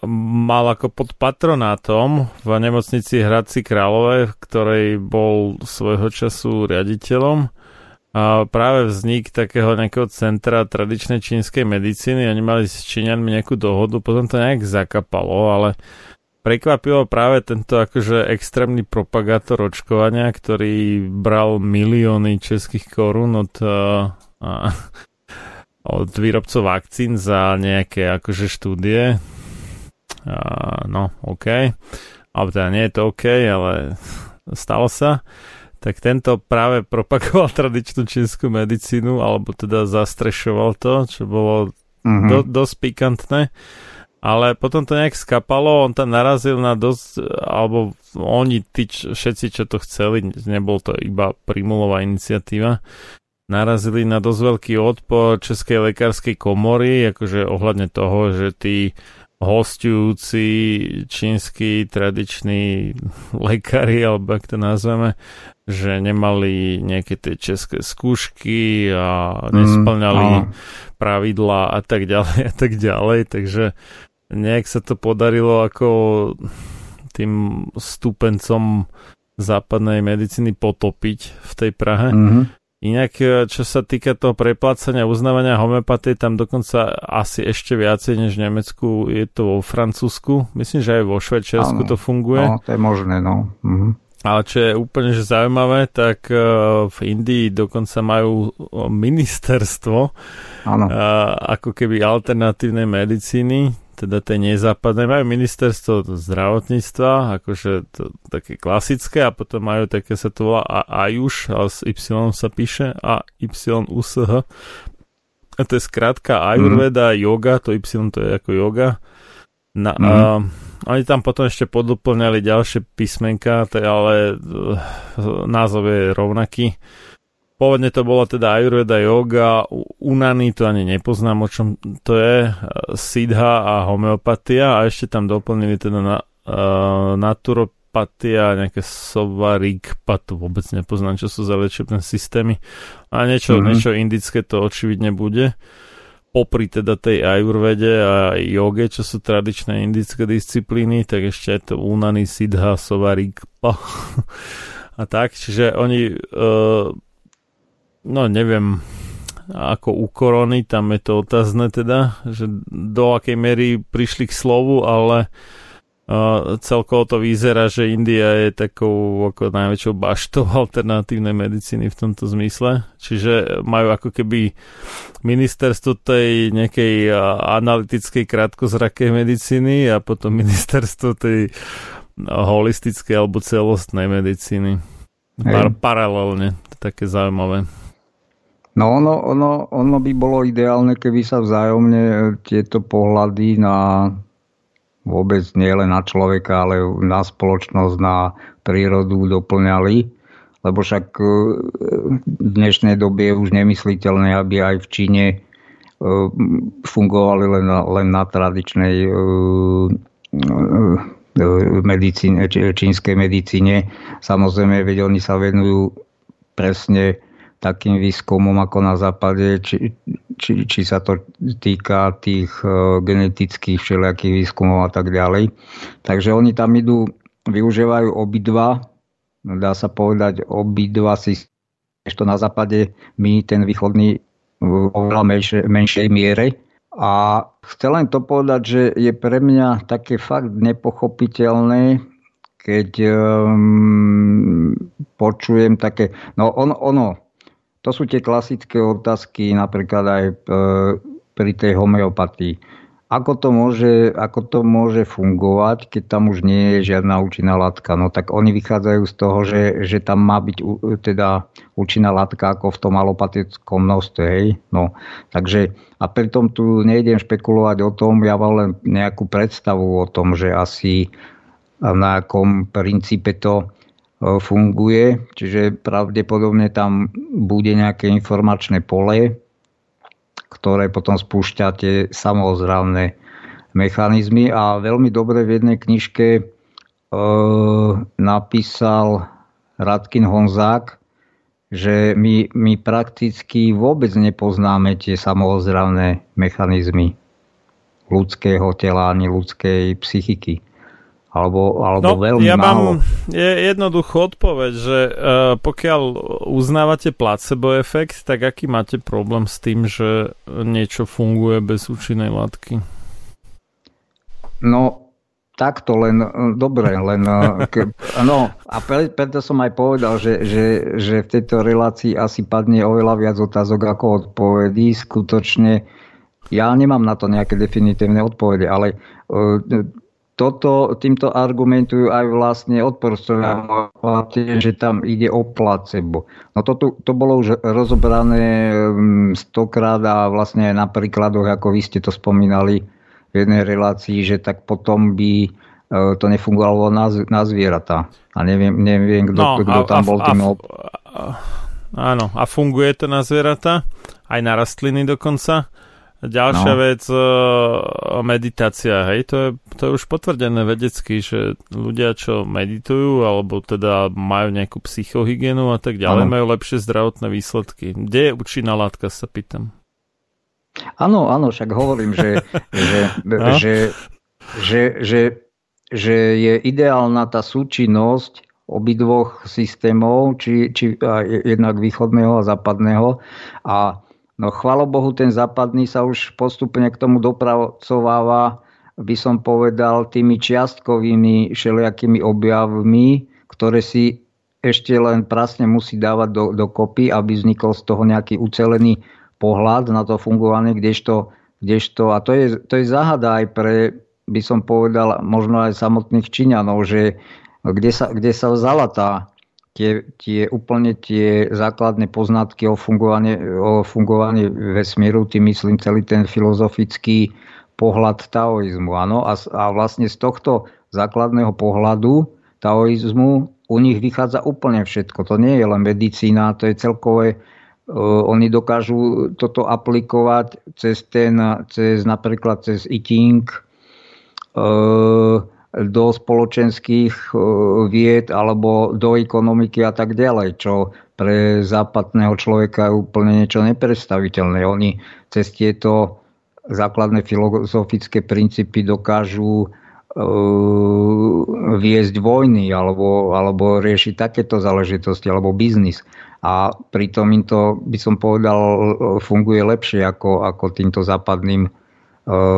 mal ako pod patronátom v nemocnici Hradci Králové, ktorej bol svojho času riaditeľom, a práve vznik takého nejakého centra tradičnej čínskej medicíny. Oni mali s Číňanmi nejakú dohodu, potom to nejak zakapalo, ale prekvapilo práve tento akože extrémny propagátor očkovania, ktorý bral milióny českých korún od výrobcov vakcín za nejaké akože štúdie. No, OK. Ale teda nie je to OK, ale stalo sa. Tak tento práve propagoval tradičnú čínsku medicínu, alebo teda zastrešoval to, čo bolo dosť pikantné. Ale potom to nejak skapalo, on tam narazil na dosť, alebo oni, všetci, čo to chceli, nebol to iba Prymulová iniciatíva, narazili na dosť veľký odpor Českej lekárskej komory, akože ohľadne toho, že tí hosťujúci čínsky tradiční lekári, alebo ak to nazveme, že nemali nejaké tie české skúšky a nesplňali pravidlá a tak ďalej, takže nejak sa to podarilo ako tým stúpencom západnej medicíny potopiť v tej Prahe. Inak, čo sa týka toho preplácania, uznávania homeopatie, tam dokonca asi ešte viacej než v Nemecku, je to vo Francúzsku, myslím, že aj vo Švajčiarsku to funguje. No, to je možné, no. Ale čo je úplne že zaujímavé, tak v Indii dokonca majú ministerstvo, ako keby alternatívnej medicíny, teda tej nezápadnej, majú ministerstvo zdravotníctva, akože to, také klasické, a potom majú také, sa to volá AJUŠ, ale s Y sa píše, AYUSH. A to je skrátka ajurveda, yoga, to Y to je ako yoga. Oni tam potom ešte podúplňali ďalšie písmenka, ale názov je rovnaký. Pôvodne to bola teda ajurveda, yoga, unany, to ani nepoznám, o čom to je, siddha a homeopatia, a ešte tam doplnili teda naturopatia, nejaké sovarigpat, vôbec nepoznám, čo sú za liečebné systémy, a niečo indické to očividne bude. Popri teda tej ajurvede a joge, čo sú tradičné indické disciplíny, tak ešte je to unany, siddha, sovarigpa a tak, čiže oni... No neviem, ako u korony, tam je to otázne teda, že do akej miery prišli k slovu, ale celkovo to vyzerá, že India je takou ako najväčšou baštou alternatívnej medicíny v tomto zmysle. Čiže majú ako keby ministerstvo tej nejakej analytickej krátkozrakej medicíny a potom ministerstvo tej holistickej alebo celostnej medicíny. Paralelne, to je také zaujímavé. No ono by bolo ideálne, keby sa vzájomne tieto pohľady na vôbec nie len na človeka, ale na spoločnosť, na prírodu doplňali, lebo však v dnešnej dobe je už nemysliteľné, aby aj v Číne fungovali len na tradičnej medicíne, čínskej medicíne. Samozrejme, veď oni sa venujú presne takým výskumom ako na západe, či sa to týka tých genetických všelijakých výskumov a tak ďalej. Takže oni tam idú, využívajú obidva, dá sa povedať obidva systémy, ešte na západe my ten východný v oveľa menšej miere. A chcem len to povedať, že je pre mňa také fakt nepochopiteľné, keď počujem také... No ono, to sú tie klasické otázky napríklad aj pri tej homeopatii. Ako to môže fungovať, keď tam už nie je žiadna účinná látka? No tak oni vychádzajú z toho, že tam má byť teda účinná látka ako v tom alopatickom množstve. Hej? No, takže... A pritom tu nejdem špekulovať o tom, ja mám len nejakú predstavu o tom, že asi na akom princípe to funguje. Čiže pravdepodobne tam bude nejaké informačné pole, ktoré potom spúšťa tie samozrávne mechanizmy. A veľmi dobre v jednej knižke napísal Radkin Honzák, že my prakticky vôbec nepoznáme tie samozrávne mechanizmy ľudského tela ani ľudskej psychiky. Alebo veľmi málo. Ja mám jednoduchú odpoveď, že pokiaľ uznávate placebo efekt, tak aký máte problém s tým, že niečo funguje bez účinnej látky? No... Takto len, dobre, len... No, a preto som aj povedal, že v tejto relácii asi padne oveľa viac otázok ako odpovedí. Skutočne, ja nemám na to nejaké definitívne odpovede, ale týmto argumentujú aj vlastne odporcovia, že tam ide o placebo. No to bolo už rozobrané stokrát a vlastne aj na príkladoch, ako vy ste to spomínali, v jednej relácii, že tak potom by to nefungovalo na zvieratá. A neviem kto tam bol tým... Áno, a funguje to na zvieratá, aj na rastliny dokonca. Ďalšia vec, meditácia, hej, to je už potvrdené vedecky, že ľudia, čo meditujú, alebo teda majú nejakú psychohygienu a tak ďalej, majú lepšie zdravotné výsledky. Kde je účinná látka, sa pýtam. Áno, však hovorím, že je ideálna tá súčinnosť obidvoch systémov, či jednak východného a západného. A no chvála Bohu, ten západný sa už postupne k tomu dopracováva, by som povedal, tými čiastkovými všelijakými objavmi, ktoré si ešte len prasne musí dávať dokopy, aby vznikol z toho nejaký ucelený pohľad na to fungovanie, kdežto a to je záhada aj pre, by som povedal, možno aj samotných Číňanov, že kde sa vzala tie základné poznatky o fungovaní vesmíru, tým myslím celý ten filozofický pohľad taoizmu. Áno? A vlastne z tohto základného pohľadu taoizmu u nich vychádza úplne všetko. To nie je len medicína, to je celkové. Oni dokážu toto aplikovať napríklad cez I Ching do spoločenských vied alebo do ekonomiky a tak ďalej, čo pre západného človeka je úplne niečo nepredstaviteľné. Oni cez tieto základné filozofické princípy dokážu viesť vojny alebo riešiť takéto záležitosti alebo biznis. A pritom im to, by som povedal, funguje lepšie ako týmto západným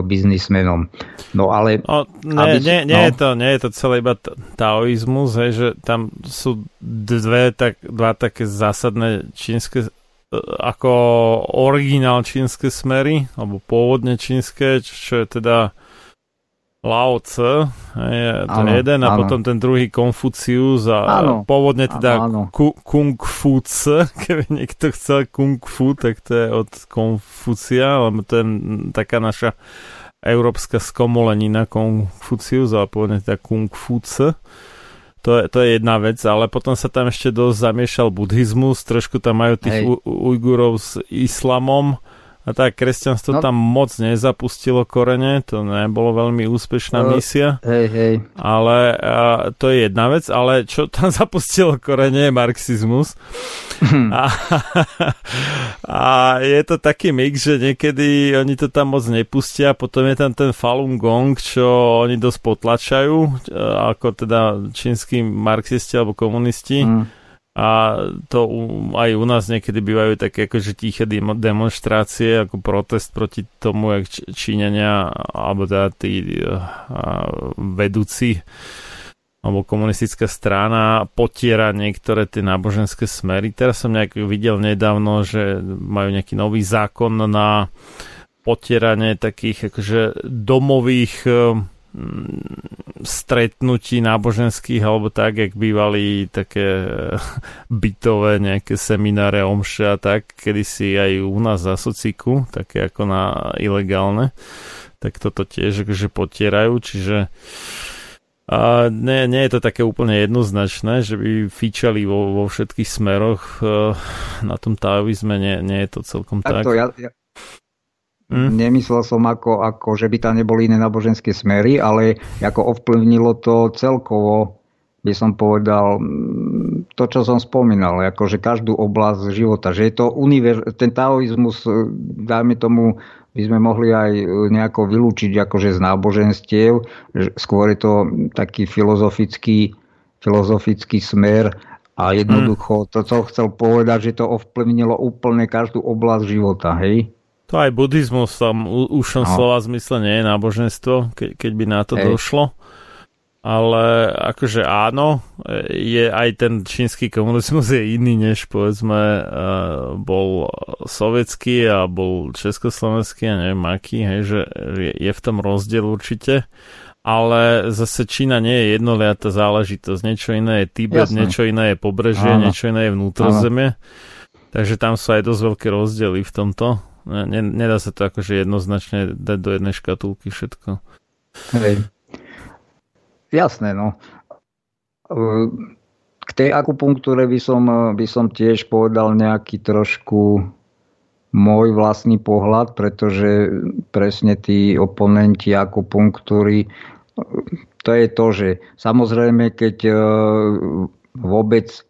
biznismenom. No ale... Nie je to celé iba taoizmus, hej, že tam sú dva také zásadné čínske, ako originál čínske smery, alebo pôvodne čínske, čo je teda Lao Tse, a potom ten druhý Konfucius a pôvodne teda Kung Fu Tse, keby niekto chcel Kung Fu, tak to je od Konfucia, lebo to je taká naša európska skomolenina Konfucius, a pôvodne teda Kung Fu Tse. To je jedna vec, ale potom sa tam ešte dosť zamiešal buddhizmus, trošku tam majú tých Ujgurov s islamom, A tak, kresťanstvo tam moc nezapustilo korene, to nebolo veľmi úspešná misia. Hej. Ale to je jedna vec, ale čo tam zapustilo korene je marxizmus. A je to taký mix, že niekedy oni to tam moc nepustia, potom je tam ten Falun Gong, čo oni dosť potlačajú, ako teda čínsky marxisti alebo komunisti. A to aj u nás niekedy bývajú také akože tiché demonštrácie ako protest proti tomu, jak Číňania alebo teda tí vedúci alebo komunistická strana potiera niektoré tie náboženské smery. Teraz som nejak videl nedávno, že majú nejaký nový zákon na potieranie takých akože domových stretnutí náboženských alebo tak, jak bývali také bytové nejaké semináre, omše a tak, kedysi aj u nás za sociku, také ako na ilegálne, tak toto tiež akože potierajú, čiže a nie je to také úplne jednoznačné, že by fičali vo všetkých smeroch na tom taoizme, nie je to celkom tak. Nemyslel som ako, že by tam neboli iné náboženské smery, ale ako ovplyvnilo to celkovo, by som povedal, to, čo som spomínal, akože každú oblasť života, že je to ten taoizmus, dajme tomu, by sme mohli aj nejako vylúčiť akože z náboženstiev, skôr je to taký filozofický smer a jednoducho to, čo chcel povedať, že to ovplyvnilo úplne každú oblasť života, hej? To aj buddhizmus tam ušom slova zmysle nie je náboženstvo, keď by na to došlo. Ale akože áno, je aj ten čínsky komunizmus je iný, než povedzme bol sovietský a bol československý a neviem aký, hej, že je v tom rozdiel určite. Ale zase Čína nie je jednoliatá záležitosť. Niečo iné je Tibet, niečo iné je pobrežie, niečo iné je vnútrozemie. Takže tam sú aj dosť veľké rozdiely v tomto. Nedá sa to akože jednoznačne dať do jednej škatulky všetko. Hej. Jasné, no. K tej akupunktúre by som tiež povedal nejaký trošku môj vlastný pohľad, pretože presne tí oponenti akupunktúry, to je to, že samozrejme, keď vôbec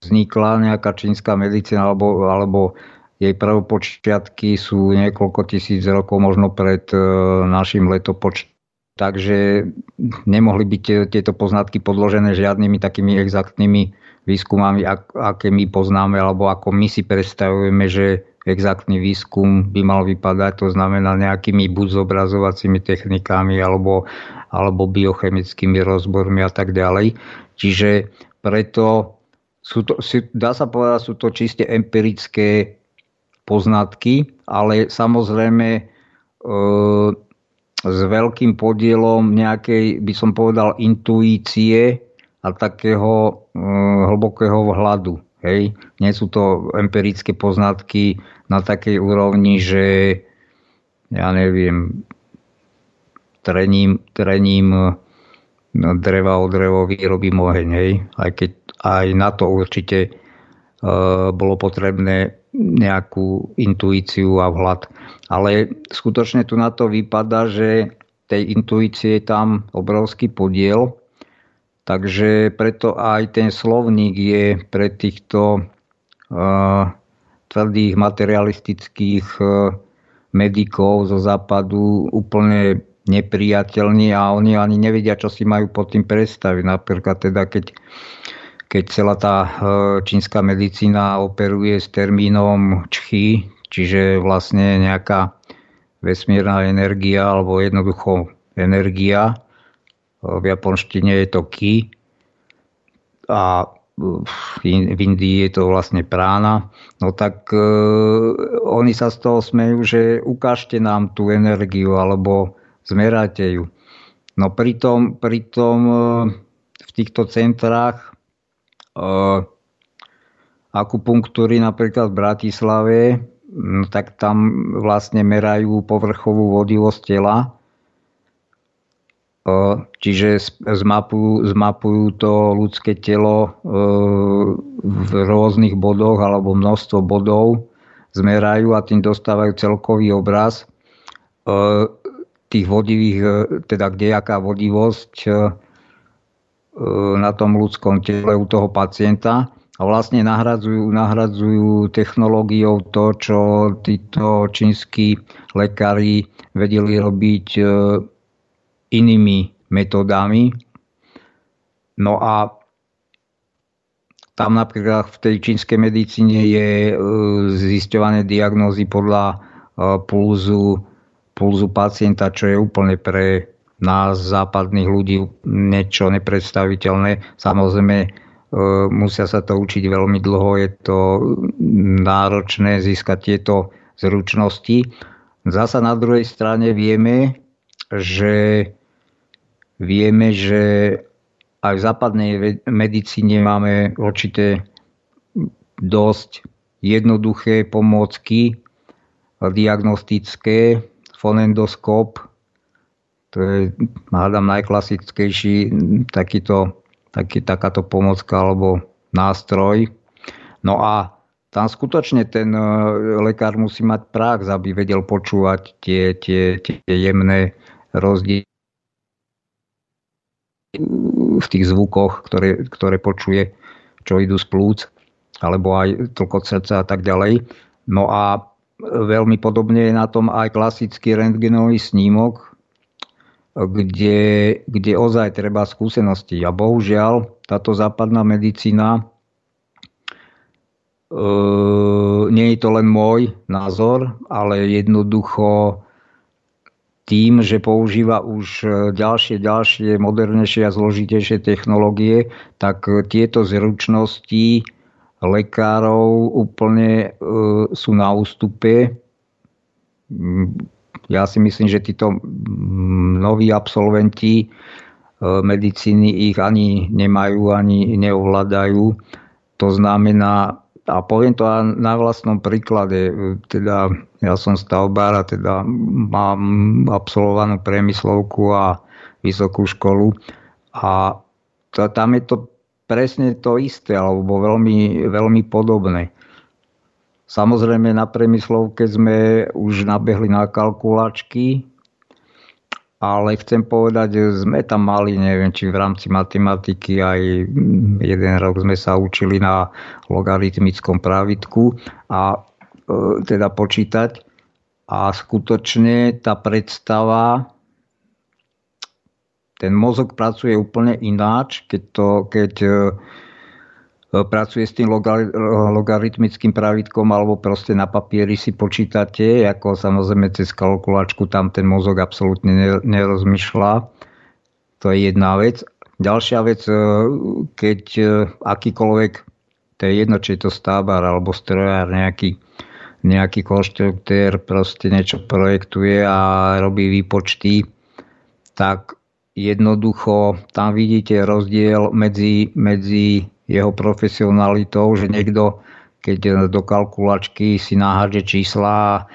vznikla nejaká čínska medicína alebo jej prvopočiatky sú niekoľko tisíc rokov možno pred našim letopočtom. Takže nemohli byť tieto poznatky podložené žiadnymi takými exaktnými výskumami, aké my poznáme, alebo ako my si predstavujeme, že exaktný výskum by mal vypadať. To znamená nejakými buď zobrazovacími technikami, alebo biochemickými rozbormi a tak ďalej. Čiže preto dá sa povedať, sú to čiste empirické poznatky, ale samozrejme s veľkým podielom nejakej, by som povedal, intuície a takého hlbokého vhľadu. Hej? Nie sú to empirické poznatky na takej úrovni, že ja neviem, trením dreva o drevo vyrobím oheň. Hej? Aj keď aj na to určite bolo potrebné nejakú intuíciu a vhľad. Ale skutočne tu na to vypadá, že tej intuície je tam obrovský podiel, takže preto aj ten slovník je pre týchto tvrdých materialistických medikov zo západu úplne nepriateľný a oni ani nevedia, čo si majú pod tým predstaviť. Napríklad teda, keď celá tá čínska medicína operuje s termínom čchi, čiže vlastne nejaká vesmírna energia alebo jednoducho energia. V japonštine je to ki a v Indii je to vlastne prána. No tak oni sa z toho smejú, že ukážte nám tú energiu alebo zmerajte ju. No pritom v týchto centrách akupunktúry napríklad v Bratislave, tak tam vlastne merajú povrchovú vodivosť tela, čiže zmapujú to ľudské telo v rôznych bodoch alebo množstvo bodov zmerajú a tým dostávajú celkový obraz tých vodivých, teda kdejaká vodivosť na tom ľudskom tele u toho pacienta. A vlastne nahradzujú technológiou to, čo títo čínsky lekári vedeli robiť inými metodami. No a tam napríklad v tej čínskej medicíne je zisťované diagnózy podľa pulzu pacienta, čo je úplne pre nás západných ľudí niečo nepredstaviteľné. Samozrejme, musia sa to učiť veľmi dlho, je to náročné získať tieto zručnosti. Zasa na druhej strane vieme, že aj v západnej medicíne máme určite dosť jednoduché pomôcky diagnostické, fonendoskop, to je, hádam, najklasickejší takáto pomôcka alebo nástroj. No a tam skutočne ten lekár musí mať prax, aby vedel počúvať tie jemné rozdiely v tých zvukoch, ktoré počuje, čo idú z plúc, alebo aj tlkot srdca a tak ďalej. No a veľmi podobne je na tom aj klasický rentgenový snímok, kde ozaj treba skúsenosti. A bohužiaľ, táto západná medicína, nie je to len môj názor, ale jednoducho tým, že používa už ďalšie modernejšie a zložitejšie technológie, tak tieto zručnosti lekárov úplne sú na ústupe. Ja si myslím, že títo noví absolventi medicíny ich ani nemajú, ani neovládajú. To znamená, a poviem to aj na vlastnom príklade, teda ja som stavbár a teda mám absolvovanú priemyslovku a vysokú školu a tam je to presne to isté alebo veľmi, veľmi podobné. Samozrejme na priemyslovke sme už nabehli na kalkulačky, ale chcem povedať, sme tam mali, neviem, či v rámci matematiky aj jeden rok sme sa učili na logaritmickom pravítku a teda počítať. A skutočne tá predstava, ten mozog pracuje úplne ináč, keď pracuje s tým logaritmickým pravítkom alebo proste na papieri si počítate, ako samozrejme cez kalkulačku, tam ten mozog absolútne nerozmýšľa. To je jedna vec. Ďalšia vec, keď akýkoľvek, to je jedno, či je to stavbár alebo strojár, nejaký konštruktér proste niečo projektuje a robí výpočty, tak jednoducho tam vidíte rozdiel medzi jeho profesionalitou, že niekto, keď do kalkulačky si nahádže čísla,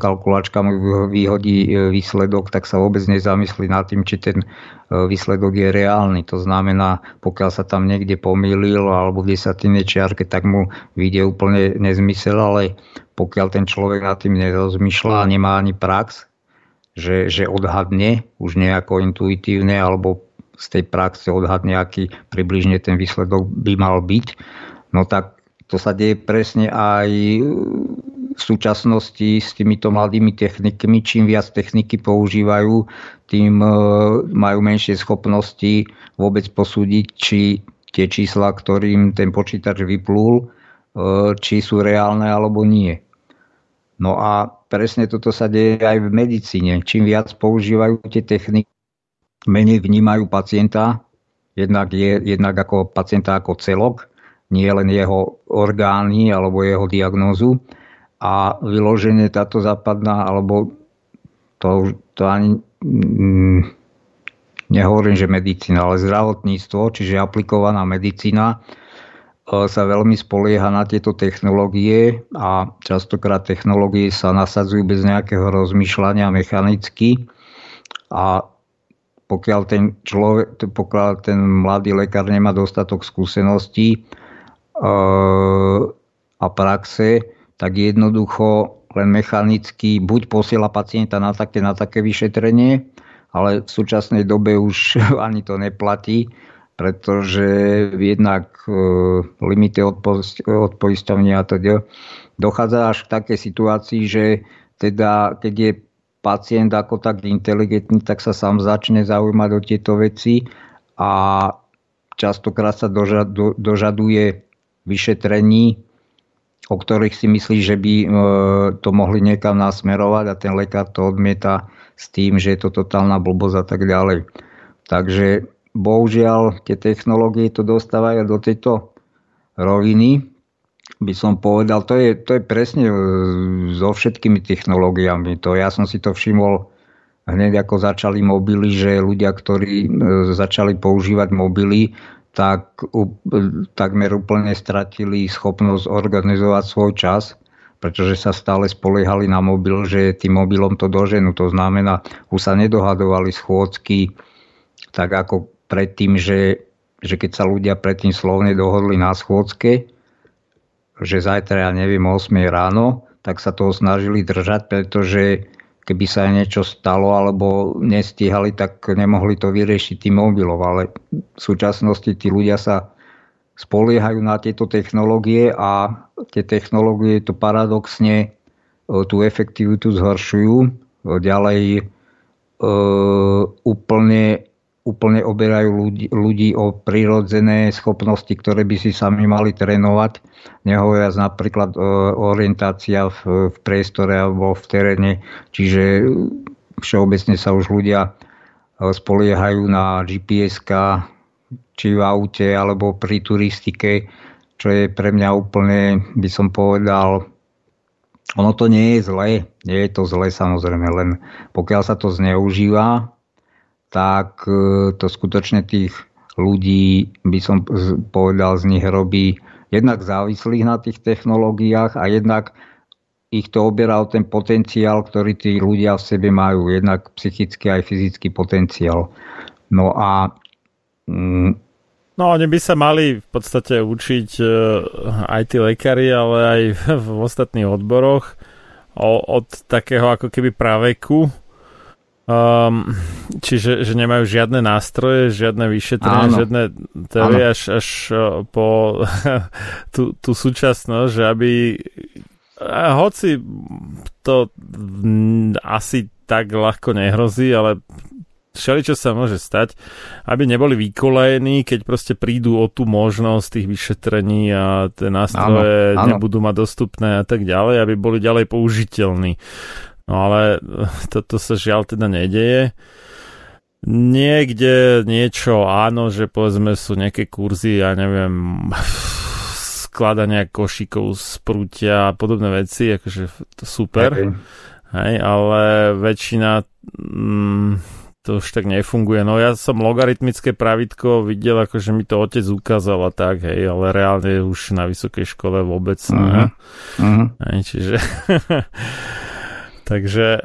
kalkulačka mu vyhodí výsledok, tak sa vôbec nezamyslí nad tým, či ten výsledok je reálny. To znamená, pokiaľ sa tam niekde pomýlil alebo v desatinnej čiarke, tak mu vyjde úplne nezmysel, ale pokiaľ ten človek nad tým nerozmýšľa a nemá ani prax, že odhadne už nejako intuitívne alebo z tej praxe odhadne, aký približne ten výsledok by mal byť. No tak to sa deje presne aj v súčasnosti s týmito mladými technikmi. Čím viac techniky používajú, tým majú menšie schopnosti vôbec posúdiť, či tie čísla, ktorým ten počítač vyplul, či sú reálne alebo nie. No a presne toto sa deje aj v medicíne. Čím viac používajú tie techniky, menej vnímajú pacienta, jednak ako pacienta ako celok, nie len jeho orgány alebo jeho diagnózu. A vyloženie táto západná, alebo to ani nehovorím, že medicína, ale zdravotníctvo, čiže aplikovaná medicína, sa veľmi spolieha na tieto technológie a častokrát technológie sa nasadzujú bez nejakého rozmýšľania mechanicky a pokiaľ ten mladý lekár nemá dostatok skúseností a praxe, tak jednoducho len mechanicky buď posiela pacienta na také vyšetrenie, ale v súčasnej dobe už ani to neplatí, pretože jednak limity od poisťovne a teda dochádza až k takej situácii, že teda keď je pacient ako tak inteligentný, tak sa sám začne zaujímať o tieto veci a častokrát sa dožaduje vyšetrení, o ktorých si myslí, že by to mohli niekam nasmerovať, a ten lekár to odmieta s tým, že je to totálna blbosť a tak ďalej. Takže bohužiaľ tie technológie to dostávajú do tejto roviny, by som povedal. To je presne so všetkými technológiami. Ja som si to všimol hneď ako začali mobily, že ľudia, ktorí začali používať mobily, tak takmer úplne stratili schopnosť organizovať svoj čas, pretože sa stále spoliehali na mobil, že tým mobilom to doženú. To znamená, už sa nedohadovali schôdzky tak ako predtým, že keď sa ľudia predtým slovne dohodli na schôdzke, že zajtra, ja neviem, 8 ráno, tak sa toho snažili držať, pretože keby sa niečo stalo alebo nestíhali, tak nemohli to vyriešiť tým mobilom. Ale v súčasnosti tí ľudia sa spoliehajú na tieto technológie a tie technológie to paradoxne tú efektivitu zhoršujú. Ďalej úplne oberajú ľudí o prirodzené schopnosti, ktoré by si sami mali trénovať. Nehovoriac napríklad orientácia v priestore alebo v teréne. Čiže všeobecne sa už ľudia spoliehajú na GPS-ka, či v aute, alebo pri turistike, čo je pre mňa úplne, by som povedal, ono to nie je zlé. Nie je to zlé, samozrejme, len pokiaľ sa to zneužíva, tak to skutočne tých ľudí, by som povedal, z nich robí jednak závislých na tých technológiách a jednak ich to oberá o ten potenciál, ktorý tí ľudia v sebe majú, jednak psychický aj fyzický potenciál. No oni by sa mali v podstate učiť aj tí lekári, ale aj v ostatných odboroch od takého ako keby praveku. Čiže nemajú žiadne nástroje, žiadne vyšetrenie, žiadne teórie až po tú súčasnosť, že aby hoci to asi tak ľahko nehrozí, ale všeličo sa môže stať, aby neboli vykolejení, keď proste prídu o tú možnosť tých vyšetrení a tie nástroje nebudú mať dostupné a tak ďalej, aby boli ďalej použiteľní. No ale toto sa žiaľ teda nedeje. Niekde niečo áno, že povedzme sú nejaké kurzy, ja neviem, skladania košíkov z prútia a podobné veci, akože super. Okay. Hej, ale väčšina to už tak nefunguje. No ja som logaritmické pravidko videl, akože mi to otec ukázal a tak, hej, ale reálne už na vysokej škole vôbec. Uh-huh. Uh-huh. Hej, čiže... Takže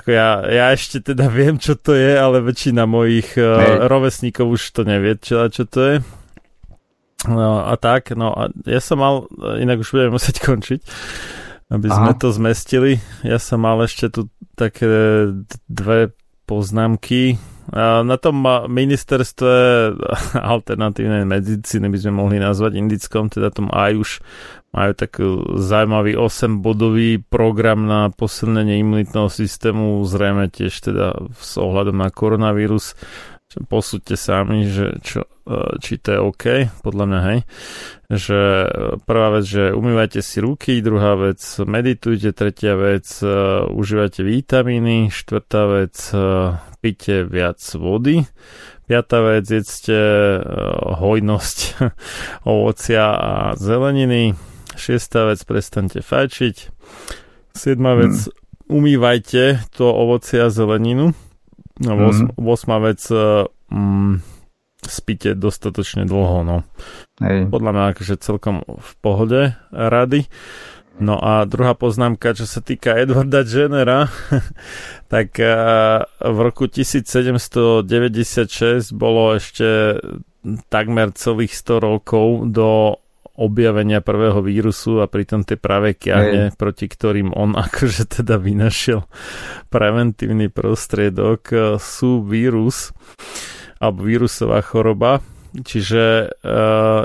ako ja ešte teda viem, čo to je, ale väčšina mojich rovesníkov už to nevie, čo to je. No a tak, no a ja som mal, inak už budeme musieť končiť, aby sme to zmestili. Ja som mal ešte tu také dve poznámky. Na tom ministerstve alternatívnej medicíny by sme mohli nazvať indickom, teda tom aj už majú taký zaujímavý 8-bodový program na posilnenie imunitného systému, zrejme tiež teda s ohľadom na koronavírus. Posúďte sami, že či to je OK, podľa mňa hej. Že prvá vec, že umývajte si ruky, druhá vec, meditujte, tretia vec, užívajte vitamíny, štvrtá vec, pite viac vody, piatá vec, jedzte hojnosť ovocia a zeleniny, šiestá vec, prestaňte fajčiť, siedma vec, umývajte to ovocie a zeleninu, no 8. vec, spíte dostatočne dlho, no. Hej. Podľa mňa akože celkom v pohode rady. No a druhá poznámka, čo sa týka Edwarda Jennera, tak v roku 1796 bolo ešte takmer celých 100 rokov do objavenia prvého vírusu a pritom tie práve kiahne, proti ktorým on akože teda vynašiel preventívny prostriedok, sú vírus alebo vírusová choroba. Čiže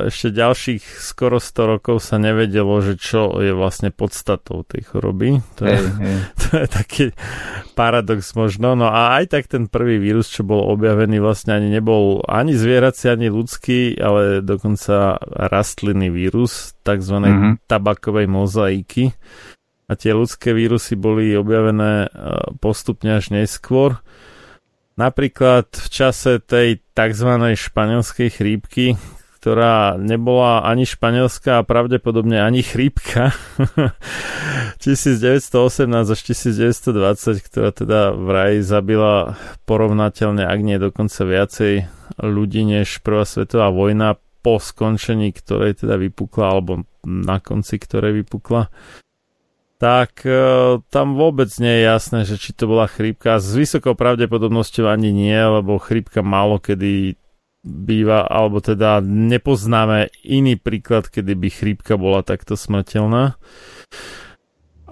ešte ďalších skoro 100 rokov sa nevedelo, že čo je vlastne podstatou tej choroby. To je taký paradox možno. No a aj tak ten prvý vírus, čo bol objavený, vlastne ani nebol ani zvierací, ani ľudský, ale dokonca rastlinný vírus, takzvanej tabakovej mozaiky. A tie ľudské vírusy boli objavené postupne až neskôr. Napríklad v čase tej tzv. Španielskej chrípky, ktorá nebola ani španielská a pravdepodobne ani chrípka 1918 až 1920, ktorá teda vraj zabila porovnateľne, ak nie dokonca viacej ľudí než prvá svetová vojna, po skončení ktorej teda vypukla, alebo na konci ktorej vypukla. Tak tam vôbec nie je jasné, že či to bola chrípka. S vysokou pravdepodobnosťou ani nie, lebo chrípka málo kedy býva, alebo teda nepoznáme iný príklad, kedy by chrípka bola takto smrteľná.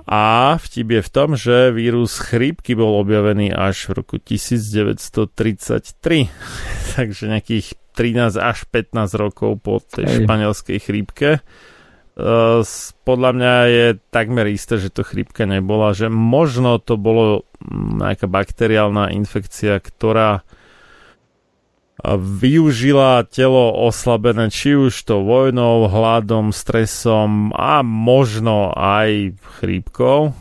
A vtip je v tom, že vírus chrípky bol objavený až v roku 1933. Takže nejakých 13 až 15 rokov po tej španielskej chrípke. Podľa mňa je takmer isté, že to chrípka nebola, že možno to bolo nejaká bakteriálna infekcia, ktorá využila telo oslabené či už to vojnou, hladom, stresom a možno aj chrípkou,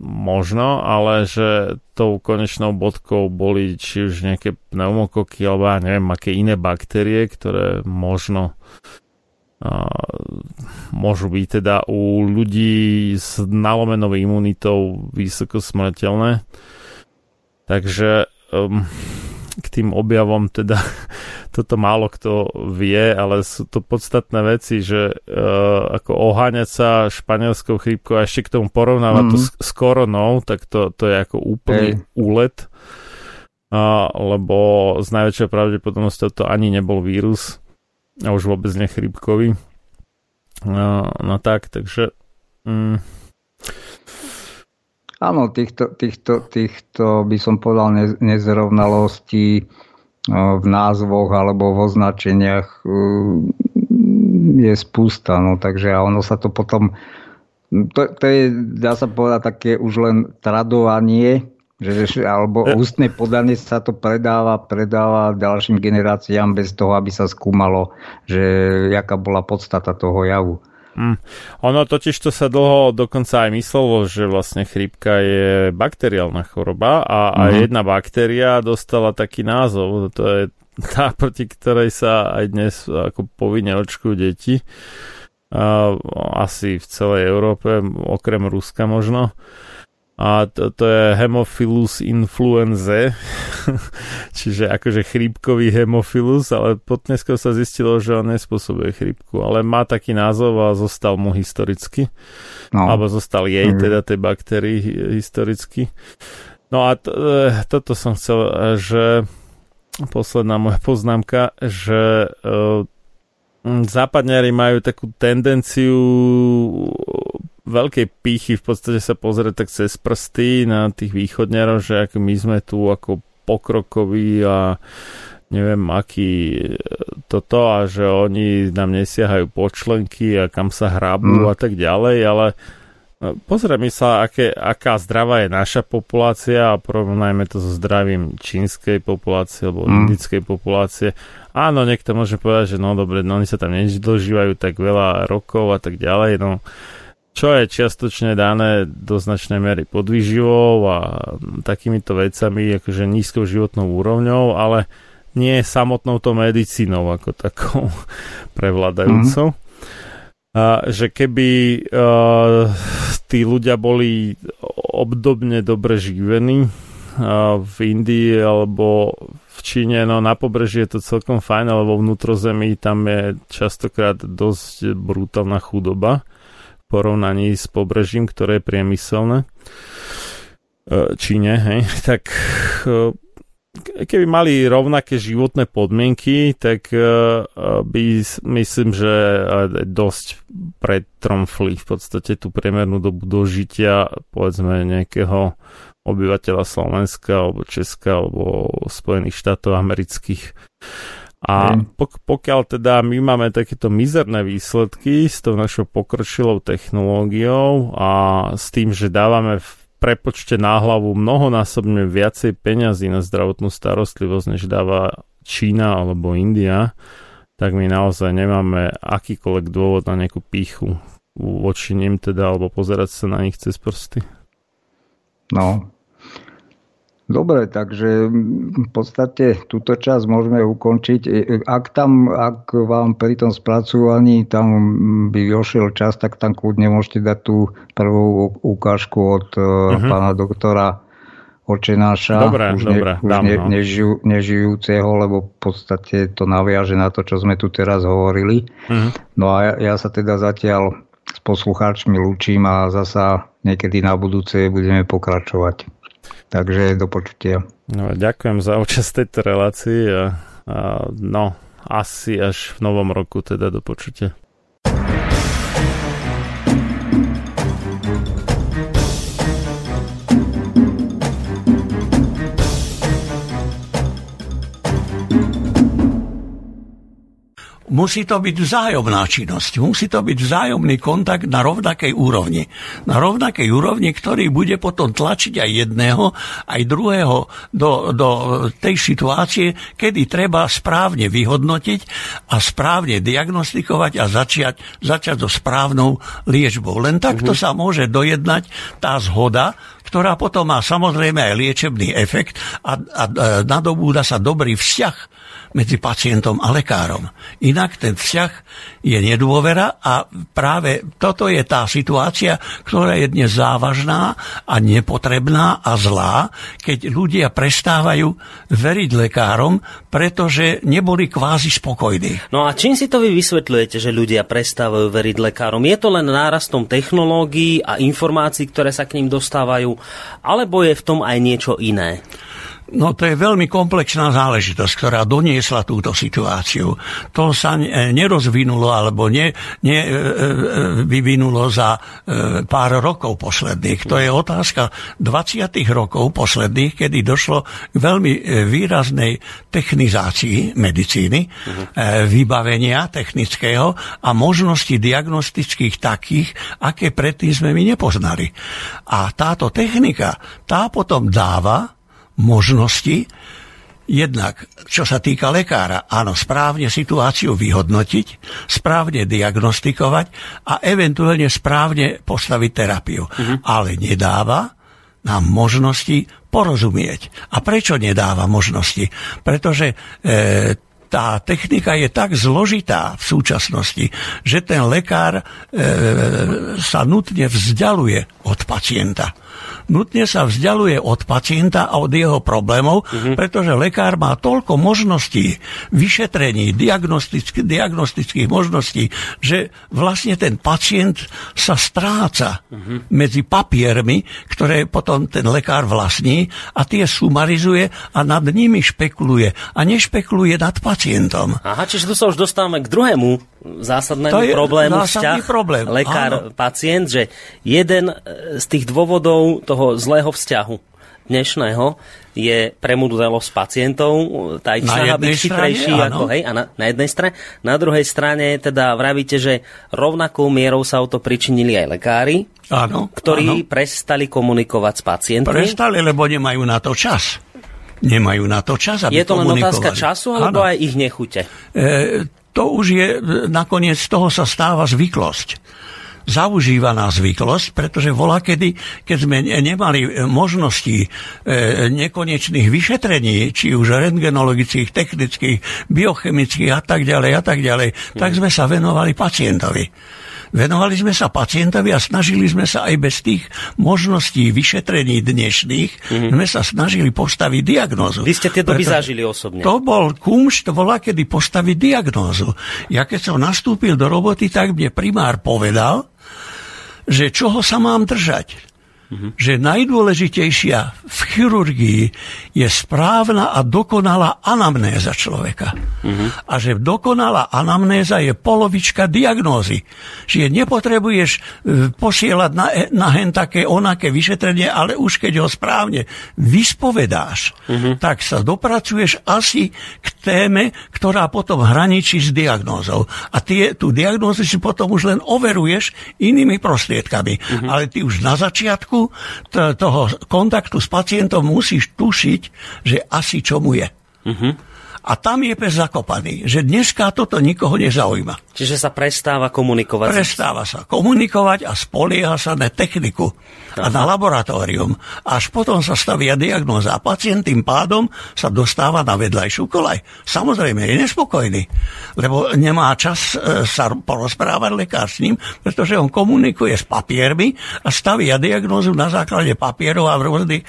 možno, ale že tou konečnou bodkou boli či už nejaké pneumokoky alebo ja neviem, aké iné baktérie, ktoré možno môžu byť teda u ľudí s nalomenou imunitou vysoko smrteľné. Takže k tým objavom teda toto málo kto vie, ale sú to podstatné veci, že ako oháňať sa španielskou chrípkou a ešte k tomu porovnávať to s koronou, tak to je ako úplný úlet, lebo z najväčšej pravdepodobnosti to ani nebol vírus a už vôbec nechrípkový. No tak, takže... Áno, týchto by som povedal nezrovnalostí v názvoch alebo v označeniach je spústa, no takže a ono sa to potom... To je, dá sa povedať, také už len tradovanie, že, alebo ústne podanie sa to predáva ďalším generáciám bez toho, aby sa skúmalo, že jaká bola podstata toho javu. Ono totiž to sa dlho dokonca aj myslelo, že vlastne chrípka je bakteriálna choroba a jedna baktéria dostala taký názov, to je tá, proti ktorej sa aj dnes ako povinne očkujú deti, asi v celej Európe, okrem Ruska možno. A to je Haemophilus influenzae, čiže akože chrípkový hemofilus, ale podnesko sa zistilo, že on nespôsobuje chrípku, ale má taký názov a zostal mu historicky, alebo zostal jej, teda tej baktérii historicky. No a toto som chcel, že posledná moja poznámka, že západňari majú takú tendenciu veľkej pýchy v podstate sa pozrieť tak cez prsty na tých východňarov, že my sme tu ako pokrokoví a neviem aký toto a že oni nám nesiahajú po členky a kam sa hrábú a tak ďalej, ale pozrieme sa, aká zdravá je naša populácia a porovnajme to so zdravím čínskej populácie alebo indickej populácie. Áno, niekto môže povedať, že no dobre, no oni sa tam nedožívajú tak veľa rokov a tak ďalej, no čo je čiastočne dané do značnej miery podvýživou a takýmito vecami, akože nízkou životnou úrovňou, ale nie samotnou to medicínou ako takou prevládajúcou. Že keby tí ľudia boli obdobne dobre živení v Indii alebo v Číne, no na pobreží je to celkom fajn, alebo vnútrozemí tam je častokrát dosť brutálna chudoba porovnaní s pobrežím, ktoré je priemyselné. Číne, hej. Tak keby mali rovnaké životné podmienky, tak by, myslím, že dosť pretromfli v podstate tú priemernú dobu dožitia, povedzme, nejakého obyvateľa Slovenska, alebo Česka, alebo Spojených štátov amerických. A pokiaľ teda my máme takéto mizerné výsledky s tou našou pokročilou technológiou a s tým, že dávame v prepočte na hlavu mnohonásobne viacej peňazí na zdravotnú starostlivosť, než dáva Čína alebo India, tak my naozaj nemáme akýkoľvek dôvod na nejakú pýchu voči nim teda, alebo pozerať sa na nich cez prsty. No, dobre, takže v podstate túto časť môžeme ukončiť. Ak vám pri tom spracovaní tam by vyšiel čas, tak tam kľudne môžete dať tú prvú ukážku od pána doktora Očenáša, nežijúceho, lebo v podstate to naviaže na to, čo sme tu teraz hovorili. No a ja sa teda zatiaľ s poslucháčmi lúčim a zasa niekedy na budúce budeme pokračovať. Takže do počutia. No, ďakujem za účasť tejto relácii a no, asi až v novom roku teda do počutia. Musí to byť vzájomná činnosť, musí to byť vzájomný kontakt na rovnakej úrovni. Na rovnakej úrovni, ktorý bude potom tlačiť aj jedného, aj druhého do tej situácie, kedy treba správne vyhodnotiť a správne diagnostikovať a začať so správnou liečbou. Len takto sa môže dojednať tá zhoda, ktorá potom má samozrejme aj liečebný efekt a nadobúda sa dobrý vzťah medzi pacientom a lekárom. Inak ten vzťah je nedôvera a práve toto je tá situácia, ktorá je dnes závažná a nepotrebná a zlá, keď ľudia prestávajú veriť lekárom, pretože neboli kvázi spokojní. No a čím si to vy vysvetľujete, že ľudia prestávajú veriť lekárom? Je to len nárastom technológií a informácií, ktoré sa k ním dostávajú, alebo je v tom aj niečo iné? No to je veľmi komplexná záležitosť, ktorá doniesla túto situáciu. To sa nerozvinulo alebo nevyvinulo za pár rokov posledných. To je otázka 20. rokov posledných, kedy došlo k veľmi výraznej technizácii medicíny, vybavenia technického a možnosti diagnostických takých, aké predtým sme my nepoznali. A táto technika, tá potom dáva možnosti, jednak čo sa týka lekára, áno, správne situáciu vyhodnotiť, správne diagnostikovať a eventuálne správne postaviť terapiu. Ale nedáva nám možnosti porozumieť. A prečo nedáva možnosti? Pretože tá technika je tak zložitá v súčasnosti, že ten lekár sa nutne vzdialuje od pacienta. A od jeho problémov, pretože lekár má toľko možností vyšetrení, diagnostických možností, že vlastne ten pacient sa stráca medzi papiermi, ktoré potom ten lekár vlastní a tie sumarizuje a nad nimi špekuluje a nešpekuluje nad pacientom. Aha, čiže tu sa už dostávame k druhému zásadnému problému, vzťah lekár-pacient, že jeden z tých dôvodov toho zlého vzťahu dnešného je premudlelosť pacientov, tá ich snaha byť chytrejší ako, hej, a na jednej strane. Na druhej strane teda vravíte, že rovnakou mierou sa o to pričinili aj lekári, ktorí prestali komunikovať s pacientmi. Prestali, lebo nemajú na to čas. Aby je to len otázka času, alebo aj ich nechute? To už je, nakoniec toho sa stáva zvyklosť. Zaužívaná zvyklosť, pretože volakedy, keď sme nemali možnosti nekonečných vyšetrení, či už rentgenologických, technických, biochemických a tak ďalej, tak sme sa venovali pacientovi. A snažili sme sa aj bez tých možností vyšetrení dnešných, sme sa snažili postaviť diagnózu. Vy ste tie doby zažili osobne. To bol kumšt volakedy postaviť diagnózu. Ja keď som nastúpil do roboty, tak mne primár povedal, že čoho sa mám držať. že najdôležitejšia v chirurgii je správna a dokonalá anamnéza človeka. A že dokonalá anamnéza je polovička diagnózy. Čiže nepotrebuješ posielať na hen také onaké vyšetrenie, ale už keď ho správne vyspovedáš, tak sa dopracuješ asi k téme, ktorá potom hraničí s diagnózou. A tú diagnózu si potom už len overuješ inými prostriedkami. Ale ty už na začiatku toho kontaktu s pacientom musíš tušiť, že asi čomu je. A tam je pes zakopaný, že dneska toto nikoho nezaujíma. Čiže sa prestáva komunikovať. Prestáva sa komunikovať a spolieha sa na techniku a na laboratórium. Až potom sa stavia diagnóza a pacient tým pádom sa dostáva na vedľajšiu koľaj. Samozrejme je nespokojný, lebo nemá čas sa porozprávať lekár s ním, pretože on komunikuje s papiermi a stavia diagnózu na základe papierov a rôznych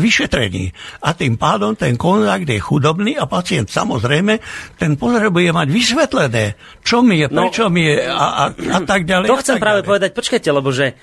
vyšetrení. A tým pádom ten kontakt je chudobný a pacient samozrejme, ten potrebuje mať vysvetlené, čo mi je, prečo mi je a tak ďalej. To chcem práve povedať, počkajte, lebo že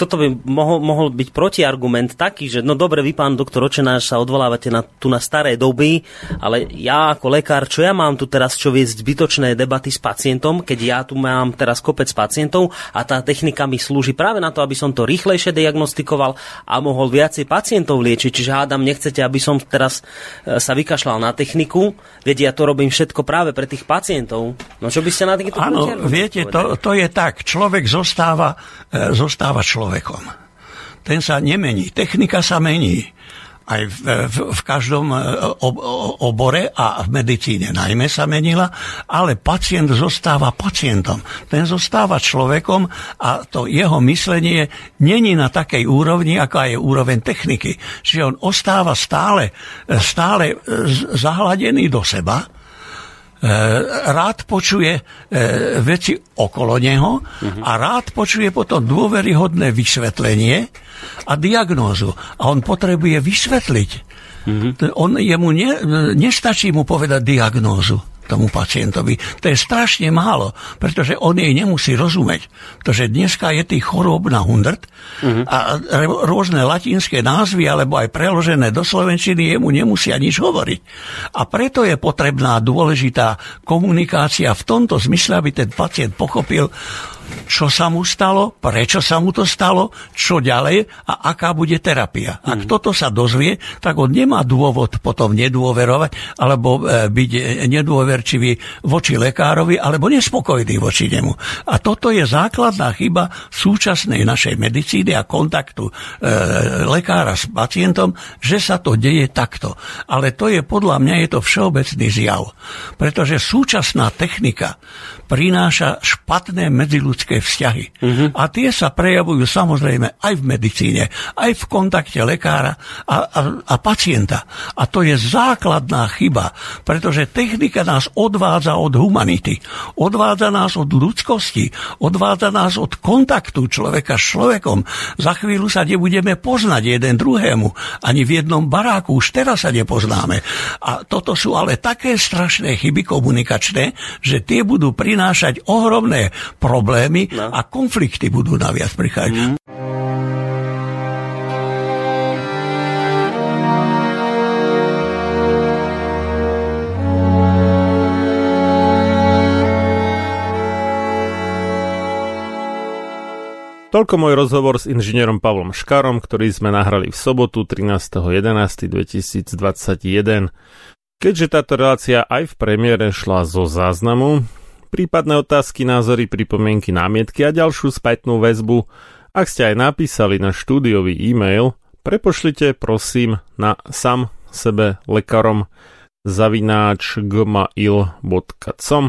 toto by mohol byť protiargument taký, že no dobre, vy pán doktor Očenáš sa odvolávate na staré doby, ale ja ako lekár, čo ja mám tu teraz čo viesť zbytočné debaty s pacientom, keď ja tu mám teraz kopec pacientov a tá technika mi slúži práve na to, aby som to rýchlejšie diagnostikoval a mohol viacej pacientov liečiť. Čiže hádam, nechcete, aby som teraz sa vykašľal na techniku, veď ja to robím všetko práve pre tých pacientov. No čo by ste na takýto protiargument? Áno, viete, to je tak, človek zostáva človekom. Ten sa nemení. Technika sa mení. Aj v každom obore a v medicíne najmä sa menila, ale pacient zostáva pacientom. Ten zostáva človekom a to jeho myslenie není na takej úrovni, aká je úroveň techniky. Čiže on ostáva stále zahladený do seba, rád počuje veci okolo neho a rád počuje potom dôveryhodné vysvetlenie a diagnózu. A on potrebuje vysvetliť. Nestačí mu povedať diagnózu tomu pacientovi. To je strašne málo, pretože on jej nemusí rozumieť. Pretože dneska je tých chorôb na hundert a rôzne latinské názvy, alebo aj preložené do slovenčiny, jemu nemusia nič hovoriť. A preto je potrebná dôležitá komunikácia v tomto zmysle, aby ten pacient pochopil, čo sa mu stalo, prečo sa mu to stalo, čo ďalej a aká bude terapia. Ak toto sa dozvie, tak on nemá dôvod potom nedôverovať alebo byť nedôverčivý voči lekárovi alebo nespokojný voči nemu. A toto je základná chyba súčasnej našej medicíny a kontaktu lekára s pacientom, že sa to deje takto. Ale to je podľa mňa je to všeobecný zjav, pretože súčasná technika prináša špatné medziľudské vzťahy. A tie sa prejavujú samozrejme aj v medicíne, aj v kontakte lekára a pacienta. A to je základná chyba, pretože technika nás odvádza od humanity, odvádza nás od ľudskosti, odvádza nás od kontaktu človeka s človekom. Za chvíľu sa nebudeme poznať jeden druhému, ani v jednom baráku, už teraz sa nepoznáme. A toto sú ale také strašné chyby komunikačné, že tie budú prinášať ohromné problémy a konflikty budú naviac prichádzať. Toľko môj rozhovor s inžinierom Pavlom Škarom, ktorý sme nahrali v sobotu 13.11.2021. Keďže táto relácia aj v premiére šla zo záznamu, prípadné otázky, názory, pripomienky, námietky a ďalšiu spätnú väzbu, ak ste aj napísali na štúdiový e-mail, prepošlite prosím na sam sebe lekárom @gmail.com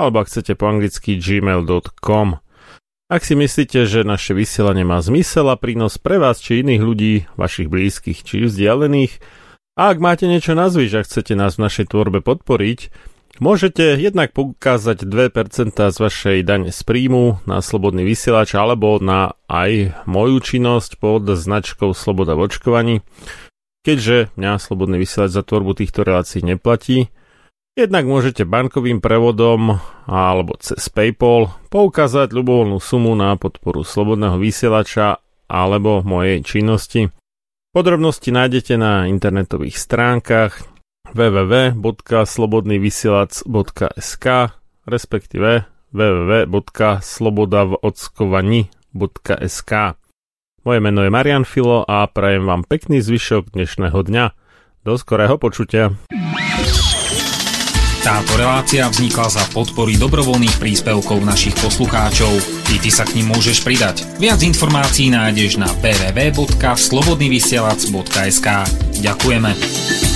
alebo ak chcete po anglicky gmail.com. Ak si myslíte, že naše vysielanie má zmysel a prínos pre vás či iných ľudí, vašich blízkych či vzdialených, a ak máte niečo na zvyš a chcete nás v našej tvorbe podporiť, môžete jednak poukázať 2% z vašej dane z príjmu na Slobodný vysielač alebo na aj moju činnosť pod značkou Sloboda v očkovaní, keďže mňa Slobodný vysielač za tvorbu týchto relácií neplatí. Jednak môžete bankovým prevodom alebo cez PayPal poukázať ľubovoľnú sumu na podporu Slobodného vysielača alebo mojej činnosti. Podrobnosti nájdete na internetových stránkach www.slobodnyvysielac.sk, respektíve www.slobodavockovaní.sk. Moje meno je Marián Fillo a prajem vám pekný zvyšok dnešného dňa. Do skorého počutia. Táto relácia vznikla za podpory dobrovoľných príspevkov našich poslucháčov. I ty sa k nim môžeš pridať. Viac informácií nájdeš na www.slobodnyvysielac.sk. Ďakujeme.